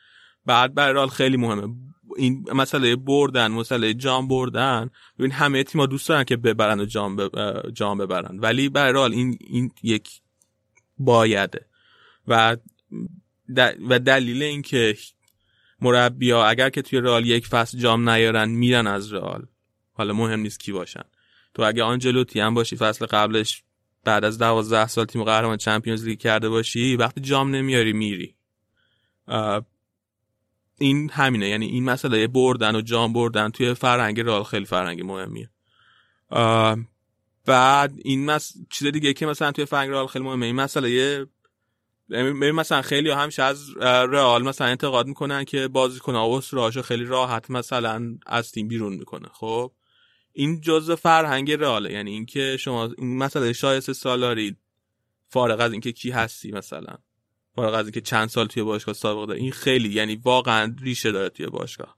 بعد برای رئال خیلی مهمه این مسئله بردن، مسئله جام بردن. ببین همه تیم‌ها دوست دارن که ببرن و جام بب... جام ببرن، ولی برای رئال این این یک بایده. و د... و دلیل این که مربی‌ها اگر که توی رئال یک فصل جام نیارن میرن از رئال، حالا مهم نیست کی باشن. تو اگه آنجلوتی هم باشی فصل قبلش بعد از دوازده سال تیم قهرمان چمپیونز لیگ کرده باشی، وقتی جام نمیاری میری. این همینه، یعنی این مسئله بردن و جام بردن توی فرهنگ رئال خیلی فرهنگ مهمیه. بعد این مس... چیز دیگه که مثلا توی فرهنگ رئال خیلی مهمه این مسئله مثلا خیلی همش از رئال مثلا انتقاد میکنن که بازیکن اوس راهشو خیلی راحت مثلا از تیم بیرون میکنه. خب این جزء فرهنگ رئاله، یعنی اینکه شما این مثلا شایسته سالاری فارغ از اینکه کی هستی، مثلا فارغ از اینکه چند سال توی باشگاه سابقه داری، این خیلی یعنی واقعا ریشه داره توی باشگاه.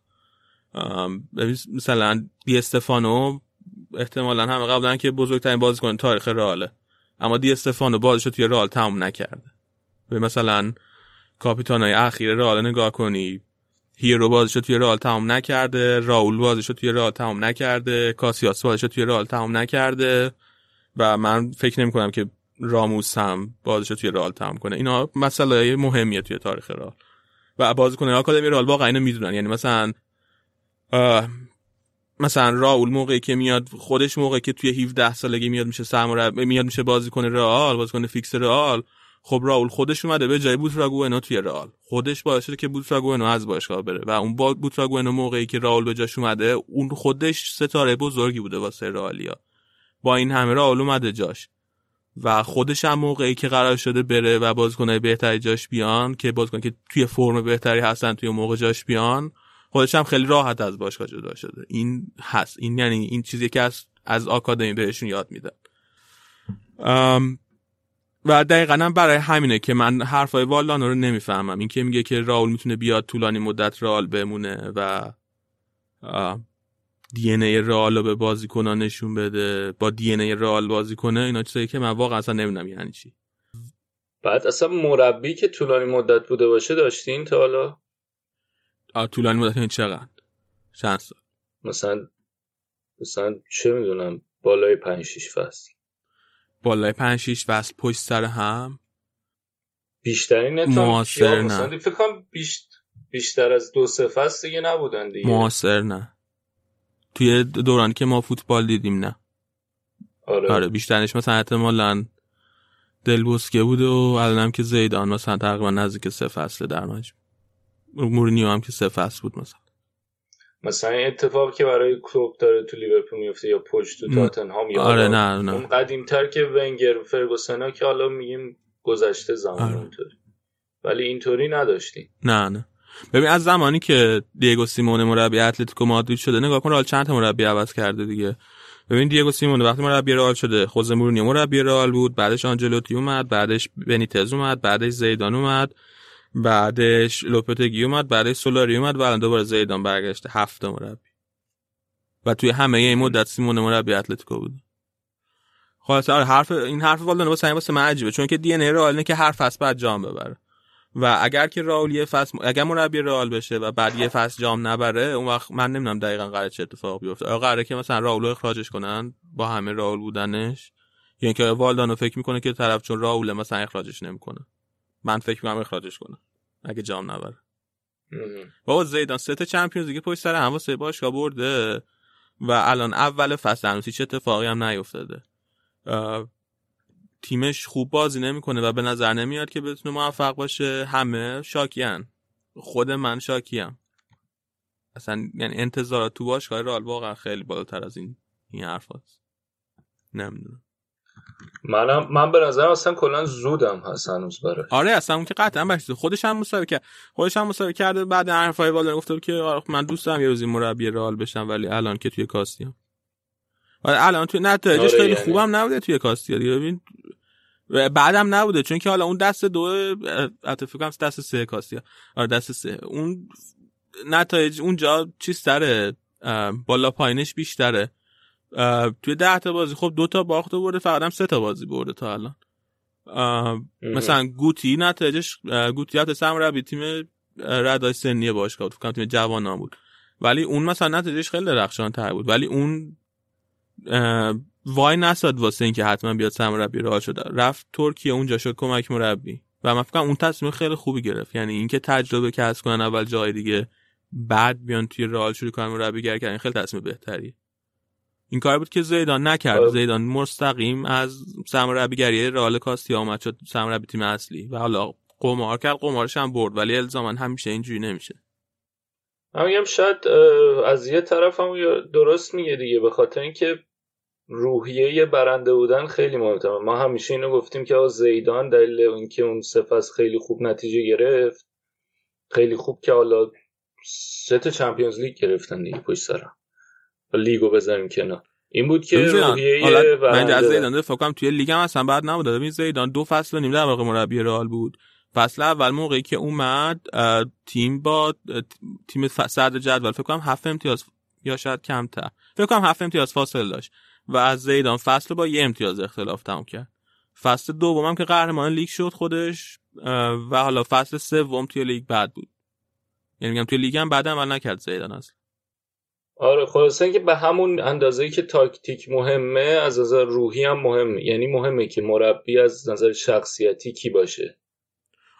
مثلا دی استفانو احتمالاً همه قبول دارن که بزرگترین بازیکن تاریخ رئاله، اما دی استفانو بازیشو توی رئال تموم نکرده. به مثلا کاپیتانای اخیر رئال نگاه کنی، هیرو بازیشو توی رئال تموم نکرده، راول بازیشو توی رئال تموم نکرده، کاسیاس بازیشو توی رئال تموم نکرده و من فکر نمی‌کنم که راموس هم بازیشو توی رئال تموم کنه. اینا مسائل مهمیه توی تاریخ رئال و بازیکن‌های آکادمی رئال واقعا اینو میدونن. یعنی مثلا مثلا راول موقعی که میاد، خودش موقعی که توی هفده سالگی میاد میشه سرمربی، میاد میشه بازیکن رئال، بازیکن فیکس رئال. خب راول خودش اومده به جای بوتراگوئنو توی رئال، خودش باعث شده که بوتراگوئنو از باشگاه بره و اون بوتراگوئنو موقعی که راول به جاش اومده اون خودش ستاره بزرگی بوده واسه رئالیا، با این همه راول اومده جاش و خودش هم موقعی که قرار شده بره و بازیکنای بهتری جاش بیان، که بازیکن که توی فرم بهتری هستن توی موقع جاش بیان، خودش هم خیلی راحت از باشگاه جدا شده. این هست، این یعنی این چیزی که از از آکادمی بهشون یاد میدن. و دقیقاً هم برای همینه که من حرفای والدانو رو نمیفهمم، این که میگه که راول میتونه بیاد طولانی مدت رئال بمونه و دی ان ای رئال رو به بازیکن‌ها نشون بده، با دی ان ای رئال بازی کنه. اینا چیزایی که من واقعا اصلا نمیدونم یعنی چی. بعد اصلا مربی که طولانی مدت بوده باشه داشتین تا حالا؟ آ طولانی مدت این چقدر؟ چند سال؟ مثلا مثلا چه میدونم بالای پنج شش فصل. بالای پنج شش وصل پشت سر هم بیشترین نتا یا مثلا فکر کنم بیشتر بیشتر از دو سه فصل دیگه نبودن دیگه. موثر نه، توی دورانی که ما فوتبال دیدیم نه. آره, آره بیشترش مثلا احتمالاً دلبوسکه بود و الانم که زیدان مثلا تقریبا نزدیک سه فصل در ماج، مورینیو هم که سه فصل بود. مثلا مثلا اتفاقی که برای کلوب داره تو لیورپول میفته یا پوچ تو تاتنهام یا آره نه نه اون قدیم‌تر که ونگر و فرگوسن ها که حالا میگیم گذشته زمان اونطوری آره. ولی اینطوری نداشتیم. نه نه ببین از زمانی که دیگو سیمونه مربی اتلتیکو مادرید شده نگاه کن رئال چند تا مربی عوض کرده دیگه. ببین دیگو سیمونه وقتی مربی رئال شده خوزه مورینیو مربی رئال بود، بعدش آنجلوتی اومد، بعدش بنیتز اومد، بعدش زیدان اومد، بعدش لوپتگی اومد، بعدش سولاری اومد و الان دوباره زیدان برگشته. هفت مربی و توی همه این مدت سیمون مربی اتلتیکو بود. خلاص آره حرف این حرف والدانو واسه واسه من عجیبه، چون که دی ان ای رئال اینه که هر فصل بعد جام ببره و اگر که رئال یه فصل اگر مربی رئال بشه و بعد یه فصل جام نبره اون وقت من نمیدونم دقیقاً قراره چه اتفاقی بیفته. آیا قراره که مثلا راولو اخراجش کنن با همه راول بودنش، یا اینکه والدانو فکر میکنه که طرف چون راول مثلا اخراجش نمیکنه، من فکر می‌کنم اخراجش کنه اگه جام نبره. بابا زیدان سه تا چمپیونز لیگ پشت سر هم واسه باشگاه برده و الان اول فصل هنوز هیچ اتفاقی هم نیفتاده. تیمش خوب بازی نمی‌کنه و به نظر نمیاد که بتونه موفق باشه. همه شاکیان، خود من شاکیام. اصلا یعنی انتظارات تو باشگاه رئال واقعا خیلی بالاتر از این این حرفاست. نمیدونم. من من به نظرم اصلا کلا زودم هست هنوز برای آره اصلا اون که قطعا بشه. خودش هم مسابقه کرد خودش هم مسابقه کرده بعد حرفای والدان گفته بود که آره من دوست دارم یه روزی مربی رئال بشم، ولی الان که توی کاستیا ولی الان توی نتایجش آره خیلی یعنی. خوبم نبوده توی کاستیا دیگه. ببین بعدم نبوده چون که حالا اون دست دو اتفاقا دست سه کاستیا آره دست سه اون نتایج اونجا چی سره بالا پایینش بیشتره. توی ده تا بازی خب دو تا باخت برده، فقط هم سه تا بازی برده تا الان. مثلا گوتی نتایجش گوتی حتی سرمربی تیم ردای سنی باشگاه بود، فکر کنم تیم جوانان بود، ولی اون مثلا نتایجش خیلی درخشان‌تر بود، ولی اون وای نساد واسه اینکه حتما بیاد سرمربی رئال شده، رفت ترکیه اونجا شد کمک مربی و من فکر کنم اون تصمیم خیلی خوبی گرفت. یعنی اینکه تجربه کسب کنن اول جای دیگه بعد بیان توی رئال شروع کردن مربیگری کردن خیلی تصمیم بهتریه. این کار بود که زیدان نکرد. زیدان مستقیم از سرمربیگری رئال کاستیا اومد شد سرمربی تیم اصلی و حالا قمار کرد، قمارش هم برد، ولی الزاما همیشه اینجوری نمیشه. من میگم شاید از یه طرف هم درست میگه دیگه، به خاطر اینکه روحیه برنده بودن خیلی مهمه. ما همیشه اینو گفتیم که زیدان دلیل اینکه اون سه فصل خیلی خوب نتیجه گرفت، خیلی خوب که حالا سه تا چمپیونز لیگ گرفتن دیگه پشت سر هم، لیگو بذاریم کنار، این بود که روحیه برنده. من زیدان فکر کنم توی لیگ هم اصلا بد نبود. ببین زیدان دو فصل و نیم در واقع مربی رئال بود. فصل اول موقعی که اومد تیم با تیم صدر جدول فکر کنم هفت امتیاز یا شاید کمتر، فکر کنم هفت امتیاز فاصله داشت و از زیدان فصل با یه امتیاز اختلاف تموم کرد. فصل دومم که قهرمان لیگ شد خودش و حالا فصل سوم توی لیگ بد بود. یعنی میگم توی لیگ هم بعد عمل نکرد زیدان اصلا. آره خلاصه اینکه به همون اندازه‌ای که تاکتیک مهمه، از نظر روحی هم مهمه. یعنی مهمه که مربی از نظر شخصیتی کی باشه.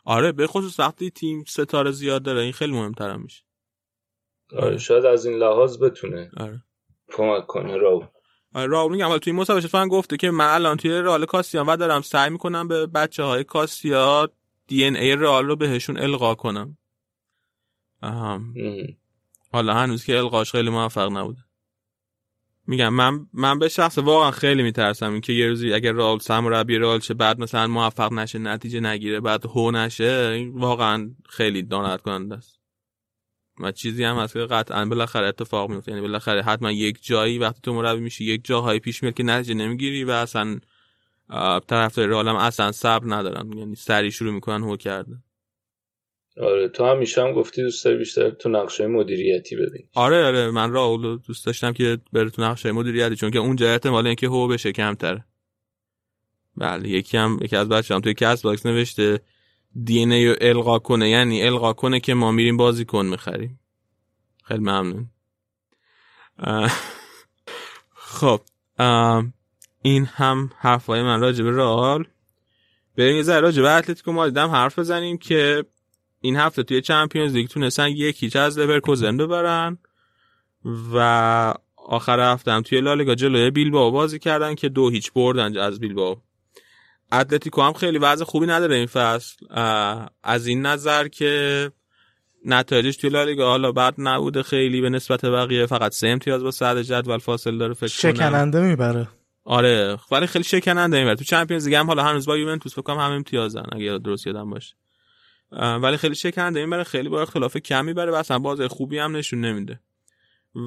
آره به خصوص وقتی تیم ستاره زیاد داره این خیلی مهم‌تر میشه. آره شاید از این لحاظ بتونه آره کمک کنه راو. آره راو میگم حالا توی مسابقه فن گفته که من الان توی رئال کاستیا و دارم سعی میکنم به بچه‌های کاستیا دی ان ای رئال رو بهشون القا کنم. آهام. حالا هنوز که القاش خیلی موفق نبوده. میگم من من به شخص واقعا خیلی میترسم اینکه یه روزی اگر رئال سرمربی رئال چه بعد مثلا موفق نشه، نتیجه نگیره، بعد هو نشه. این واقعا خیلی ناراحت کننده است. ما چیزی هم هست که قطعا بالاخره اتفاق میفته. یعنی بالاخره حتما یک جایی وقتی تو مربی میشی یک جاهایی پیش میاد که نتیجه نمیگیری و اصلا طرفدار رئال هم اصلا صبر ندارن، یعنی سری شروع میکنن هو کردن. آره تو همیشه هم گفتی دوست داری بیشتر تو نقشه مدیریتی ببینی. آره آره من راول دوست داشتم که بره تو نقشه مدیریتی، چون که اونجا احتمال اینکه هو بشه کمتره. بله یکی هم یکی از بچه‌ام توی کست باکس نوشته دی ان ای رو القا کنه، یعنی القا کنه که ما میریم بازیکن می‌خریم. خیلی ممنون. خب این هم حرفای من راجع به رئال. بریم یه ذره راجع به اتلتیکو مادرید هم حرف بزنیم که این هفته توی چمپیونز لیگ تونستن یک هیچ از لورکوزن ببرن و آخر هفته هم توی لالیگا جلوی بیلبائو بازی کردن که دو هیچ بردن از بیلبائو. اتلتیکو هم خیلی وضع خوبی نداره این فصل، از این نظر که نتایجش توی لالیگا حالا بد نبوده خیلی به نسبت بقیه، فقط سه امتیاز با صدر جدول فاصله داره فکر کنم. شکننده میبره. آره ولی خیلی شکننده میبره. تو چمپیونز لیگ هم حالا هنوز با یوونتوس فکر کنم هم امتیازن اگه درست یادم باشه، ولی خیلی شکننده میبره، خیلی با اختلاف کم میبره و اصلا بازی خوبی هم نشون نمیده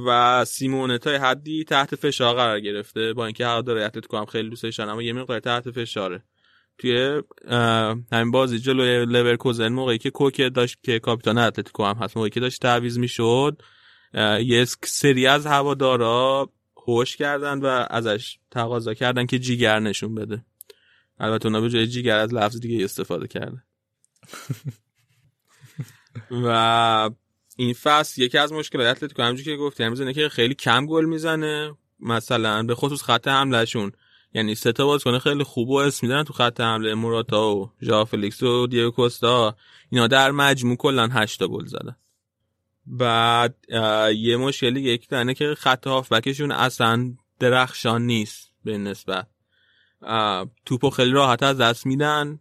و سیمونتای حدی تحت فشار قرار گرفته با اینکه هواداری اتلتیکو هم خیلی دوستش دارن اما یه مقدار تحت فشاره. توی همین بازی جلوی لورکوزن موقعی که کوکه داشت که کاپیتان اتلتیکو هم هست، موقعی که داشت تعویض میشد یه سری از هوادارا هوش کردن و ازش تقاضا کردن که جیگر نشون بده. البته اونا به جای جیگر از لفظ دیگه استفاده کردن. و این فصل یکی از مشکلات اتلتیکو همونجوری که گفتیم میزنه که خیلی کم گل میزنه، مثلا به خصوص خط حملهشون. یعنی سه تا بازیکن خیلی خوب و اسم میدن تو خط حمله، موراتا و ژائو فلیکس و دیگو کوستا، اینا در مجموع کلا هشت تا گل زدن. بعد یه مشکلی یک دونه که خط هافبکشون اصلا درخشان نیست به نسبت، توپو خیلی راحت از دست میدن،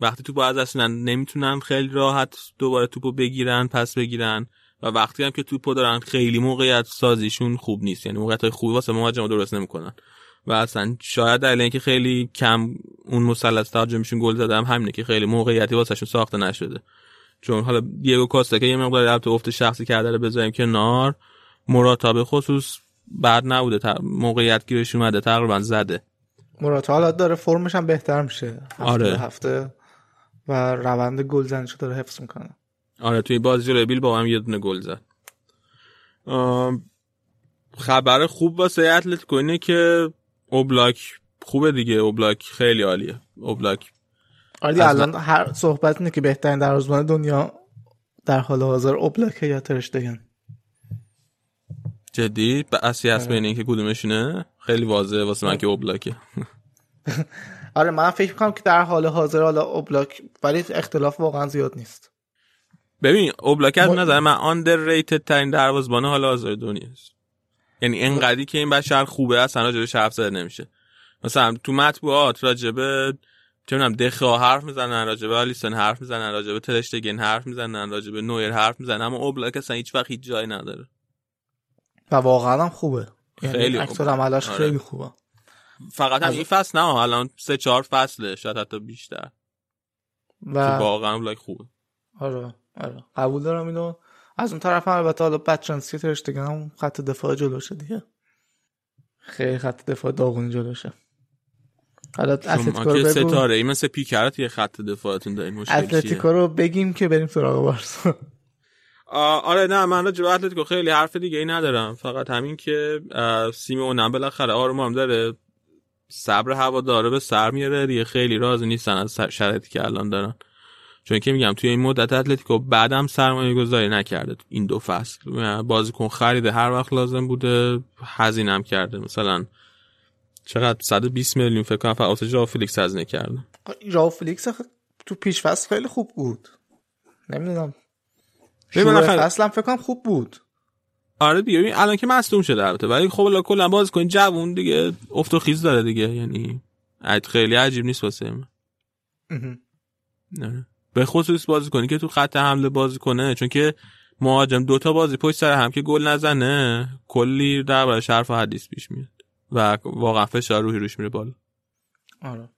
وقتی توپو از دست میدن نمیتونن خیلی راحت دوباره توپو بگیرن پس بگیرن و وقتی هم که توپو دارن خیلی موقعیت سازیشون خوب نیست، یعنی موقعیت‌های خوبی واسه مهاجم درست نمیکنن و اصلا شاید دلیل اینکه خیلی کم اون مثلث تهاجمیشون گل زدم همینه که خیلی موقعیتی واسهشون ساخته نشده. چون حالا دیگو کاستا که یه مقدار ربط افت شخصی کرده رو بذاریم کنار، موراتا به خصوص بعد نبوده موقعیت گیرش اومده تقریبا زده. موراتا حالا داره فرمش هم بهتر میشه هفته آره. هفته و روند گل زنیشو داره حفظ میکنه. آره توی بازی جلوی بیلبائو هم یه دونه گل زد. خبر خوب واسه اتلتیکو اینه که اوبلاک خوبه دیگه، اوبلاک خیلی عالیه. اوبلاک آره الان ن... هر صحبت اینه که بهترین دروازه‌بان دنیا در حال حاضر اوبلاک یا ترشتگن. جدی بحثی هست بین اینکه کدومشونه؟ خیلی واضحه واسه من که اوبلاکه. آره من فکر می‌کنم که در حال حاضر حالا اوبلاک، ولی اختلاف واقعا زیاد نیست. ببین اوبلاک از نظر من underrated ترین دروازه‌بان حال حاضر دنیاست. یعنی اینقدری که این بشر خوبه اصلا راجبش حرف زده نمیشه. مثلا تو مطبوعات راجبه چه می‌دونم دخا حرف میزنن، راجبه آلیسون حرف میزنن، راجبه ترشتگن حرف میزنن، راجبه نویر حرف میزنن، اما اوبلاک اصلا هیچ وقت هیچ جایی نداره. و واقعا هم خوبه. خیلی اکتور عملاش آره. خیلی خوبه. فقط هم از... این فصل نه، الان سه چهار فصله شاید حتی بیشتر و... که واقعا لایک خوبه. آره آره قبول دارم اینو. از اون طرف هم البته حالا بدشانسی ترش دیگه، هم خط دفاع جلوشه دیگه، خیلی خط دفاع داغونی جلوشه. حالا اتلتیکو رو ستاره این مثل پیکرت یه خط دفاعتون دارین مشکل چیه؟ اتلتیکو رو بگیم که بریم سراغ بارسا. آره نه من راجع به اتلتیکو خیلی حرف دیگه ای ندارم، فقط همین که سیمونه بالاخره آروم هم داره، صبر هواداره به سر میاره دیگه، خیلی راضی نیستن از شرایطی که الان دارن، چون که میگم توی این مدت اتلتیکو بعدم سرمایه گذاری نکرده، این دو فصل بازیکن خریده هر وقت لازم بوده، هزینه‌ام کرده، مثلا چقدر صد و بیست میلیون فکر کنم فقط ژائو فلیکس هزینه کرده. ژائو فلیکس تو پیش فصل خیلی خوب بود، نمیدونم شروع فصل فکر کنم خوب بود. آره دیگه الان که مصدوم شده البته، ولی خب کلا بازیکن جوون دیگه افت و خیز داره دیگه، یعنی خیلی عجیب نیست واسه من. نه به خصوص بازیکنی که تو خط حمله بازی کنه، چون که مهاجم دوتا بازی پشت سر هم که گل نزنه کلی در برای شرف و حدیث پیش میاد و واقعا فشار روحی روش میره بالا. آره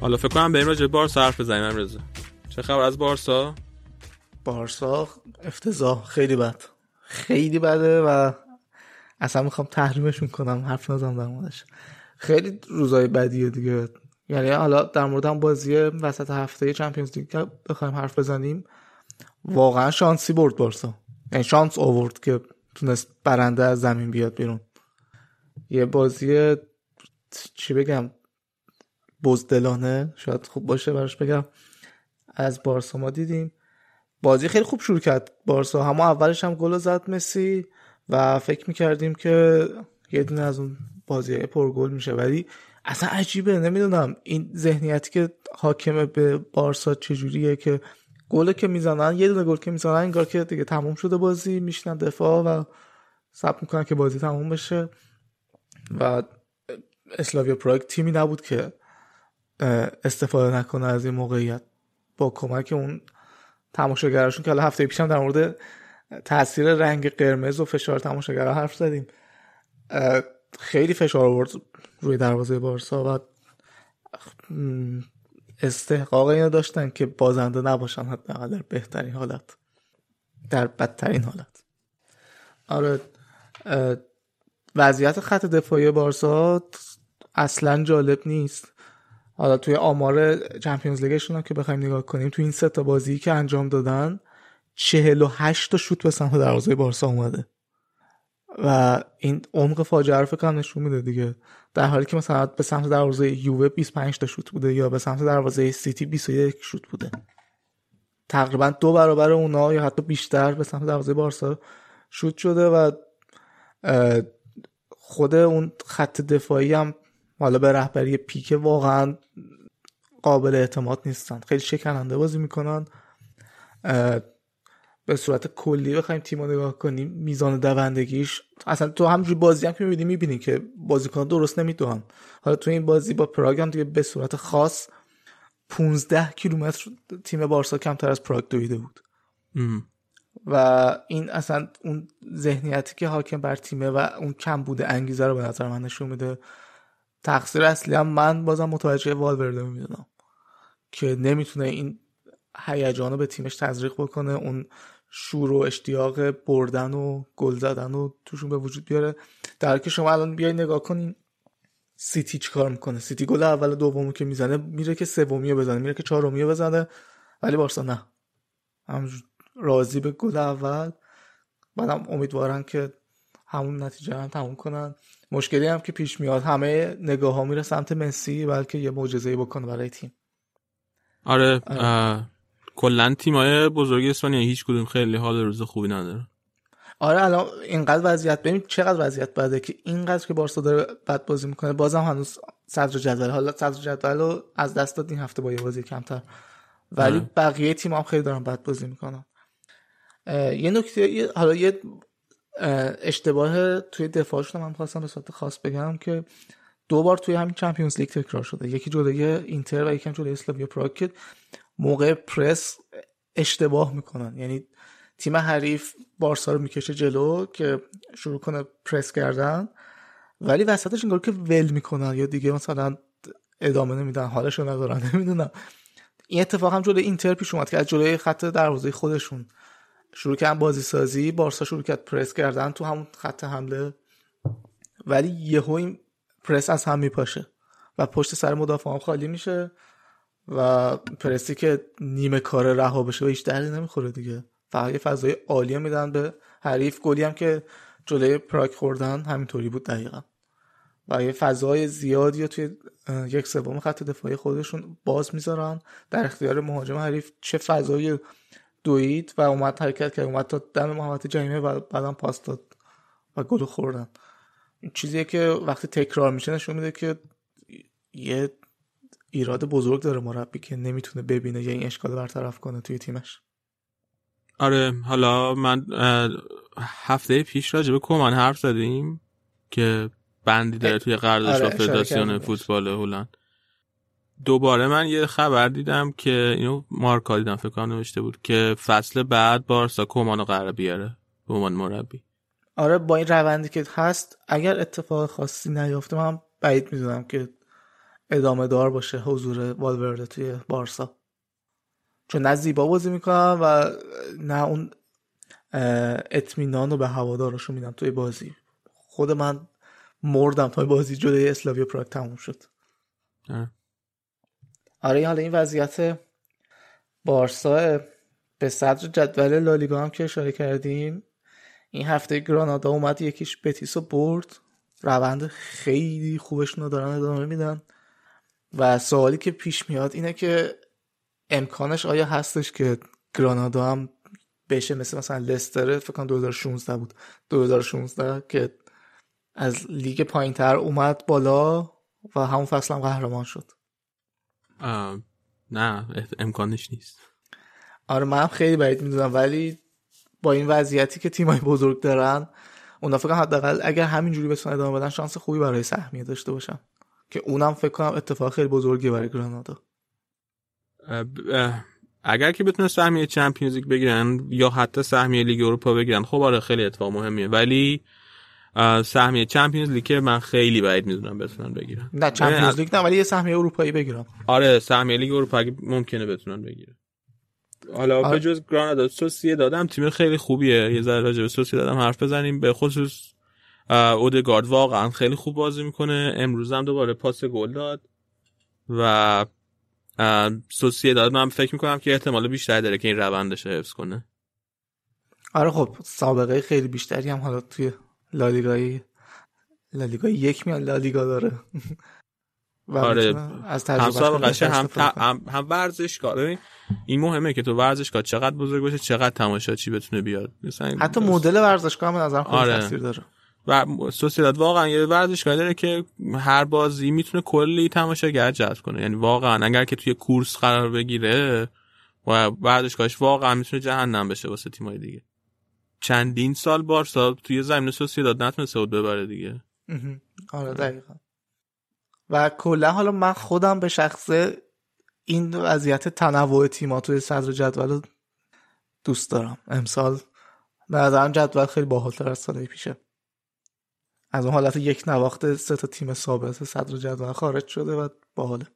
حالا فکر کنم بریم راجع به بارسا حرف بزنیم. امروز چه خبر از بارسا؟ بارسا افتضاح، خیلی بد، خیلی بده و اصلا میخوام تحریمشون کنم، حرف نزنم در موردش. خیلی روزای بدیه دیگه، یعنی حالا در مورد هم بازی وسط هفته چمپیونز لیگ که بخوایم حرف بزنیم، واقعا شانسی برد بارسا، یعنی شانس آورد که تونست برنده از زمین بیاد بیرون. یه بازی چی بگم بزدلانه شاید خوب باشه براش بگم از بارسا ما دیدیم. بازی خیلی خوب شروع کرد بارسا، هم اولش هم گل زد مسی و فکر می‌کردیم که یه دونه از اون بازی‌های پر گل میشه، ولی اصلا عجیبه، نمیدونم این ذهنیتی که حاکمه به بارسا چجوریه که گل که میزنن، یه دونه گل که میزنن انگار که دیگه تموم شده بازی، میشنن دفاع و صبر میکنن که بازی تموم بشه. و اسلاویا پراگ تیمی نبود که استفاده نکنه از این موقعیت، با کمک اون تماشاگراشون که الان هفته پیشم در مورد تاثیر رنگ قرمز و فشار تماشاگرها حرف زدیم، خیلی فشار آورد روی دروازه بارسا و استحقاق اینو داشتن که بازنده نباشن، حداقل در بهترین حالت، در بدترین حالت. آره وضعیت خط دفاعی بارسا اصلا جالب نیست. حالا توی آمار چمپیونز لیگشون هم که بخوایم نگاه کنیم، توی این سه تا بازی که انجام دادن چهل و هشت تا شوت به سمت دروازه بارسا اومده و این عمق فاجعه رو فکر کنم نشون میده دیگه، در حالی که مثلا به سمت دروازه یووه بیست و پنج تا شوت بوده یا به سمت دروازه سیتی بیست و یک شوت بوده، تقریبا دو برابر اونا یا حتی بیشتر به سمت دروازه بارسا شوت شده. و خود اون خط دفاعی هم حالا به رهبری پیکه واقعا قابل اعتماد نیستن، خیلی شکننده بازی میکنن. به صورت کلی بخوایم تیمو نگاه کنیم، میزان دوندگیش اصلا تو همونجوری بازی هم که میبینی میبینی که بازیکن‌ها درست نمیدونن. حالا تو این بازی با پراگ هم دیگه به صورت خاص پانزده کیلومتر تیم بارسا کمتر از پراگ دویده بود ام. و این اصلا اون ذهنیتی که حاکم بر تیمه و اون کم بوده انگیزه رو به نظر من نشون میده. تقصیر اصلی هم من بازم متوجه والورده میدونم که نمیتونه این هیجان رو به تیمش تزریق بکنه، اون شور و اشتیاق بردن و گل زدن رو توشون به وجود بیاره. در که شما الان بیای نگاه کنین سیتی چیکار میکنه، سیتی گل اول دومو که میزنه میره که سومیو بزنه، میره که چهارمیو بزنه، ولی بارسا نه، همونجور راضی به گل اول. بعدم امیدوارن که همون نتیجه هم تموم کنن. مشکلی هم که پیش میاد همه نگاه ها میره سمت مسی، بلکه یه معجزه‌ای بکنه برای تیم. آره, آره. کلا تیمای بزرگ اسپانیا هیچ کدوم خیلی حال روز خوبی نداره. آره الان اینقدر وضعیت، ببین چقدر وضعیت بده که اینقدر که بارسا داره بد بازی میکنه بازم هنوز صدر جدول، حالا صدر جدولو از دست داد این هفته با یه بازی کمتر، ولی آره. بقیه تیم هم خیلی دارن بد بازی میکنن. یه نکته حالا یه اشتباه توی دفاعشون من خواستم به صورت خاص بگم که دو بار توی همین چمپیونز لیگ تکرار شده، یکی جلوی اینتر و یکم جلوی اسلاویا پراگ که موقع پرس اشتباه میکنن، یعنی تیم حریف بارسا رو میکشه جلو که شروع کنه پرس کردن ولی وسطش انگار که ول میکنن یا دیگه مثلا ادامه نمیدن، حالشو ندارن، نمیدونم. این اتفاق هم جلوی اینتر پیش اومد که از جلوی خط دروازه خودشون شروع کردن بازی سازی، بارسا شروع کرد پرس کردن تو همون خط حمله، ولی یهو این پرس از هم میپاشه و پشت سر مدافعان خالی میشه و پرسی که نیمه کار رها بشه و هیچ دردی نمیخوره دیگه، فقط یه فضای عالی میدن به حریف. گلی هم که جلوی پراگ خوردن همینطوری بود دقیقا، و یه فضای زیادی توی یک سوم خط دفاعی خودشون باز میذارن در اختیار مهاجم حریف، چه فضای دوید و اومد حرکت کرد، اومد تا دم محوطه جریمه و بعدم پاس داد و گل خوردن. چیزیه که وقتی تکرار میشه نشون میده که یه ایراد بزرگ داره مربی که نمیتونه ببینه یا این اشکال برطرف کنه توی تیمش. آره حالا من هفته پیش راجع به کومان حرف زدیم که بندی داره توی قراردادش با فدراسیون فوتبال هلند. دوباره من یه خبر دیدم که اینو مارکا دیدم فکر کنم نوشته بود که فصل بعد بارسا کومانو قراره بیاره به عنوان مربی. آره با این روندی که هست اگر اتفاق خاصی نیافته من بعید میدونم که ادامه دار باشه حضور والورده توی بارسا، چون نه زیبا بازی میکنن و نه اون اطمینان رو به هوادارشون میدم توی بازی. خود من مردم توی بازی جلوی اسلاویا پراگ تموم شد. آه. آره حالا این وضعیت بارسا. به صدر جدول لالیگا هم که اشاره کردیم، این هفته گرانادا اومد یکیش بتیس رو برد، روند خیلی خوبشون رو دارن ادامه میدن و سوالی که پیش میاد اینه که امکانش آیا هستش که گرانادا هم بشه مثل مثلا لستر فکر کنم دو هزار و شانزده بود دو هزار و شانزده که از لیگ پایین تر اومد بالا و همون فصل هم قهرمان شد. نه امکانش نیست. آره من خیلی بعید میدونم، ولی با این وضعیتی که تیمای بزرگ دارن اونا فکر کنم حداقل اگر همینجوری بتونن ادامه بدن شانس خوبی برای سهمیه داشته باشن که اونم فکر کنم اتفاق خیلی بزرگی برای گرانادا. اگر که بتونه سهمیه چمپیونز لیگ بگیرن یا حتی سهمیه لیگ اروپا بگیرن خب آره خیلی اتفاق مهمیه، ولی سهمیه چمپیونز لیگ من خیلی بعید میدونم بتونن بگیرن. نه چمپیونز لیگ نه، ولی یه سهمیه اروپایی بگیرن. آره سهمیه لیگ اروپایی ممکنه بتونن بگیرن. حالا آه. به جز گرانادا سوسیه دادم تیم خیلی خوبیه، یه ذره راجع به سوسیه دادم حرف بزنیم. به خصوص اودگارد واقعا خیلی خوب بازی میکنه، امروز هم دوباره پاس گل داد و سوسیه داد من فکر میکنم که احتمال بیشتری داره که این روندش رو حفظ کنه. آره خب سابقه خیلی بیشتری هم حالا توی لالیگای لالیگای یک میان لالیگا داره و آره از تجربهش هم هم هم ورزشکار. ببین این مهمه که تو ورزشکار چقدر بزرگ باشه چقدر تماشاچی بتونه بیاد، مثلا حتی مدل ورزشکار هم نظرم خیلی آره. تاثیر داره و سوسیداد واقعا یه ورزشکار داره که هر بازی میتونه کلی تماشاگر جذب کنه، یعنی واقعا اگر که توی کورس قرار بگیره و ورزشکارش واقعا میتونه جهنم بشه واسه تیمای دیگه. چندین سال بارسا توی زمین سوسیداد نتونسته بود ببره دیگه. آره دقیقاً. و کلا حالا من خودم به شخصه این وضعیت تنوع تیم‌ها توی صدر جدول دوست دارم. امسال به نظرم جدول خیلی باحال‌تر از سال‌های پیشه. از اون حالت یک نواخت سه تا تیم ثابت صدر جدول خارج شده و باحاله.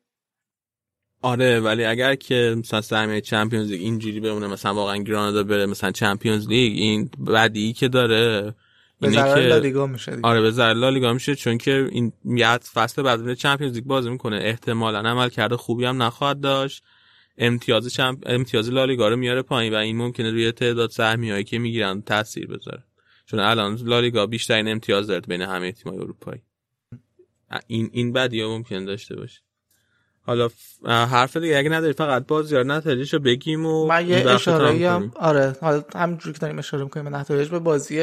آره، ولی اگر که مثلا سهمیه چمپیونز لیگ اینجوری بمونه، مثلا واقعا گرانادا بره مثلا چمپیونز لیگ، این بدیعی که داره اینه که لالیگا میشه دیگه. آره، به ضرر لالیگا میشه، چون که این میاد فصل بعد برای چمپیونز لیگ بازی میکنه، احتمالاً عملکرد خوبی هم نخواهد داشت، امتیاز چمپ... امتیاز لالیگا رو میاره پایین و این ممکنه روی تعداد سهمیه‌ای که میگیرن تاثیر بذاره، چون الان لالیگا بیشترین امتیاز داره بین همه تیم‌های اروپایی. این این بدیه ممکن داشته باشه. حالا حرف دیگه اگه نداری فقط بازیار نتایجشو بگیم و من یه اشاره‌ای هم آره حالا همینجوری که داریم اشاره می‌کنیم به نتایج به بازی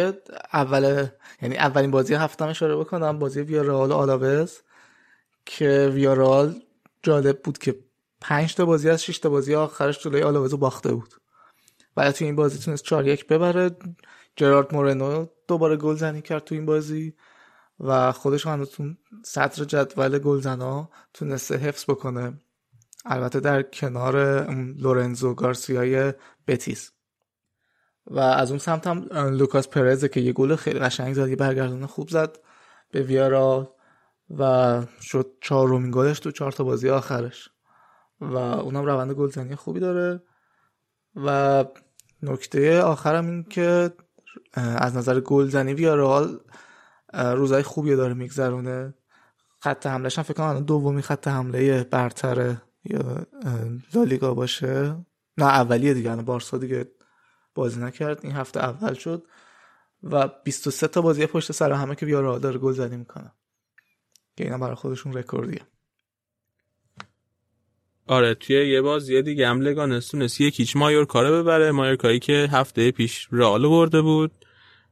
اول، یعنی اولین بازی هفتم اشاره بکنم، بازی ویارال و آلاوز که ویارال جالب بود که پنج تا بازی از شش تا بازی آخرش جلوی آلاوز باخته بود، ولی تو این بازی تونست چهار یک ببره. جرارد مورنو دوباره گلزنی کرد تو این بازی و خودش هنوزتون صدر جدول گلزنا تونسته حفظ بکنه، البته در کنار لورنزو گارسیای بتیس. و از اون سمت هم لوکاس پرزه که یه گل خیلی قشنگ زد، یه برگردونه خوب زد به ویارال و شد چهارمین گلش تو چهار تا بازی آخرش و اونم روند گلزنی خوبی داره. و نکته آخرم این که از نظر گلزنی ویارال روزای خوبی داره میگذرونه، خط حملهش هم فکر کنم الان دومی خط حمله برتر یا لالیگا باشه، نه اولیه دیگه، الان بارسا دیگه بازی نکرد، این هفته اول شد و بیست و سه تا بازی پشت سر همه که ویارال داره گلزنی میکنه که اینا برای خودشون رکوردیه. آره، توی یه بازی دیگه هم لگانس تونست یکیچ مایورکا رو ببره، مایورکایی که هفته پیش رئال برده بود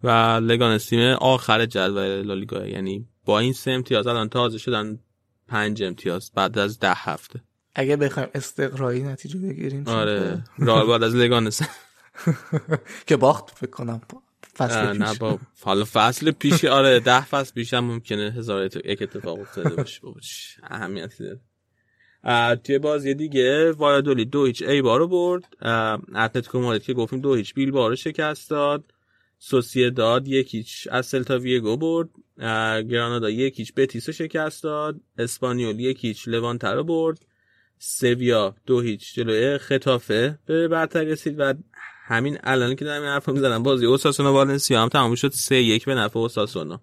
و لگانس تیم آخر جدول لالیگا، یعنی با این سه امتیاز الان تازه شدن پنج امتیاز بعد از ده هفته. اگه بخوایم استقرایی نتیجه بگیریم، آره، رئال بعد از لگانس که باخت فکر کنم فصل پیش، نه با حالا فصل پیش، آره ده فصل پیش هم ممکنه هزار یک اتفاق افتاده باشه، اهمیتی نداره. توی بازی دیگه وایادولید دو هیچ ایبارو برد، اتلتیکو مادرید که گفتیم دو هیچ بیلبائو شکست داد، سوسییداد یک هیچ از سلتا ویگو برد، گرانادا یک هیچ بتیسو شکست داد، اسپانیول یک هیچ لوانته رو برد، سویا دو هیچ جلوی خطافه به برتری رسید و همین الان که دارم این حرفو میزنم بازی اوساسونا والنسیا هم تموم شد سه یک به نفع اوساسونا.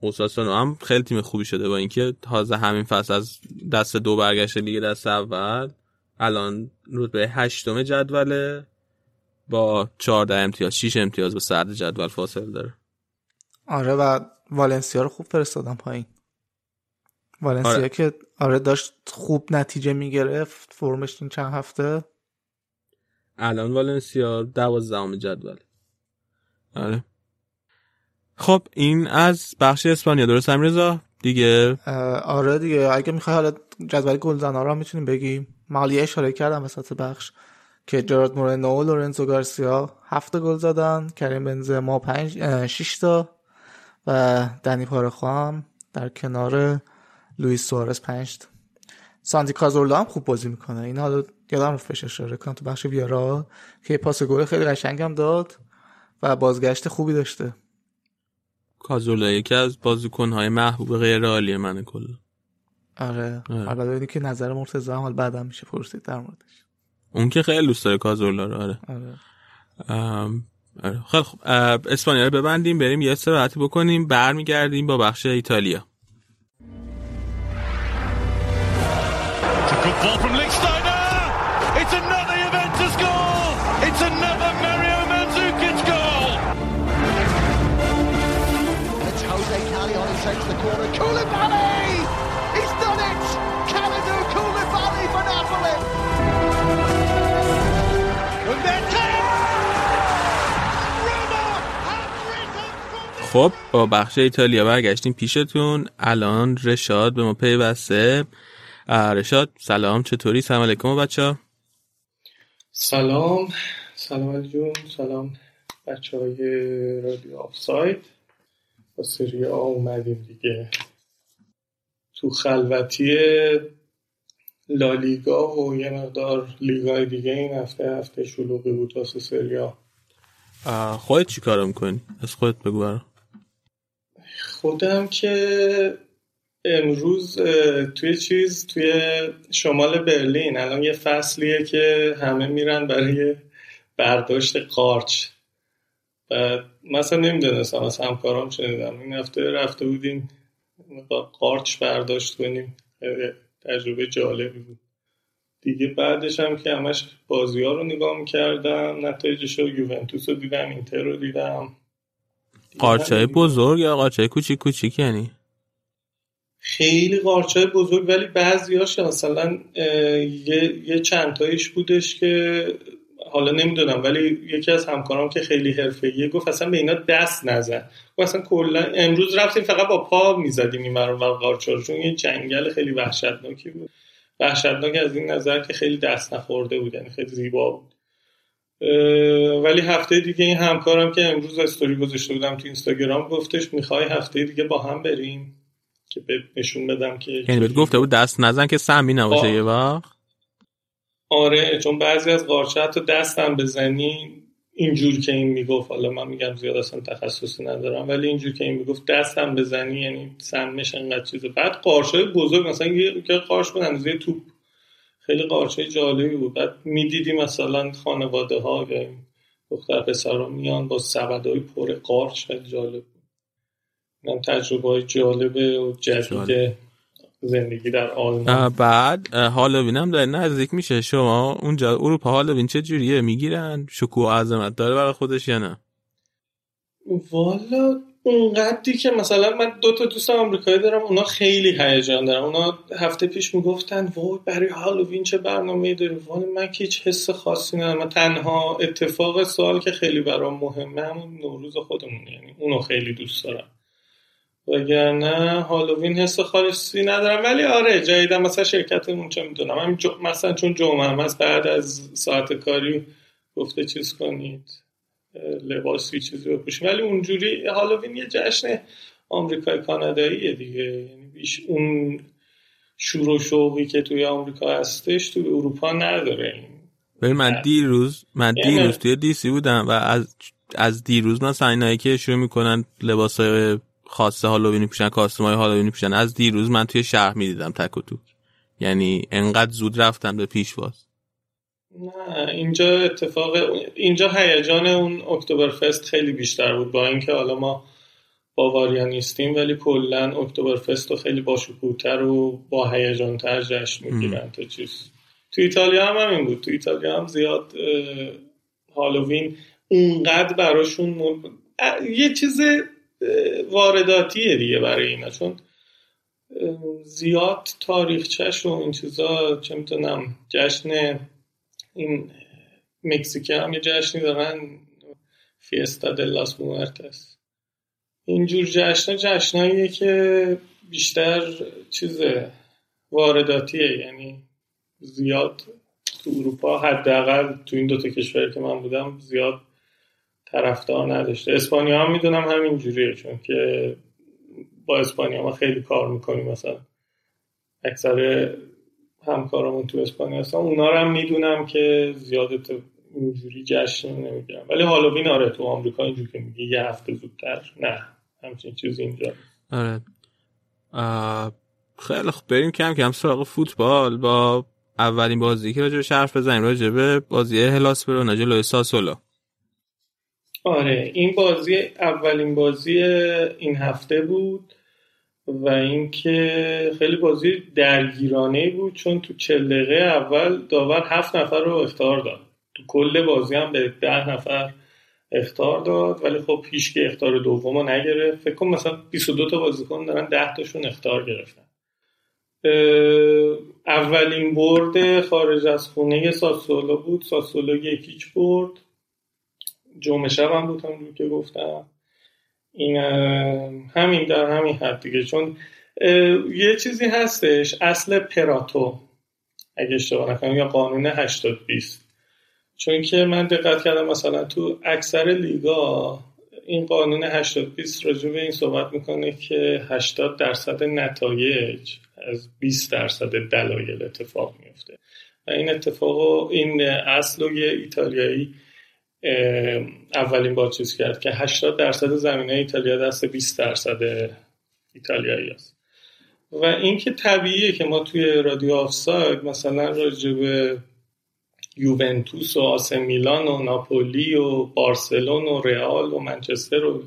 اوساسونا هم خیلی تیم خوبی شده با اینکه تازه همین فصل از دست دو برگشت لیگ دست اول، الان رتبه هشتم جدوله با چهارده امتیاز، شش امتیاز به صدر جدول فاصله داره. آره، و والنسیا رو خوب فرستادم پایین. والنسیا آره. که آره داشت خوب نتیجه میگرفت، فرمش این چند هفته. الان والنسیا دوازدهم جدول. آره. خب این از بخش اسپانیا، درست هم رضا؟ دیگه آره دیگه، اگه میخوای حالا جدول گلزنا رو میتونیم بگیم. مالی اشاره کردم وسط بخش که جرارد مورنو و لورنزو گارسیا هفت گل زدن، کریم بنزما پنج شش تا و دنی پارخو هم در کنار لوئیس سوارز پنج تا. سانتی کازورلا هم خوب بازی میکنه. این حالا یادم رو فشش رو کنم تو بخش ویارا که پاس گل خیلی قشنگم داد و بازگشت خوبی داشته. کازورلا یکی از بازیکن‌های محبوب غیر عالی منه کلا. آره، حالا ببینید که نظر مرتضی هم بعدم میشه پرسید در موردش. اون که خیلی دوست داره کازورلا رو. آره. آره. خیلی خوب، اسپانیا رو ببندیم، بریم یه استراحتی بکنیم، برمیگردیم با بخش ایتالیا. خب با بخش ایتالیا برگشتیم پیشتون. الان رشاد به ما پیوسته. رشاد سلام، چطوری؟ سلام علیکم بچه‌ها. سلام، سلام علیکم، سلام بچه‌های رادیو آفساید. با سری آ اومدیم دیگه تو خلوتی لالیگا و یه مقدار لیگای دیگه این هفته هفته شلوغی بود واسه سری آ. خودت چی کار میکنی؟ از خودت بگو برام. خودم که امروز توی چیز توی شمال برلین الان یه فصلیه که همه میرن برای برداشت قارچ. مثلا نمیدونستم، از همکارام شنیدم این هفته رفته بودیم قارچ برداشت کنیم، تجربه جالبی بود دیگه. بعدش هم که همش بازی‌ها رو نگاه می‌کردم، نتایجش رو، یوونتوس رو دیدم، اینتر رو دیدم. قارچای بزرگ یا قارچای کوچیک کوچیک؟ یعنی خیلی قارچای بزرگ، ولی بعضی‌هاش مثلا یه یه چند تایش بودش که حالا نمیدونم، ولی یکی از همکارام که خیلی حرفه‌ایه گفت اصلا به اینا دست نزن. اصلا کلا امروز رفتیم فقط با پا میزدیم این مرو و قارچارشون. یه جنگل خیلی وحشتناکی بود، وحشتناک از این نظر که خیلی دست نخورده بود، یعنی خیلی زیبا بود. ولی هفته دیگه این همکارم که امروز استوری گذاشته بودم تو اینستاگرام گفتش میخوای هفته دیگه با هم بریم که نشون بدم که، یعنی بهت گفته بود دست نزن که سمی نباشه یه وقت. آره، چون بعضی از قارچه حتی دستم بزنی، اینجور که این میگفت، حالا من میگم زیاد اصلا تخصصی ندارم، ولی اینجور که این میگفت دستم بزنی یعنی سمش انقدر چیزه. بعد قارچهای بزرگ مثلا یه قارچ بود اندازه توپ، خیلی قارچهای جالبی بود. بعد میدیدی مثلا خانواده ها یا دختر پسرا میان با سبدهای پر قارچ، خیلی جالب بود. اینم تجربه‌های جالبه و جدیده زندگی در آلمان. بعد هالووین هم داره نزدیک میشه، شما اونجا اروپا هالووین چه جوریه؟ میگیرن؟ شکوه عظمت داره برای خودش یا نه؟ والا اونقدری که مثلا من دو تا دوستم آمریکایی دارم، اونا خیلی هیجان دارن. اونا هفته پیش میگفتن وای برای هالووین چه برنامه‌ای داری؟ والا من که هیچ حس خاصی ندارم. من تنها اتفاق سال که خیلی برام مهمه همون نوروز خودمون، یعنی اونو خیلی دوست دارم، وگرنه هالووین حس خاصی ندارم. ولی آره جدیدن مثلا شرکتمون چه میدونم همین جو... مثلا چون جمعه هم هست، بعد از ساعت کاری گفته چیز کنید لباسی چیزی بپوشید، ولی اونجوری هالووین یه جشن آمریکای کاناداییه دیگه، یعنی بیش اون شور و شوقی که توی آمریکا هستش توی اروپا نداره. ببین من دیروز من دیروز یعنی... توی دی سی بودم و از از دیروز مثلا اینایی که شروع میکنن لباسای خاصه هالووین پوشن، کاستومای هالووین پوشن، از دیروز من توی شهر میدیدم تک و توک، یعنی انقدر زود رفتم به پیشواز. نه اینجا اتفاق اینجا هیجان اون اکتبر فست خیلی بیشتر بود، با اینکه حالا ما باواریا نیستیم ولی کلا اکتبر فست رو خیلی باشکوه‌تر و با هیجان تر جشن میگیرن تا چیز. تو ایتالیا هم همین بود، تو ایتالیا هم زیاد هالووین اونقدر براشون مب... یه چیز وارداتیه دیگه برای اینا، چون زیاد تاریخچه‌ش و این چیزا چه میتونم. جشن این مکزیکی هم یه جشنی دارن، فیستا دلاس موارتس. اینجور جشن جشناییه که بیشتر چیز وارداتیه، یعنی زیاد تو اروپا حداقل تو این دوتا کشوری که من بودم زیاد طرفدار نداشته. اسپانیا هم میدونم همین جوریه، چون که با اسپانیا ما خیلی کار میکنیم، مثلا اکثر همکارامون تو اسپانیا هستن، اونا رو هم میدونم که زیادت اینجوری جشن نمیگیرن. ولی هالووین آره تو آمریکا اینجوری که میگه یه هفته زودتر، نه همچین چیزی اینجا. آره خیلی خب، بریم کم کم سراغ فوتبال با اولین بازی که راجع بهش حرف بزنیم، راجع به بازی هلاس ورونا جلوی ساسولو. آره این بازی اولین بازی این هفته بود و اینکه خیلی بازی درگیرانه بود، چون تو چهل دقیقه اول داور هفت نفر رو اخطار داد، تو کل بازی هم به ده نفر اخطار داد، ولی خب هیچ کی اخطار دومو نگرفت. فکر کنم مثلا بیست و دو تا بازیکن دارن، ده تاشون اخطار گرفتن. اولین برد خارج از خونه ساسولو بود، ساسولو یکیچ برد. جمعه شب هم بود همونجور که گفتم، این همین در همین حد دیگه، چون یه چیزی هستش اصل پراتو اگه اشتباه نکنم یا قانون هشتاد بیست، چون که من دقت کردم مثلا تو اکثر لیگا این قانون هشتاد بیست راجع به این صحبت میکنه که هشتاد درصد نتایج از بیست درصد دلایل اتفاق میفته و این اتفاق این اصل رو یه ایتالیایی اولین بار چیز کرد که هشتاد درصد زمینه ایتالیا دست بیست درصد ایتالیایی است. و این که طبیعیه که ما توی رادیو آفساید مثلا راجع به یوونتوس و آسه میلان و ناپولی و بارسلون و رئال و منچستر و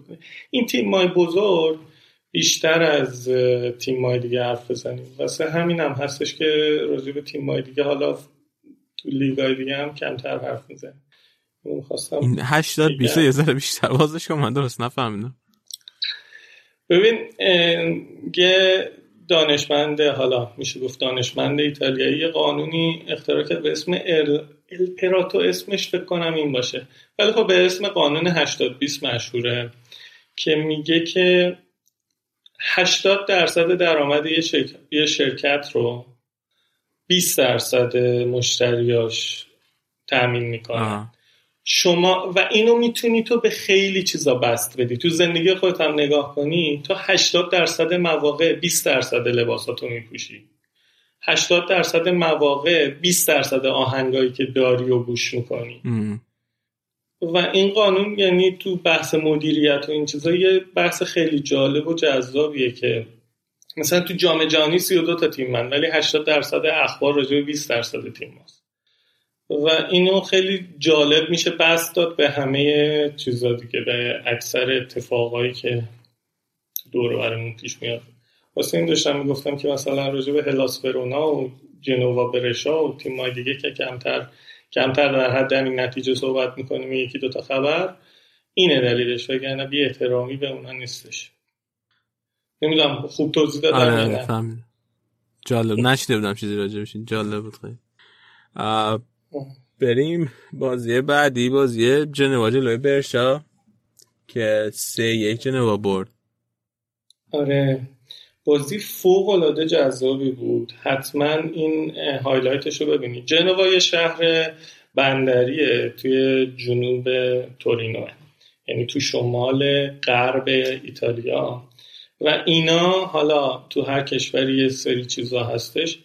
این تیم‌های بزرگ بیشتر از تیم‌های دیگه حرف بزنیم. واسه همین هم هستش که راجع به تیم‌های دیگه حالا تو لیگ‌های دیگه هم کمتر حرف میزنیم. این هشتاد بیست یه ذره بیشتر بازش کنم، من درست نفهمیدم. ببین یه دانشمند، حالا میشه گفت دانشمند ایتالیایی، یه قانونی اختراع کرد به اسم ال... الپراتو، اسمش فکر کنم این باشه، ولی خب به اسم قانون هشتاد بیست مشهوره، که میگه که هشتاد درصد درآمد یه, شرک... یه شرکت رو بیست درصد مشتریاش تامین میکنه شما، و اینو میتونی تو به خیلی چیزا بست بدی. تو زندگی خودت هم نگاه کنی، تو هشتاد درصد مواقع بیست درصد لباساتو میپوشی، هشتاد درصد مواقع بیست درصد آهنگایی که داری و گوش میکنی ام. و این قانون، یعنی تو بحث مدیریت و این چیزا یه بحث خیلی جالب و جذابیه که مثلا تو جام جهانی سی و دو تا تیم من، ولی هشتاد درصد اخبار راجع به بیست درصد تیم هست. و اینو خیلی جالب میشه بس داد به همه چیزا دیگه، به اکثر اتفاقایی که دور و برمون پیش میاد. واسه این داشتم میگفتم که مثلا راجع به هلاس ورونا و جنوا برشا و تیمای دیگه که کمتر کمتر در حد همین نتیجه صحبت میکنیم، یکی دوتا خبر، اینه دلیلش، وگرنه بی احترامی به اونا نیستش. نمیدونم خوب توضیح دادم یا نه. جالب نشده بودم چیزی راجع بهش، جالب بود خیلی. بریم بازی بعدی، بازی جنوا جلوی برشا که سه یک جنوا برد. آره بازی فوق العاده جذابی بود، حتما این هایلایتش رو ببینید. جنوا یه شهر بندریه توی جنوب تورینو، یعنی تو شمال غرب ایتالیا، و اینا حالا تو هر کشوری یه سری چیزا هستش.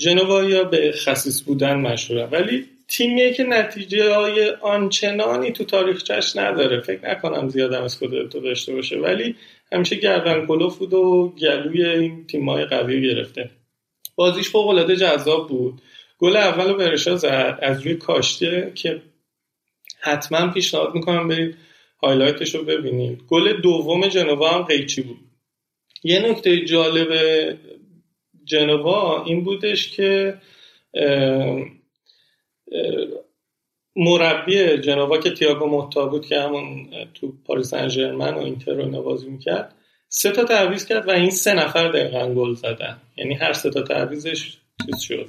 جنوایا به خصیص بودن مشهوره، ولی تیمیه که نتیجه های آنچنانی تو تاریخچش نداره، فکر نکنم زیادم اسکواد تو داشته باشه، ولی همیشه گردن کلوف بود و گلوی این تیمای قوی گرفته. بازیش فوق العاده جذاب بود. گل اولو برشا زد از روی کاشته که حتما پیشنهاد میکنم برید هایلایتش رو ببینید. گل دوم جنوا هم قیچی بود. یه نکته جالب جنوا این بودش که مربی جنوا که تییاگو موتا بود که همون تو پاریس سن ژرمن و اینتر رو نوازی میکرد، سه تا تعویض کرد و این سه نفر دقیقاً گل زدن، یعنی هر سه تا تعویضش چیز شد،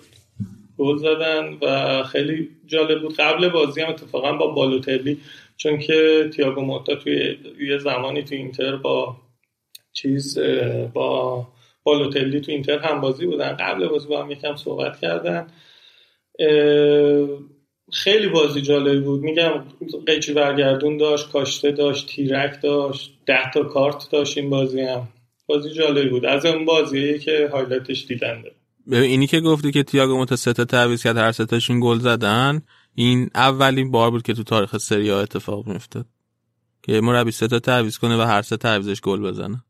گل زدن و خیلی جالب بود. قبل بازی هم اتفاقا با بالوتلی، چون که تییاگو موتا توی یه زمانی تو اینتر با چیز با بالوتلی تو اینتر هم بازی بودن، قبل بازی با هم یکم صحبت کردن. خیلی بازی جالبی بود، میگم قیچی برگردون داشت، کاشته داشت، تیرک داشت، ده تا کارت داشت. این بازی هم بازی جالبی بود، از اون بازیه که هایلایتش دیدن ده. ببین اینی که گفتی که تییاگو موتا سه تا تعویض کرد، هر سه تاشون گل زدن، این اولین بار بود که تو تاریخ سری آ اتفاق میافتاد که مربی سه تا تعویض کنه و هر سه تعویضش گل بزنه.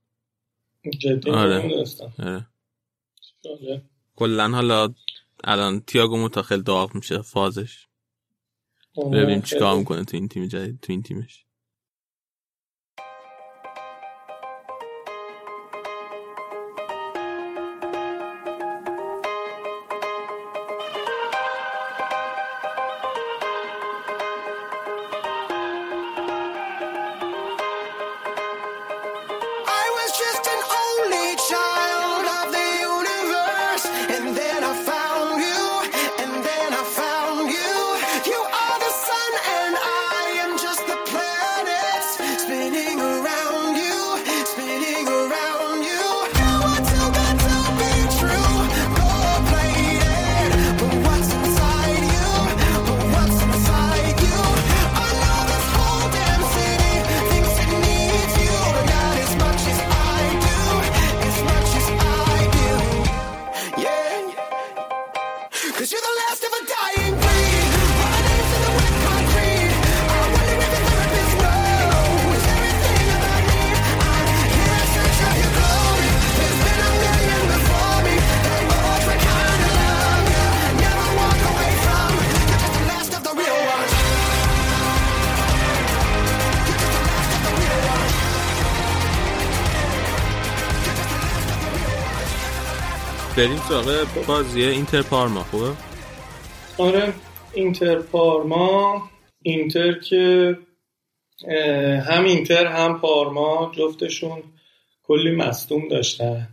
جدی نمی‌دونستم. آره. آره. کلاً حالا الان تییاگو موتا خیلی داغ میشه فازش. ببینیم چیکار میکنه تو این تیم جدید، تو این تیمش. Play بریم سراغ بازی اینتر پارما. خوبه؟ آره اینتر پارما، اینتر که هم اینتر هم پارما جفتشون کلی مصدوم داشتن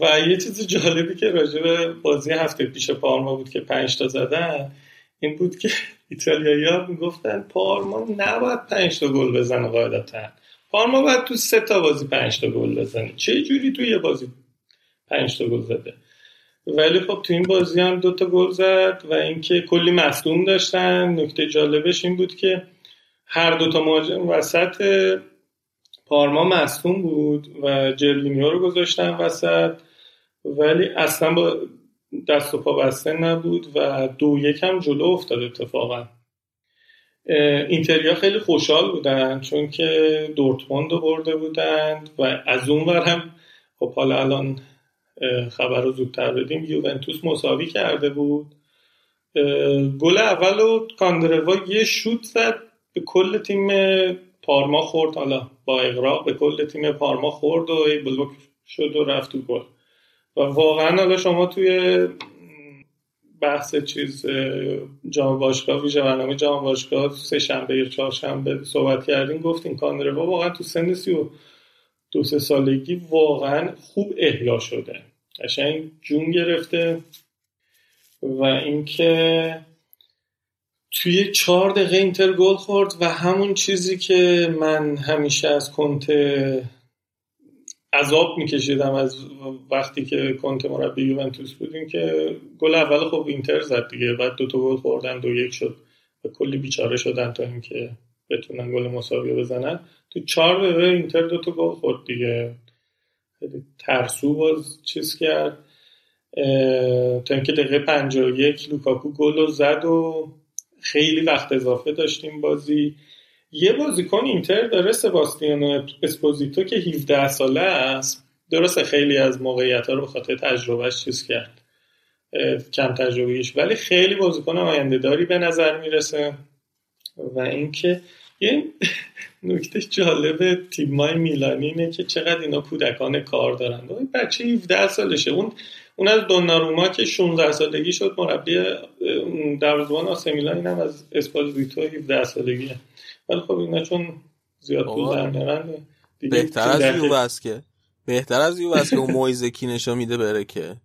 و یه چیز جالبی که راجع به بازی هفته پیش پارما بود که پنج تا زدن این بود که ایتالیایی‌ها میگفتن پارما نباید پنج تا گل بزنه، قاعدتا پارما باید تو سه تا بازی پنج تا گل بزنه، چه جوری تو یه بازی پنج تا گل زده، ولی خب تو این بازی هم دو تا گل زد و اینکه کلی مصدوم داشتن. نکته جالبش این بود که هر دو تا مهاجم وسط پارما مصدوم بود و جرلینیو رو گذاشتن وسط، ولی اصلا با دست و پا بسته نبود و دو یک هم جلو افتاد. اتفاقا اینتریا خیلی خوشحال بودن چون که دورتموند رو برده بودن و از اون ور هم خب حالا الان خبر رو زودتر بدیم یوونتوس مساوی کرده بود. گل اول رو کاندروا یه شوت زد به کل تیم پارما خورد، حالا با اغراق به کل تیم پارما خورد و بلوک شد و رفت تو گل. و واقعا حالا شما توی بحث چیز جام باشگاه، ویژه برنامه جام باشگاه سه شنبه یا چهار شنبه صحبت کردیم، گفتیم کاندروا واقعا تو سن سی و دو سه سالگی واقعا خوب احیا شده، قشنگ جون گرفته. و اینکه توی چهار دقیقه اینتر گل خورد و همون چیزی که من همیشه از کنته عذاب میکشیدم از وقتی که کنته مربی یوونتوس بودیم که گل اول خب اینتر زد دیگه، بعد دوتا گل خوردن دو یک شد و کلی بیچاره شدن تا اینکه بتونن گل مساوی بزنن. تو چهار دقیقه اینتر دوتا گل خورد دیگه، ترسو باز چیز کرد تا اینکه دقیقه پنجاه و یک لوکاکو گل رو زد و خیلی وقت اضافه داشتیم بازی. یه بازیکن اینتر داره، سباستیانو اسپوزیتو که هفده ساله است، درسته خیلی از موقعیت‌ها رو به خاطر تجربهش چیز کرد، کم تجربهش، ولی خیلی بازیکن آینده داری به نظر میرسه. و اینکه یه نکته جالب تیمای میلانی اینه که چقدر اینا کودکان کار دارن. اون بچه هفده سالشه، اون اون از دوناروما که شانزده سالگی شد مربی دروازه‌بان آسه میلان، اینم از اسپالویتو هفده سالگیه. ولی خب اینا چون زیاد پول در میارن بهتر از یووه است که بهتر از یووه است که اون مویز کینشو میده بره که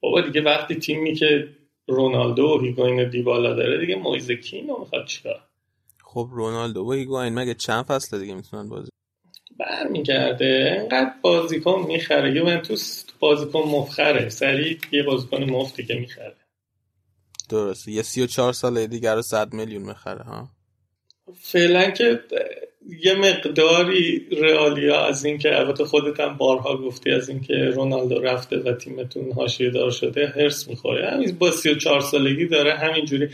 بابا دیگه وقتی تیمی که رونالدو و هیگوین و دیبالا داره دیگه مویز کینو میخواد چیکار؟ خب رونالدو و هیگوین مگه چند فصل دیگه میتونن بازی برمیگرده؟ انقدر بازیکن میخره یوونتوس، بازیکن مفخره، سریع یه بازیکن مفتی که میخره، درسته یه سی و چهار ساله دیگه رو صد میلیون میخره. ها فعلا که یه مقداری رئالیا از این که البته خودت هم بارها گفتی از این که رونالدو رفته و تیمتون حاشیه‌دار شده حرص می‌خوره، همین با سی و چهار سالگی داره همینجوری.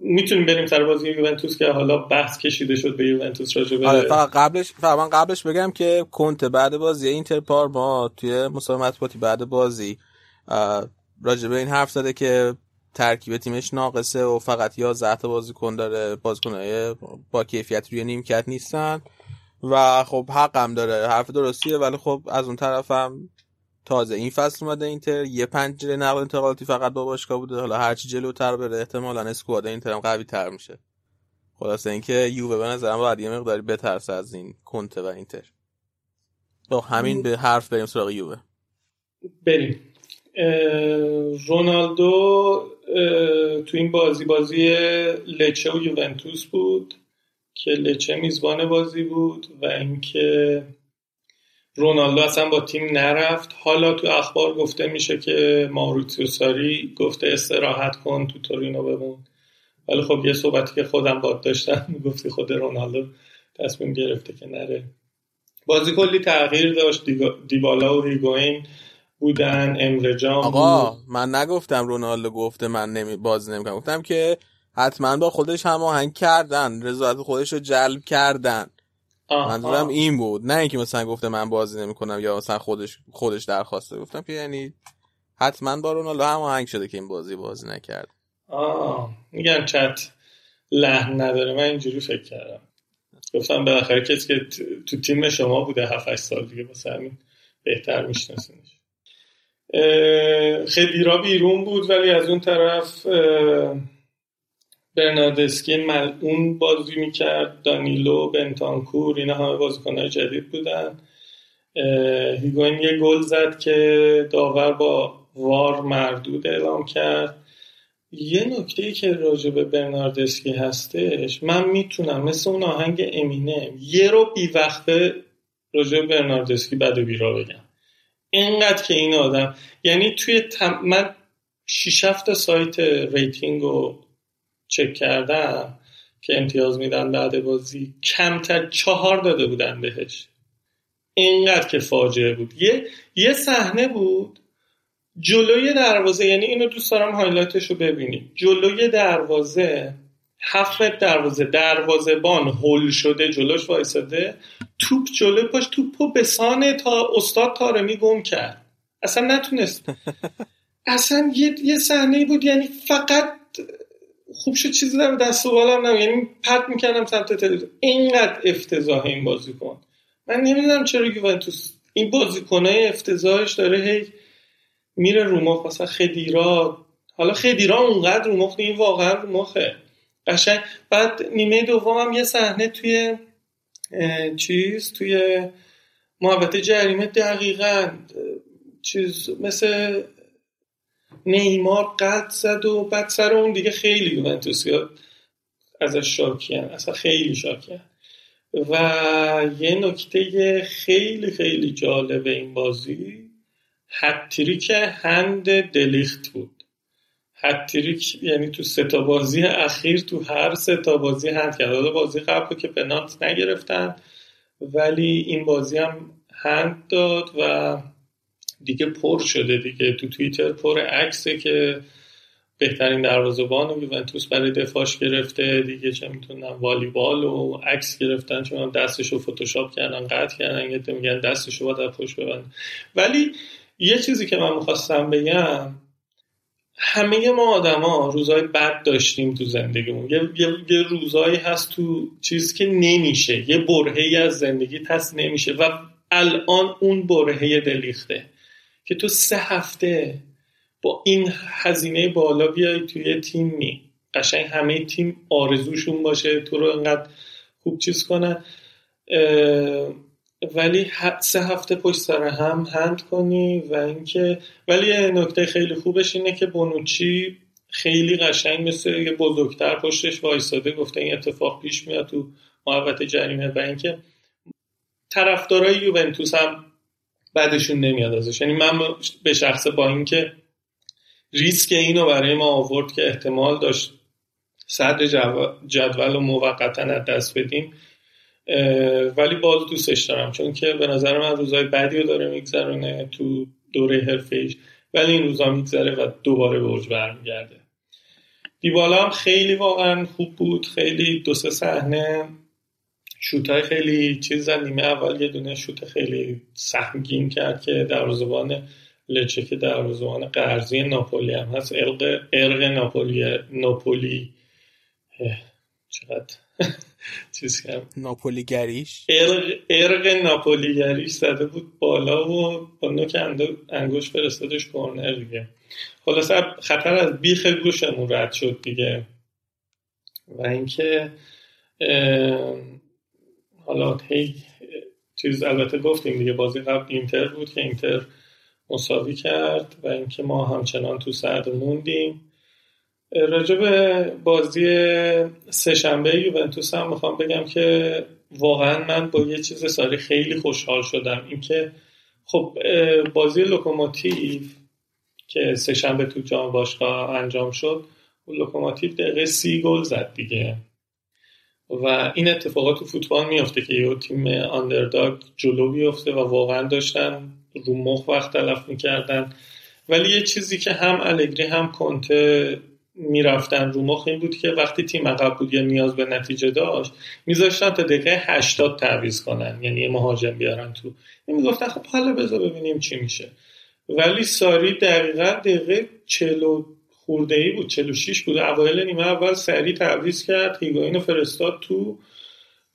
میتونیم بریم سر بازی یوونتوس که حالا بحث کشیده شد به یوونتوس راجع به آره. فقط قبلش فقط قبلش بگم که کنته بعد بازی اینتر پارما توی مصاحبه مطبوعاتی بعد بازی راجع به این حرف زده که ترکیب تیمش ناقصه و فقط یازده تا بازیکن داره، بازیکن‌های با کیفیت روی نیمکت نیستن و خب حقم داره، حرف درستیه. ولی خب از اون طرفم تازه این فصل اومده اینتر، یه پنجره نقل انتقالاتی فقط با باشگاه بوده، حالا هرچی جلوتر بره احتمالاً اسکواد اینتر هم قوی‌تر میشه. خلاصه اینکه یووه به نظرم باید یه مقداری بترسه از این کنته و اینتر. با همین به حرف بریم سراغ یووه. بریم. رونالدو تو این بازی بازی لچه و یوونتوس بود که لچه میزبان بازی بود و اینکه رونالدو اصلا با تیم نرفت. حالا تو اخبار گفته میشه که ماوریتسیو ساری گفته استراحت کن تو تورینو بمون، ولی خب یه صحبتی که خودم باد داشتم میگفتی خود رونالدو تصمیم گرفته که نره. بازی کلی تغییر داشت، دیبالا و هیگوین بودن، امرجان. آقا من نگفتم رونالدو گفته من نمی باز نمیکنم، گفتم که حتما با خودش هماهنگ کردن، رضایت خودش رو جلب کردن. منظورم این بود، نه اینکه مثلا گفته من بازی نمیکنم یا مثلا خودش خودش درخواسته، گفتم که یعنی حتما با رونالدو هماهنگ شده که این بازی بازی نکرد. آه میگن چت لحن نداره، من اینجوری فکر کردم، گفتم بالاخره کسی که تو تیم شما بوده هفت هشت سال دیگه واسه همین بهتر میشناسینش. خبیرا بیرون بود، ولی از اون طرف برناردسکی ملعون بازی میکرد، دانیلو، بنتانکور، اینا همه بازیکن‌های جدید بودن. هیگوین یه گل زد که داور با وار مردود اعلام کرد. یه نکته‌ای که راجع به برناردسکی هستش، من میتونم مثل اون آهنگ امینه یه رو بی وقته راجع به برناردسکی بد و بیرا بگم، اینقدر که این آدم، یعنی توی تم... من شش هفت تا سایت ریتینگ رو چک کردم که امتیاز میدن بعد بازی، کمتر چهار داده بودن بهش، اینقدر که فاجعه بود. یه یه صحنه بود جلوی دروازه، یعنی اینو دوست دارم هایلایتش رو ببینید، جلوی دروازه هفت متر دروازه، دروازه‌بان هول شده جلوش وایساده، توپ جلوی پاش، توپو به سانه تا استاد طارمی گم کرد، اصلا نتونست. اصلا یه یه صحنه بود، یعنی فقط خوب شد چیزی در دست و بالم نم، یعنی پرت میکردم سمت تلویزیون، اینقدر افتضاح این بازیکن. من نمیدونم چرا یوونتوس این بازیکنای افتضاحش داره هی میره رو مخ، مثلا خدیرا، حالا خدیرا اونقدر رو مخ، این واقعا رو مخه قشنگ. بعد نیمه دومم یه صحنه توی چیز توی محوطه جریمه دقیقاً چیز مثل نیمار قد زد و بعد سر اون دیگه خیلی یوونتوسیا ازش شاکیان، اصلا خیلی شاکیان. و یه نکته خیلی خیلی جالب این بازی، هتریک هند دلیخت بود. هتریک یعنی تو سه تا بازی اخیر تو هر سه تا بازی هند کرد. حالا بازی قبل که پنالتی نگرفتن، ولی این بازی هم هند داد و دیگه پر شده دیگه، تو توییتر پر عکسه که بهترین دروازه‌بان یوونتوس برای دفاعش گرفته دیگه، چه میتونن والیبال و عکس گرفتن، چون دستشو فتوشاپ کردن قطع کردن، یه میگن دستشو باید از پشت ببند. ولی یه چیزی که من می‌خواستم بگم، همه ما آدما روزای بد داشتیم تو زندگیمون، یه،, یه،, یه روزایی هست تو چیز که نمیشه، یه برهه‌ای از زندگی تست نمیشه، و الان اون برهه دلیخته که تو سه هفته با این هزینه بالا بیای توی تیمی، قشنگ همه تیم آرزوشون باشه تو رو انقدر خوب چیز کنن، ولی سه هفته پشت سر هم هند کنی. و اینکه ولی یه نکته خیلی خوبش اینه که بونوچی خیلی قشنگ مثل یه بزرگتر پشتش وایساده، گفته این اتفاق پیش میاد تو محوطه جریمه، و اینکه طرفدارای یوونتوس هم بعدشون نمیاد ازش، یعنی من به شخص با اینکه ریسک اینو برای ما آورد که احتمال داشت صدر جدول رو موقتا از دست بدیم، ولی باز دوستش دارم، چون که به نظر من روزای بعدی رو داره میگذرونه تو دوره حرفه‌ایش، ولی این روزا میگذره و دوباره به اوج برمیگرده. دیبالا هم خیلی واقعا خوب بود، خیلی دو سه صحنه شوتای خیلی چیز زد، نیمه اول یه دونه شوت خیلی سهمگین کرد که دروازه‌بان لچه که دروازه‌بان قرضی ناپولی هم هست، ارق ارق ناپولی ناپولی چقدر چیز کم ناپولی گریش، ارق ارق ناپولی گریش زده بود بالا و با نوک انگشت فرستادش کورنر دیگه، خلاص خطر از بیخ گوشمون رد شد دیگه. و اینکه حالا هی چیز البته گفتیم دیگه، بازی قبل اینتر بود که اینتر مساوی کرد و اینکه ما همچنان تو صدر موندیم. راجع به بازی سه‌شنبه یوونتوس هم میخوام بگم که واقعا من با یه چیز ساری خیلی خوشحال شدم، اینکه خب بازی لوکوموتیو که سه‌شنبه تو جام باشگاه انجام شد، لوکوموتیو دقیقه سی گل زد دیگه، و این اتفاقات تو فوتبال میفته که یه تیم آندرداگ جلو بیفته، و واقعا داشتن رو مخ وقت تلف میکردن. ولی یه چیزی که هم الگری هم کنته میرفتن رو مخ این بود که وقتی تیم عقب بود یا نیاز به نتیجه داشت، میذاشتن تا دقیقه هشتاد تعویض کنن، یعنی یه مهاجم بیارن تو، میگفتن خب حالا بذار ببینیم چی میشه. ولی ساری دقیقا دقیقه چلو خورده‌ای بود، چهل و شش بود، اوایل نیمه اول سریع تعویض کرد، هیگوینو فرستاد تو،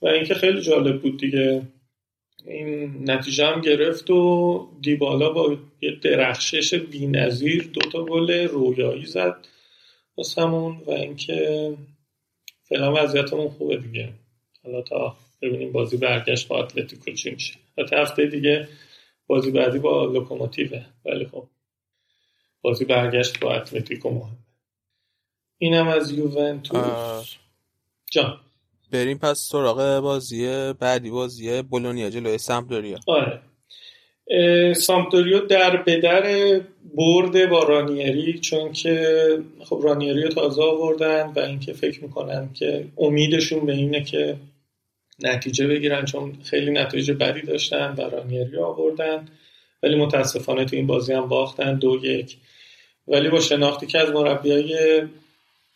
و اینکه خیلی جالب بود دیگه. این نتیجه هم گرفت و دیبالا با یه درخشش بی‌نظیر دوتا گل رویایی زد واسمون و اینکه فعلا وضعیتمون خوبه دیگه. حالا تا ببینیم بازی برگشت با اتلتیکو چی میشه. حتی هفته دیگه بازی بعدی با لوکوموتیوه، ولی خب بازی برگشت با اتلتیکو مهمه. اینم از یوونتوس. جان بریم پس سراغ بازی بعدی، بازی بولونیا جلوی سامپدوریا. آره سامپدوریا در به در برد با رانیری، چون که خب رانیری رو تازه آوردن و اینکه فکر میکنم که امیدشون به اینه که نتیجه بگیرن، چون خیلی نتیجه بدی داشتن و رانیری آوردن، ولی متاسفانه تو این بازی هم باختن دو یک. ولی با شناختی که از مربیای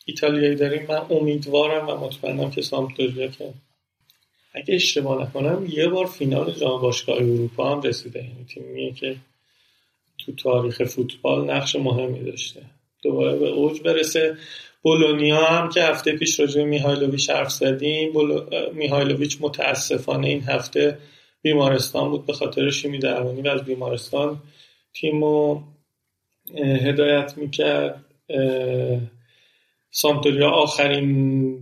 ایتالیایی داریم من امیدوارم و مطمئنم که سامپدوریا که اگه اشتباه نکنم یه بار فینال جام باشگاه‌های اروپا هم رسیده، این تیمیه که تو تاریخ فوتبال نقش مهمی داشته دوباره به اوج برسه. بولونیا هم که هفته پیش راجع به میهایلوویچ حرف زدیم، بولو... میهایلوویچ متاسفانه این هفته بیمارستان بود، به خاطر شیمی درمانی و از بیمارستان تیمو هدایت میکرد. سامپدوریا آخرین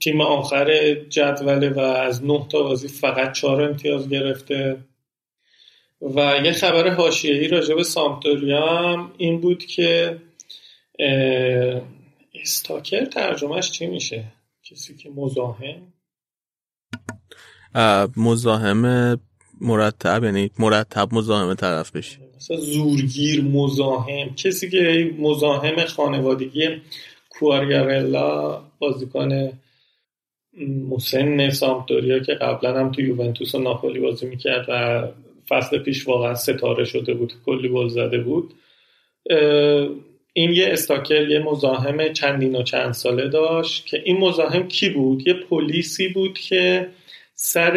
تیم آخر جدوله و از نه تا بازی فقط چهار امتیاز گرفته. و یه خبر حاشیه‌ای راجع به سامپدوریا هم این بود که استاکر ترجمهش چی میشه؟ کسی که مزاحم، مزاحم مرتب، یعنی مرتب مزاحم طرف بشه، مثلا زورگیر، مزاحم، کسی که مزاحم خانوادگی کوارگارلا بازیکن مسن سامپدوریا که قبلا هم تو یوونتوس و ناپولی بازی میکرد و فصل پیش واقعا ستاره شده بود، کلی گل زده بود. این یه استاکر، یه مزاحم چندین و چند ساله داشت که این مزاحم کی بود؟ یه پلیسی بود که سر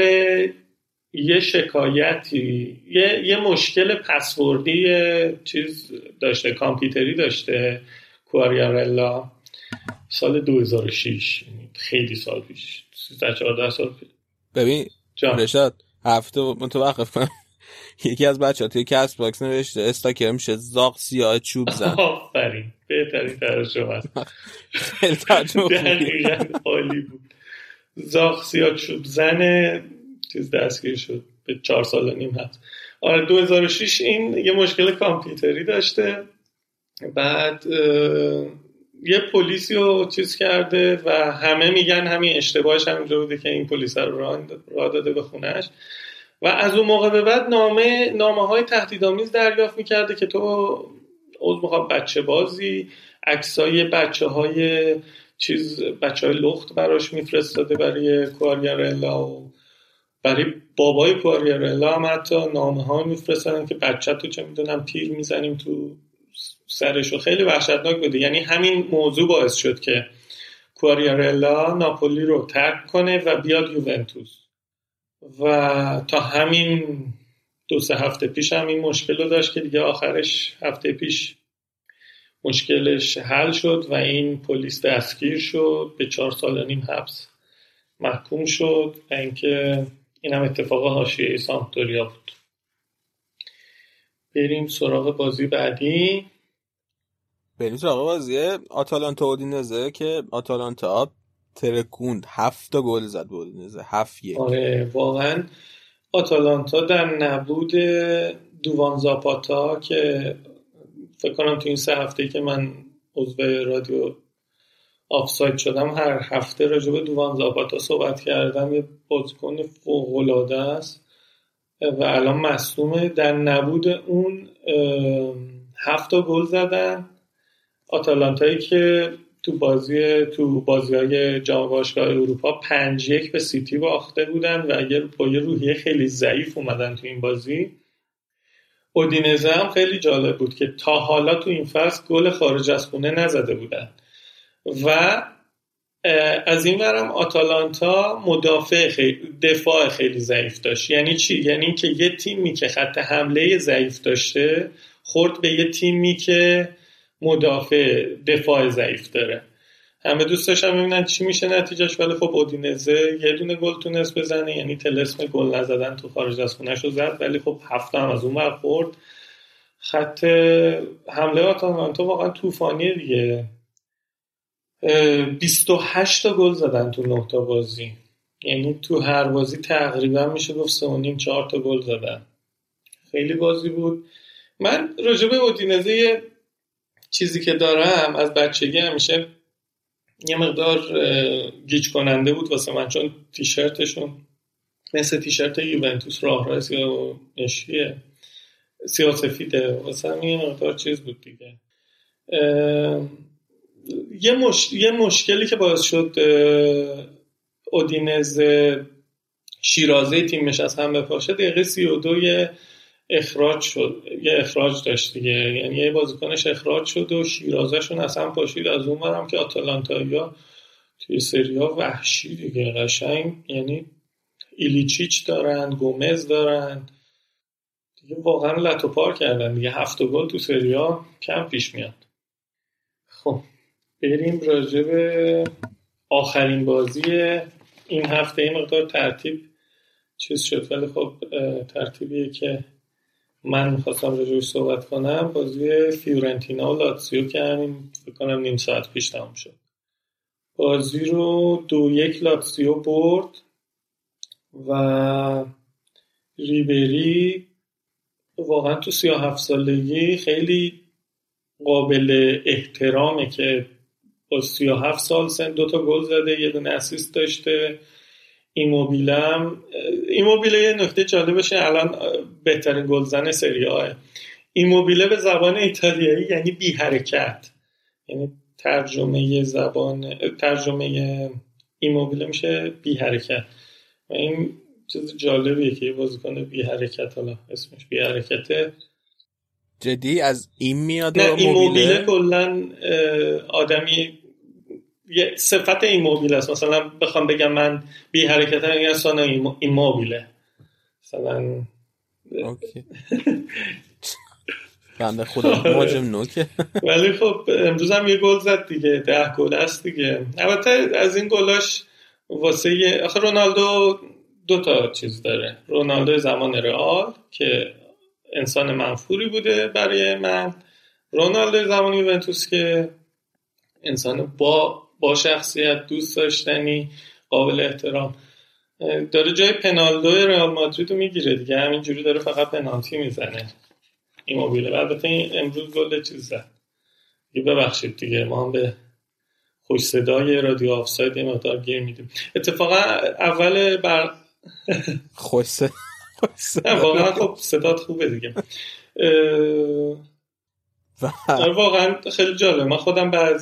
یه شکایتی، یه, یه مشکل پسوردی چیز داشته، کامپیوتری داشته کوارگارلا سال دو هزار و شش، خیلی سال پیش، سیزده چهارده سال پیش. ببین رشاد هفته متوقف کنم یکی از بچه‌ها توی کست باکس نوشته استاکر میشه زاغ سیاه چوب زن. آفرین، بهترین ترجمه است. خیلی ترجمه عالی بود. زاغ سیاه چوب زن چیز دستگیر شد به چهار سال و نیم هست. آره دو هزار و شش این یه مشکل کامپیوتری داشته، بعد یه پلیسی رو چیز کرده و همه میگن همین اشتباهش همینجا بوده که این پلیس رو راه داده به خونش و از اون موقع به بعد نامه نامه های تهدیدآمیز دریافت میکرده که تو عضو میخواد بچه بازی، عکسای بچه های چیز بچه های لخت براش میفرستاده، برای کوارگارلا و برای بابای کوارگارلا هم حتی نامه ها میفرستن که بچه تو چه میدونم تیر میزنیم تو سرشو. خیلی وحشتناک بوده، یعنی همین موضوع باعث شد که کوارگارلا ناپولی رو ترک کنه و بیاد یوونتوس و تا همین دو سه هفته پیش هم این مشکل رو داشت که دیگه آخرش هفته پیش مشکلش حل شد و این پلیس دستگیر شد، به چهار سال و نیم حبس محکوم شد و اینکه این هم اتفاق حاشیه‌ای سامپدوریا بود. بریم سراغ بازی بعدی. بریم سراغ بازی آتالانتا اودینزه که آتالانتا ترکوند، هفت گل زد به اودینزه، هفت یک. آره واقعا آتالانتا در نبود دووان زاپاتا که فکر کنم تو این سه هفته‌ای که من عضو رادیو آفساید شدم هر هفته راجع به دووان زاپاتا صحبت کردم، یه بازیکن فوق‌العاده است و الان مصدومه. در نبود اون هفت گل زدن آتالانتایی که تو بازی تو بازی‌های جام باشگاه اروپا پنج یک به سیتی باخته بودن و اگر با یه روحیه خیلی ضعیف اومدن تو این بازی. اودینزه هم خیلی جالب بود که تا حالا تو این فصل گل خارج از خونه نزده بودن و از این ورم آتالانتا مدافع خیلی دفاع خیلی ضعیف داشت. یعنی چی؟ یعنی که یه تیمی که خط حمله ضعیف داشته خورد به یه تیمی که مدافع دفاع ضعیف داره همه دوست داشتن ببینن چی میشه نتیجهش، ولی خب اودینزه یه دونه گل تونست بزنه، یعنی طلسم گل نزدن تو خارج از خونه‌شو زد، ولی خب هفته هم از اون ور خورد. خط حمله آتالانتا واقعا طوفانیه دیگه، بیست و هشت تا گل زدن تو نه تا بازی، یعنی تو هر بازی تقریبا میشه گفت سه و نیم چهار تا گل زدن. خیلی بازی بود. من راجع به اودینزه چیزی که دارم، از بچگی همیشه یه مقدار گیج کننده بود واسه من، چون تیشرتشون مثل تیشرت یوونتوس راه راه سیاه‌نشیه، سیاه سفیده، واسه من یه مقدار چیز بود دیگه. یه, مش... یه مشکلی که باعث شد اودینزه شیرازه تیمش از هم بپاشه، دقیقه سی و دو یه اخراج شد، یه اخراج داشت دیگه، یعنی یه بازیکنش اخراج شد و شیرازه‌شون اصلا پاشید. از اون برم که آتالانتایا توی سریا وحشی دیگه، قشنگ یعنی ایلیچیچ دارن، گومز دارن دیگه، واقعا لتو پار کردن دیگه. هفت گل تو سریا کم پیش میاد. خب بریم راجع به آخرین بازی این هفته. این مقدار ترتیب چیز شد، ولی خب ترتیبیه که من میخواستم راجعش صحبت کنم. بازی فیورنتینا و لاتسیو که همین فکر کنم نیم ساعت پیش تموم شد. بازی رو دو یک لاتسیو برد و ریبری واقعا تو سی و هفت سالگی خیلی قابل احترامه که با سی و هفت سال سن دو تا گل زده، یه دونه اسیست داشته. ایموبیله هم ایموبیله یه نکته جالبشه، الان بهترین گلزن سری آه. ایموبیله به زبان ایتالیایی یعنی بی حرکت، یعنی ترجمه زبان ترجمه ایموبیله میشه بی حرکت. و این چیز جالبیه که یه بازیکن بی حرکت، حالا اسمش بی حرکته، جدی از این میاد. نه ایموبیله کلا آدمی، یه صفت ایموبیله است. مثلا بخوام بگم من بی حرکت هم یه سانا ایموبیله مثلا. اوکی بنده خدا مهاجم نوکه. ولی خب امروز هم یه گل زد دیگه، ده گل است دیگه. البته از این گلاش واسه آخه رونالدو دو تا چیز داره. رونالدو زمان رئال که انسان منفوری بوده برای من، رونالدو زمان یوونتوس که انسان با با شخصیت، دوست داشتنی، قابل احترام. داره جای پنالدو رئال مادرید رو میگیره دیگه، همینجوری داره فقط پنالتی میزنه ایموبیله. البته امروز گل چیز زد دیگه. ببخشید دیگه، ما هم به خوش صدای رادیو آفساید یه مقدار گیر میدیم. اتفاقا اول بر خوش صدا واقعا خب صدات خوبه دیگه. واقعا خیلی جالب. من خودم بعد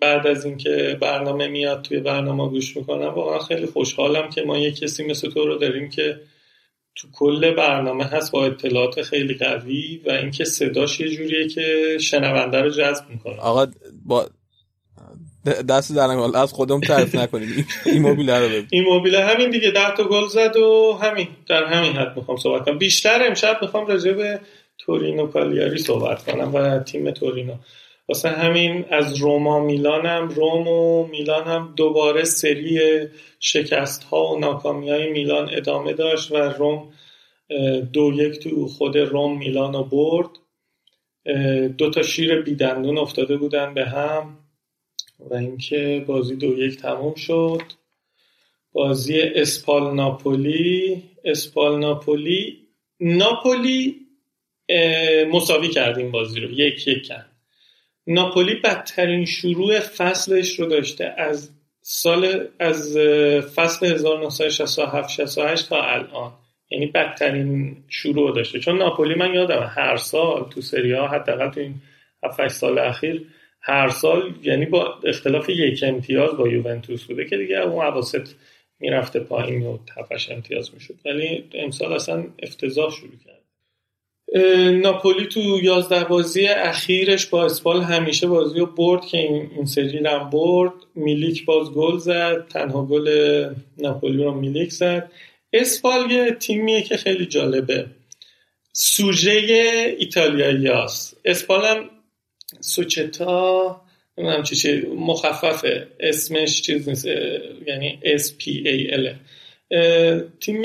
بعد از اینکه برنامه میاد توی برنامه گوش میکنم، واقعا خیلی خوشحالم که ما یه کسی مثل تو رو داریم که تو کل برنامه هست با اطلاعات خیلی قوی و اینکه صداش یه جوریه که شنونده رو جذب میکنه. آقا با دست در نکنه، از خودم تعریف نکنیم. ایموبیله رو ببین. ایموبیله همین دیگه ده تا گل زد و همین در همین حد میخوام صحبت کنم. بیشتر امشب میخوام راجع به تورینو کالیاری صحبت کنم و تیم تورینو. واسه همین از روما میلانم، روم و میلانم دوباره سری شکست ها و ناکامی های میلان ادامه داشت و روم دو یک تو خود روم میلانو برد. دو تا شیر بیدندون افتاده بودن به هم و اینکه بازی دو یک تموم شد. بازی اسپال ناپولی، اسپال ناپولی ناپولی مساوی کردیم بازی رو یک یک کرد. ناپولی بدترین شروع فصلش رو داشته از سال از فصل هزار و نهصد و شصت و هفت شصت و هشت تا الان، یعنی بدترین شروع داشته. چون ناپولی من یادم هر سال تو سری آ، حداقل تو این هفت هشت سال اخیر، هر سال یعنی با اختلاف یک امتیاز با یوونتوس بوده که دیگه اون اواسط میرفته پایین و تپش امتیاز میشد، ولی امسال اصلا افتضاح شروع کرد. ناپولی تو یازده بازی اخیرش با اسپال همیشه بازی رو برد که این سری رو برد. میلیک باز گل زد، تنها گل ناپولی رو میلیک زد. اسپال یه تیمیه که خیلی جالبه، سوژه ایتالیایی هست. اسپال هم سوچتا نمیدونم چی چی مخففه، اسمش چیز نیست، یعنی اس پی ای ال. تیم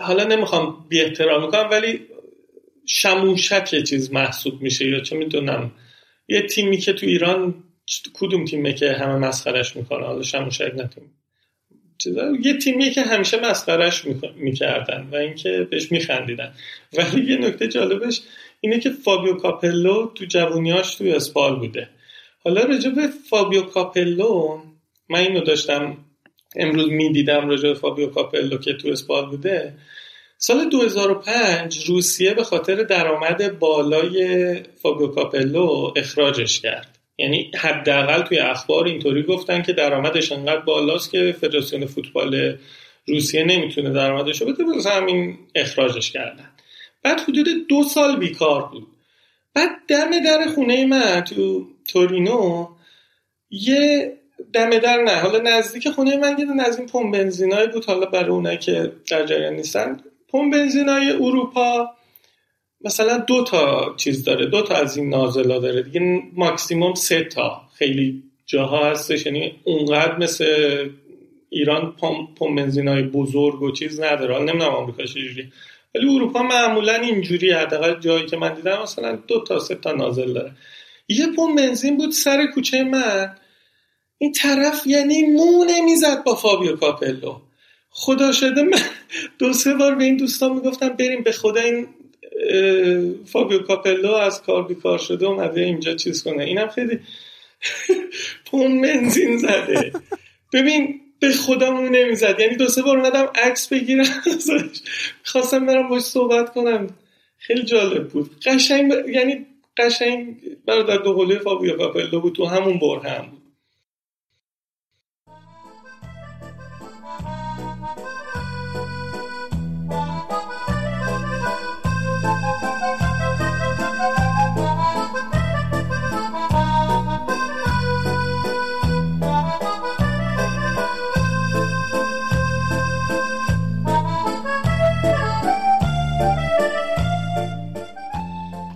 حالا نمیخوام بی احترامی کنم ولی شموشک چیز محسوب میشه یا چه میدونم، یه تیمی که تو ایران کدوم تیمه که همه مسخرهش میکنه، حالا شموشک نتیم چیزا، یه تیمی که همیشه مسخرهش میکردن و اینکه بهش میخندیدن. ولی یه نکته جالبش اینه که فابیو کاپلو تو جوونیاش توی اسپال بوده. حالا راجع به فابیو کاپلو من اینو داشتم امروز میدیدم، راجع به فابیو کاپلو که تو اسپال بوده، سال دو هزار و پنج روسیه به خاطر درآمد بالای فابیو کاپلو اخراجش کرد. یعنی حداقل توی اخبار اینطوری گفتن که درآمدش انقدر بالاست که فدراسیون فوتبال روسیه نمیتونه درآمدش رو بده، واسه همین اخراجش کردن. بعد حدود دو سال بیکار بود. بعد دم در خونه من تو تورینو، یه دم در نه حالا نزدیک خونه من یه نزدیک پمپ بنزینای بود، حالا برای اونایی که در جریان نیستن پمپ بنزینای اروپا مثلا دو تا چیز داره، دو تا از این نازلا داره دیگه، ماکسیموم سه تا، خیلی جاها هستش، یعنی اونقدر مثل ایران پمپ بنزینای بزرگ و چیز نداره. حالا نمیدونم آمریکا چجوریه ولی اروپا معمولا اینجوریه، حداقل جایی که من دیدم مثلا دو تا سه تا نازل داره. یه پمپ بنزین بود سر کوچه من، این طرف یعنی مو نمیزد با فابیو کاپلو. خدا شده من دو سه بار به این دوستان میگفتم بریم، به خدا این فابیو کاپلو از کار بیکار شده اومده اینجا چیز کنه، اینم خیلی پمپ بنزین زده، ببین به خودمون نمیزد. یعنی دو سه بار اومدم عکس بگیرم ازش، می‌خواستم برام باهاش صحبت کنم، خیلی جالب بود. قشنگ ب... یعنی قشنگ برادر دو قلوی فابیو کاپلو بود، تو همون برهم بود.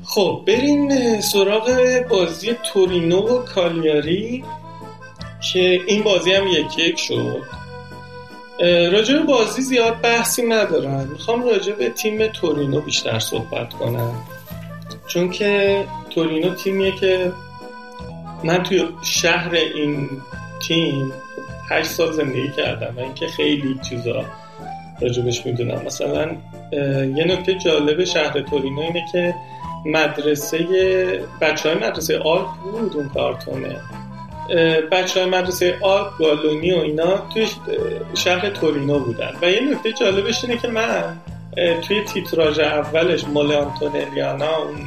خب بریم سراغ بازی تورینو و کالیاری که این بازی هم یک یک شد. راجع به بازی زیاد بحثی ندارم، میخوام راجع به تیم تورینو بیشتر صحبت کنم، چون که تورینو تیمیه که من توی شهر این تیم هشت سال زندگی کردم و اینکه خیلی چیزا راجبش میدونم. مثلا یه نکته جالب شهر تورینو اینه که مدرسه بچه های مدرسه آلپ بود اون کارتونه، بچه های مدرسه آلپ گالونی و اینا توی شهر تورینو بودن. و یه نکته جالبش اینه که من توی تیتراژ اولش موله آنتونلیانا، اون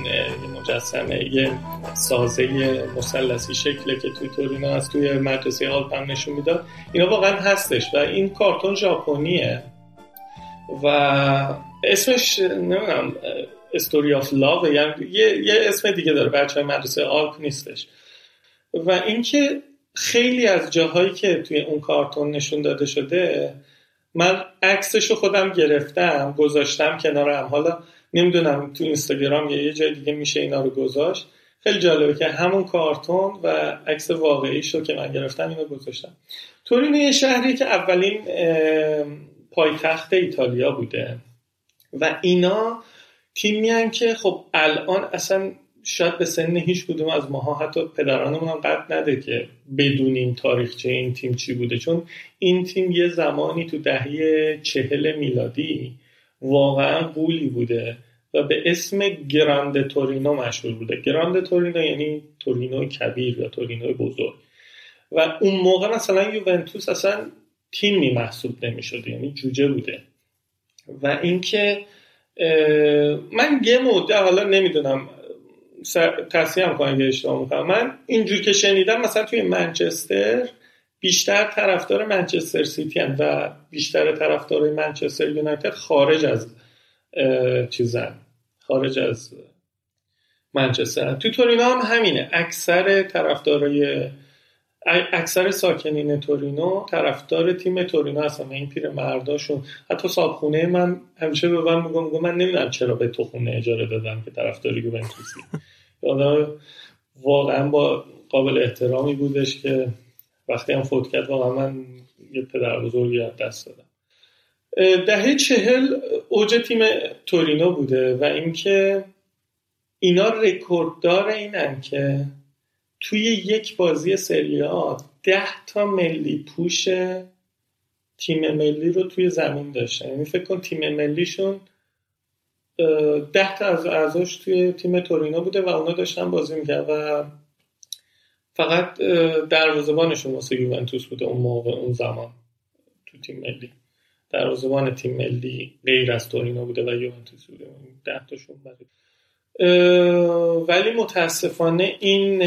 مجسمه یه سازه مثلثی شکله که توی تورینو از توی مدرسه آلپ هم نشون میداد، اینا واقعا هستش و این کارتون ژاپنیه و اسمش نمیدونم استوری آف لاو، یعنی یه،, یه اسم دیگه داره، بچه های مدرسه آلپ نیستش. و اینکه خیلی از جاهایی که توی اون کارتون نشون داده شده من عکسشو خودم گرفتم گذاشتم کنارم، حالا نمیدونم تو اینستاگرام یا یه جای دیگه میشه اینا رو گذاشت. خیلی جالبه که همون کارتون و عکس واقعیشو که من گرفتم اینو گذاشتم. تورینو یه شهری که اولین پایتخت ایتالیا بوده و اینا تیمی هن که خب الان اصلا شاید به سن هیچ کدوم از ماها حتی پدرانمون هم قد نده که بدونیم تاریخچه این تیم چی بوده، چون این تیم یه زمانی تو دهه چهل میلادی واقعا غولی بوده و به اسم گراند تورینو مشهور بوده. گراند تورینو یعنی تورینو کبیر یا تورینو بزرگ. و اون موقع مثلا یوونتوس اصلا تیمی محسوب نمی شده، یعنی جوجه بوده. و اینکه من یه مده حالا نمیدونم تصحیحم کنم اگه اشتباه میکنم، من اینجور که شنیدم مثلا توی منچستر بیشتر طرفدار منچستر سیتی هم و بیشتر طرفدار منچستر یونایتد خارج از چیزن، خارج از منچستر. تو تورینو هم همینه، اکثر طرفدارای اکثر ساکنین تورینو طرفدار تیم تورینو هستن. این پیرمرداشون حتی صاحب خونه من همیشه به من میگم، میگم من نمیدونم چرا به تو خونه اجاره دادم که طرفدار یوونتوسی. آدم واقعا با قابل احترامی بودش که وقتی هم فوت کرد واقعا من یه پدر بزرگی از دست دادم. دهه چهل اوج تیم تورینو بوده و اینکه اینا رکورددار اینن که توی یک بازی سری آ ده تا ملی پوش تیم ملی رو توی زمین داشتن. یعنی فکر کن تیم ملیشون ده تا از اعضاش توی تیم تورینو بوده و اونا داشتن بازی میکرد و فقط دروازه‌بانشون واسه یوونتوس بوده اون موقع اون زمان تو تیم ملی. دروازه‌بان تیم ملی غیر از تورینو بوده و یوونتوس بوده. ده تاشون بود. ولی متاسفانه این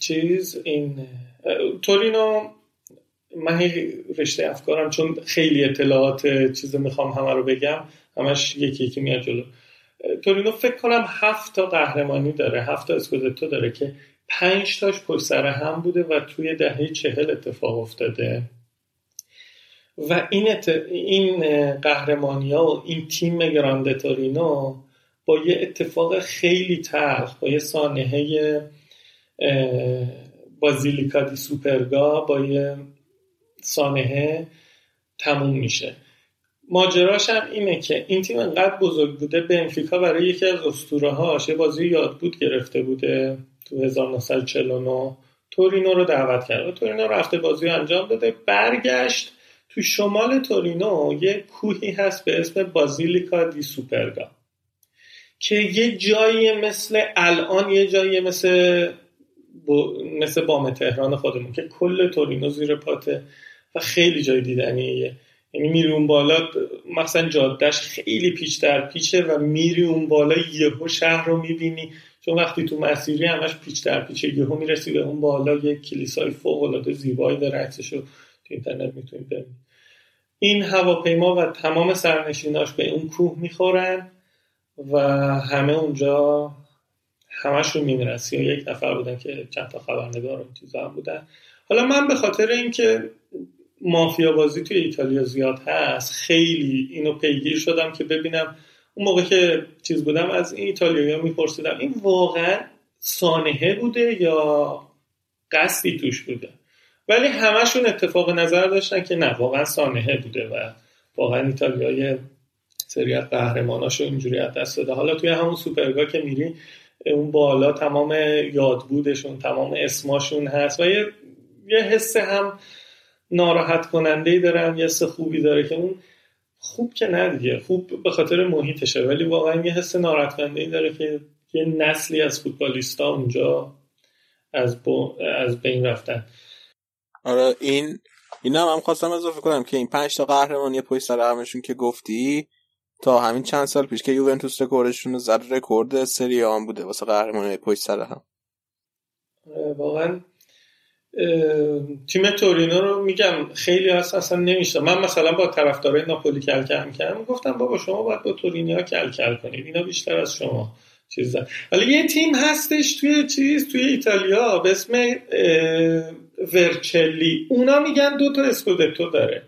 چیز این تورینو، من رشته افکارم چون خیلی اطلاعات چیز میخوام همه رو بگم، همش یکی یکی میاد جلو. تورینو فکر کنم هفت تا قهرمانی داره، هفت تا اسکودتو داره که پنج تاش پشت سر هم بوده و توی دهه چهل اتفاق افتاده و این ات... این قهرمانی‌ها و این تیم گرانده تورینو با یه اتفاق خیلی تلخ، با یه سانحه بازیلیکا دی سوپرگا، با یه سانحه تموم میشه. ماجراش هم اینه که این تیم انقدر بزرگ بوده، بنفیکا برای یکی از اسطوره‌هاش یه بازی یاد بود گرفته بوده تو هزار و نهصد و چهل و نه، تورینو رو دعوت کرد. تورینو رفته بازی انجام داده، برگشت. تو شمال تورینو یه کوهی هست به اسم بازیلیکا دی سوپرگا که یه جایی مثل الان یه جایی مثل مثل بام تهران خودمون که کل تورینو زیر پاته و خیلی جای دیدنیه. یعنی میری اون بالا، مثلا جادهش خیلی پیچ در پیچه و میری اون بالا یهو شهر رو میبینی، چون وقتی تو مسیری همش پیچ در پیچه یهو میرسی به اون بالا، یه کلیسای فوق‌العاده زیبایی داره، عکسشو تو اینترنت میتونید ببینید. این هواپیما و تمام سرنشیناش به اون کوه میخورن و همه اونجا همشون میمیرن. سی و یک نفر بودن که چند تا خبرنگار اون چیزا هم بودن. حالا من به خاطر اینکه مافیا بازی توی ایتالیا زیاد هست خیلی اینو پیگیر شدم که ببینم. اون موقع که چیز بودم از این ایتالیایی‌ها میپرسیدم این واقعا سانحه بوده یا قصدی توش بوده، ولی همشون اتفاق نظر داشتن که نه، واقعا سانحه بوده و واقعا ایتالیای سری از قهرماناشو اینجوری از دست داده. حالا توی همون سوپرگا که میری اون بالا تمام یادبودشون، تمام اسماشون هست و یه یه حس هم ناراحت کننده‌ای دارم، یه حس خوبی داره که اون خوب که نه دیگه، خوب به خاطر محیطشه، ولی واقعا یه حس ناراحت کننده‌ای داره که یه نسلی از فوتبالیستا اونجا از با... از بین رفتن. آره این اینا هم خواستم اضافه کنم که این پنج تا قهرمانی پشت سر همشون که گفتی تا همین چند سال پیش که یوونتوس رکوردشون رو زد، رکورد سری آ بوده واسه قهرمانی پشت سر هم. واقعا تیم تورینو رو میگم خیلی هست اصلا نمیشه. من مثلا با طرفدارای ناپولی کل کل کردم، گفتم بابا شما باید با تورینیا کل کل کنید، اینا بیشتر از شما چیزا. ولی یه تیم هستش توی چیز توی ایتالیا به اسم ورچلی، اونا میگن دو تا اسکودتو داره.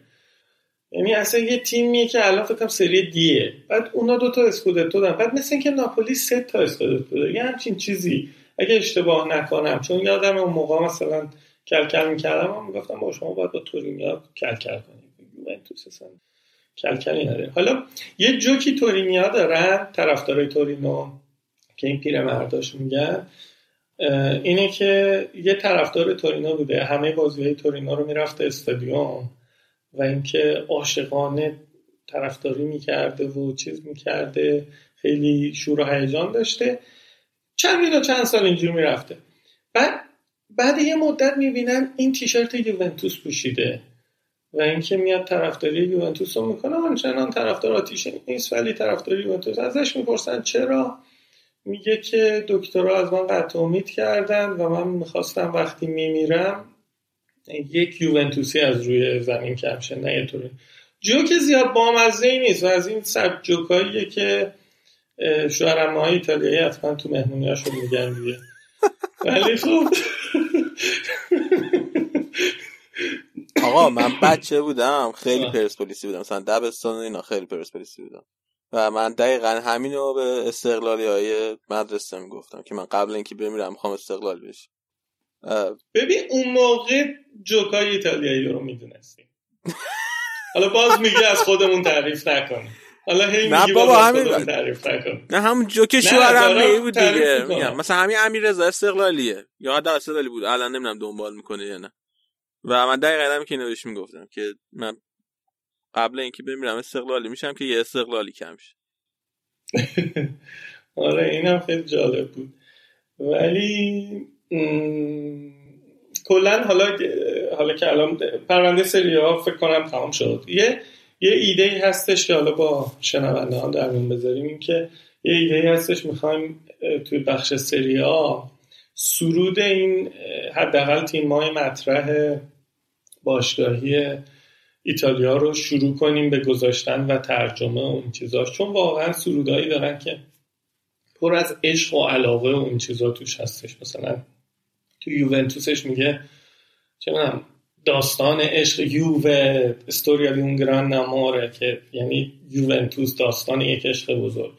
یعنی اصلا یه تیمیه که الان فکرم سری دیه، بعد اونا دو تا اسکودتو دارن، بعد مثل اینکه ناپولی سه تا اسکودتو داره، یه همچین چیزی اگه اشتباه نکنم. چون یادم اون موقع مثلا کلکل میکردم و میگفتم با شما باید با تورینیا کلکل کنیم، یوونتوس اصلا کلکلی نداره. حالا یه جوکی تورینیا دارن طرفدارای تورینو که این پیرمرداش میگن اینه که یه طرفدار تورینو بوده، همه بازیای تورینو رو میرفت استادیوم و اینکه عاشقانه طرفداری میکرده و چیز میکرده، خیلی شور و هیجان داشته، چند تا چند سال اینجور میرفته. بعد بعد یه مدت میبینم این تیشرت یوونتوس پوشیده و اینکه میاد طرفداری یوونتوس رو میکنه. آنچنان طرفدار آتیش نیست ولی طرفداری یوونتوس. ازش میپرسن چرا، میگه که دکترها از من قطع امید کردن و من میخواستم وقتی میمیرم یک یوونتوسی از روی زمین کم شه. نه یه طوری جوک زیاد بامزه نیست و از این سب جوکاییه که شوهرمه‌های ایتالیایی حتما تو مهمونی‌هاشون میگن دیگه. ولی خب آقا من بچه بودم خیلی پرسپولیسی بودم، مثلا دبستان و اینا خیلی پرسپولیسی بودم. و من دقیقاً همینو به استقلالیای مدرسه میگفتم که من قبل اینکه بمیرم میخوام استقلال بشم. ببین اون موقع جوکای ایتالیایی رو میدونستیم. حالا باز میگه از خودمون تعریف نکنیم. حالا هی میگه بابا همین تعریف نکن. نه همون جوک شوهرم می بود دیگه. میگم مثلا همین امیررضا استقلالیه. یا در استقلالی بود. الان نمیدونم دنبال میکنه یا نه. و من دقیقاً همین که اینو بهش میگفتم که من قبل اینکه بمیرم استقلالی میشم که یه استقلالی کم شه. آره اینم خیلی جالب بود. ولی م... کلن حالا حالا که الان پرونده سری‌ها فکر کنم تمام شد. یه یه ایده‌ای هستش که حالا با شنونده‌ها در میون بذاریم، این که یه ایده‌ای هستش می‌خوایم توی بخش سری‌ها سرود این حداقل تیم‌های مطرح باشگاهی ایتالیا رو شروع کنیم به گذاشتن و ترجمه اون چیزاش، چون واقعا سرودایی دارن که پر از عشق و علاقه و اون چیزا توش هستش. مثلا تو یوونتوسش میگه چه می‌دونم داستان عشق یووه، استوریا دی اون گران اموره، که یعنی یوونتوس داستان یک عشق بزرگ.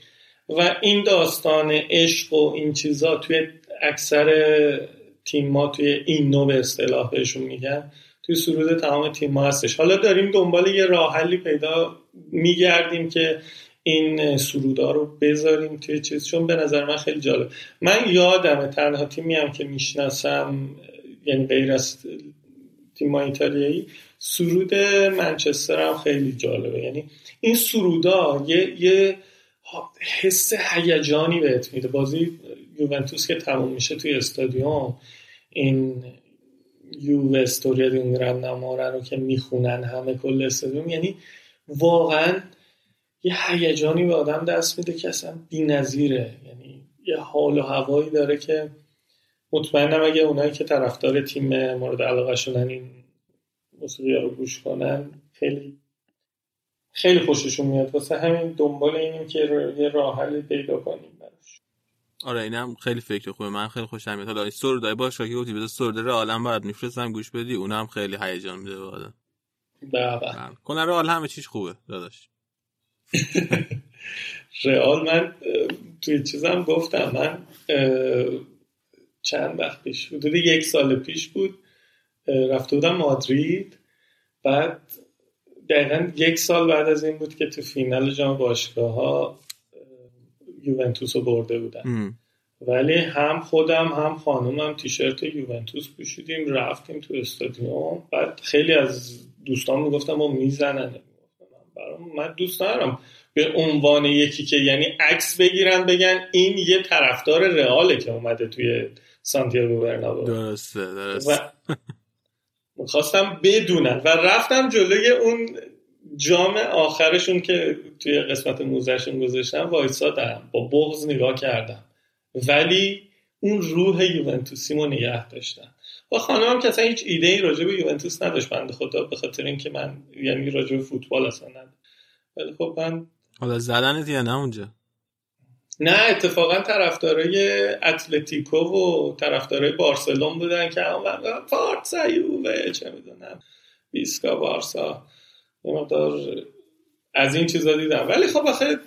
و این داستان عشق و این چیزا توی اکثر تیم‌ها توی این نوع به اصطلاح بهشون میگن توی سرود تمام تیم‌ها هستش. حالا داریم دنبال یه راه حلی پیدا میگردیم که این سرودا رو بذاریم توی چیز، چون به نظر من خیلی جالب. من یادمه تنها تیمیم که میشناسم، یعنی غیر از تیم ایتالیایی، سرود منچستر هم خیلی جالبه. یعنی این سرودا یه, یه حس هیجانی بهت میده. بازی یوونتوس که تموم میشه توی استادیوم، این یووه استوریا دی اون گران اموره رو که میخونن همه کل استادیوم، یعنی واقعاً یه هیجانی به آدم دست میده که اصلا بی‌نظیره. یعنی یه حال و هوایی داره که مطمئنم اگه اونایی که طرفدار تیم مورد علاقه شدن این موسیقی رو گوش کنن خیلی خیلی خوششون میاد. واسه همین دنبال اینیم که یه راه حل پیدا کنیم براش. آره اینم خیلی فکر خوبه، من خیلی خوشم میاد. حالا سردای باشگاهی گفتی بذار سرد رو عالم برات میفرستم گوش بدی، اونم خیلی هیجان میده به آدم. به به کلا رئال همه چیز خوبه داداش. رئال من توی چیزم گفتم، من چند وقت پیش بود، یک سال پیش بود، رفته بودم مادرید. بعد دقیقا یک سال بعد از این بود که تو فینال جام باشگاه‌ها یوونتوس رو برده بودن، ولی هم خودم هم خانومم تیشرت یوونتوس پوشیدیم رفتیم تو استادیوم. بعد خیلی از دوستان میگفتم ما میزنن، من دوست ندارم به عنوان یکی که یعنی عکس بگیرن بگن این یه طرفدار رئاله که اومده توی سانتیاگو برنابئو. درسته درسته. می‌خواستم بدونن و رفتم جلوی اون جام آخرشون که توی قسمت موزه‌شون گذاشتن وایسادم، با بغض نگاه کردم، ولی اون روح یوونتوسیمو نگه داشتم. و خانمم که اصلا هیچ ایده‌ای راجع به یوونتوس نداشت بنده خدا، به خاطر اینکه من یعنی راجع به فوتبال اصلا نداشتم. ولی خب من حالا زدنت یا نه اونجا؟ نه اتفاقا طرفدارای اتلتیکو و طرفدارای بارسلون بودن که اونم بارسا یووه چه میدونم بیسکا بارسا یه مقدار از این چیزا دیدم، ولی خب آخه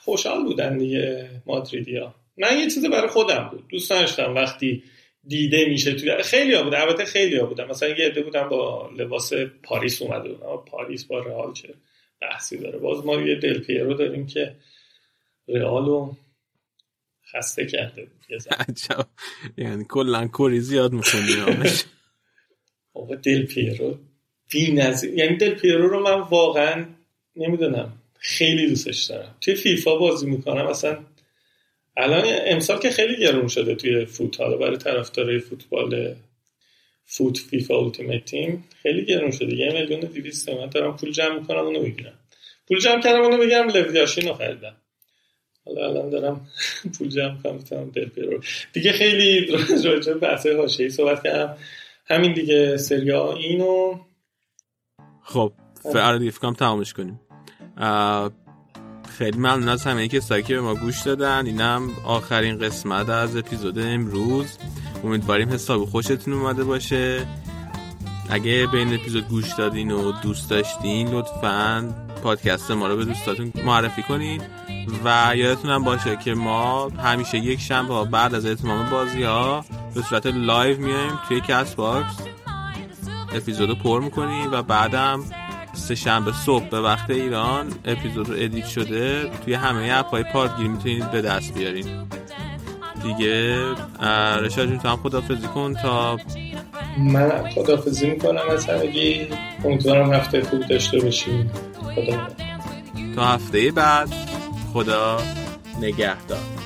خوشحال بودن دیگه مادریدیا. من یه چیز برای خودم بود، دوست داشتم وقتی دیده میشه توی خیلیا بود، البته خیلیا بودم، مثلا یه عده بودم با لباس پاریس اومده بودم. پاریس با رئال چه بحثی داره؟ باز ما یه دل پیرو داریم که رئالو خسته کرده بود. عجب، یعنی کلا کوری زیاد می‌خونی همش. آقا دل پیرو بی‌نظیر، یعنی دل پیرو رو من واقعا نمیدونم خیلی دوستش دارم. توی فیفا بازی می‌کنم، مثلا الان امسال که خیلی گرون شده توی فوت، حالا برای طرفدارای فوتبال فوت فیفا التیمیت تیم خیلی گرون شده، یه میلیون و دویست تومن دارم پول جمع میکنم اونو بگیرم. پول جمع کردم اونو بگیرم لویاشین رو خریدم. حالا الان دارم پول جمع میکنم دل پیرو دیگه. خیلی راجع به بحث حاشیه‌ای صحبت کردم، همین دیگه سری آ اینو خب فرض کنم تمامش کنیم. خیلی ممنون از همه که ساکی به ما گوش دادن. اینم آخرین قسمت از اپیزود امروز. امیدواریم حساب خوشتون اومده باشه. اگه به این اپیزود گوش دادین و دوست داشتین لطفاً پادکست ما رو به دوستاتون معرفی کنین و یادتونم باشه که ما همیشه یک شنبه بعد از اتمام بازی ها به صورت لایو میایم توی کست باکس، اپیزودو پر میکنیم و بعدم سه شنبه صبح به وقت ایران اپیزود رو ادیت شده توی همه اپ‌های پادگیر میتونید به دست بیارید دیگه. رشا جون تو هم خداحافظی کن. تا من خداحافظی میکنم از همگی، امیدوارم هفته خوب داشته باشید. خدا تا هفته بعد، خدا نگهدار.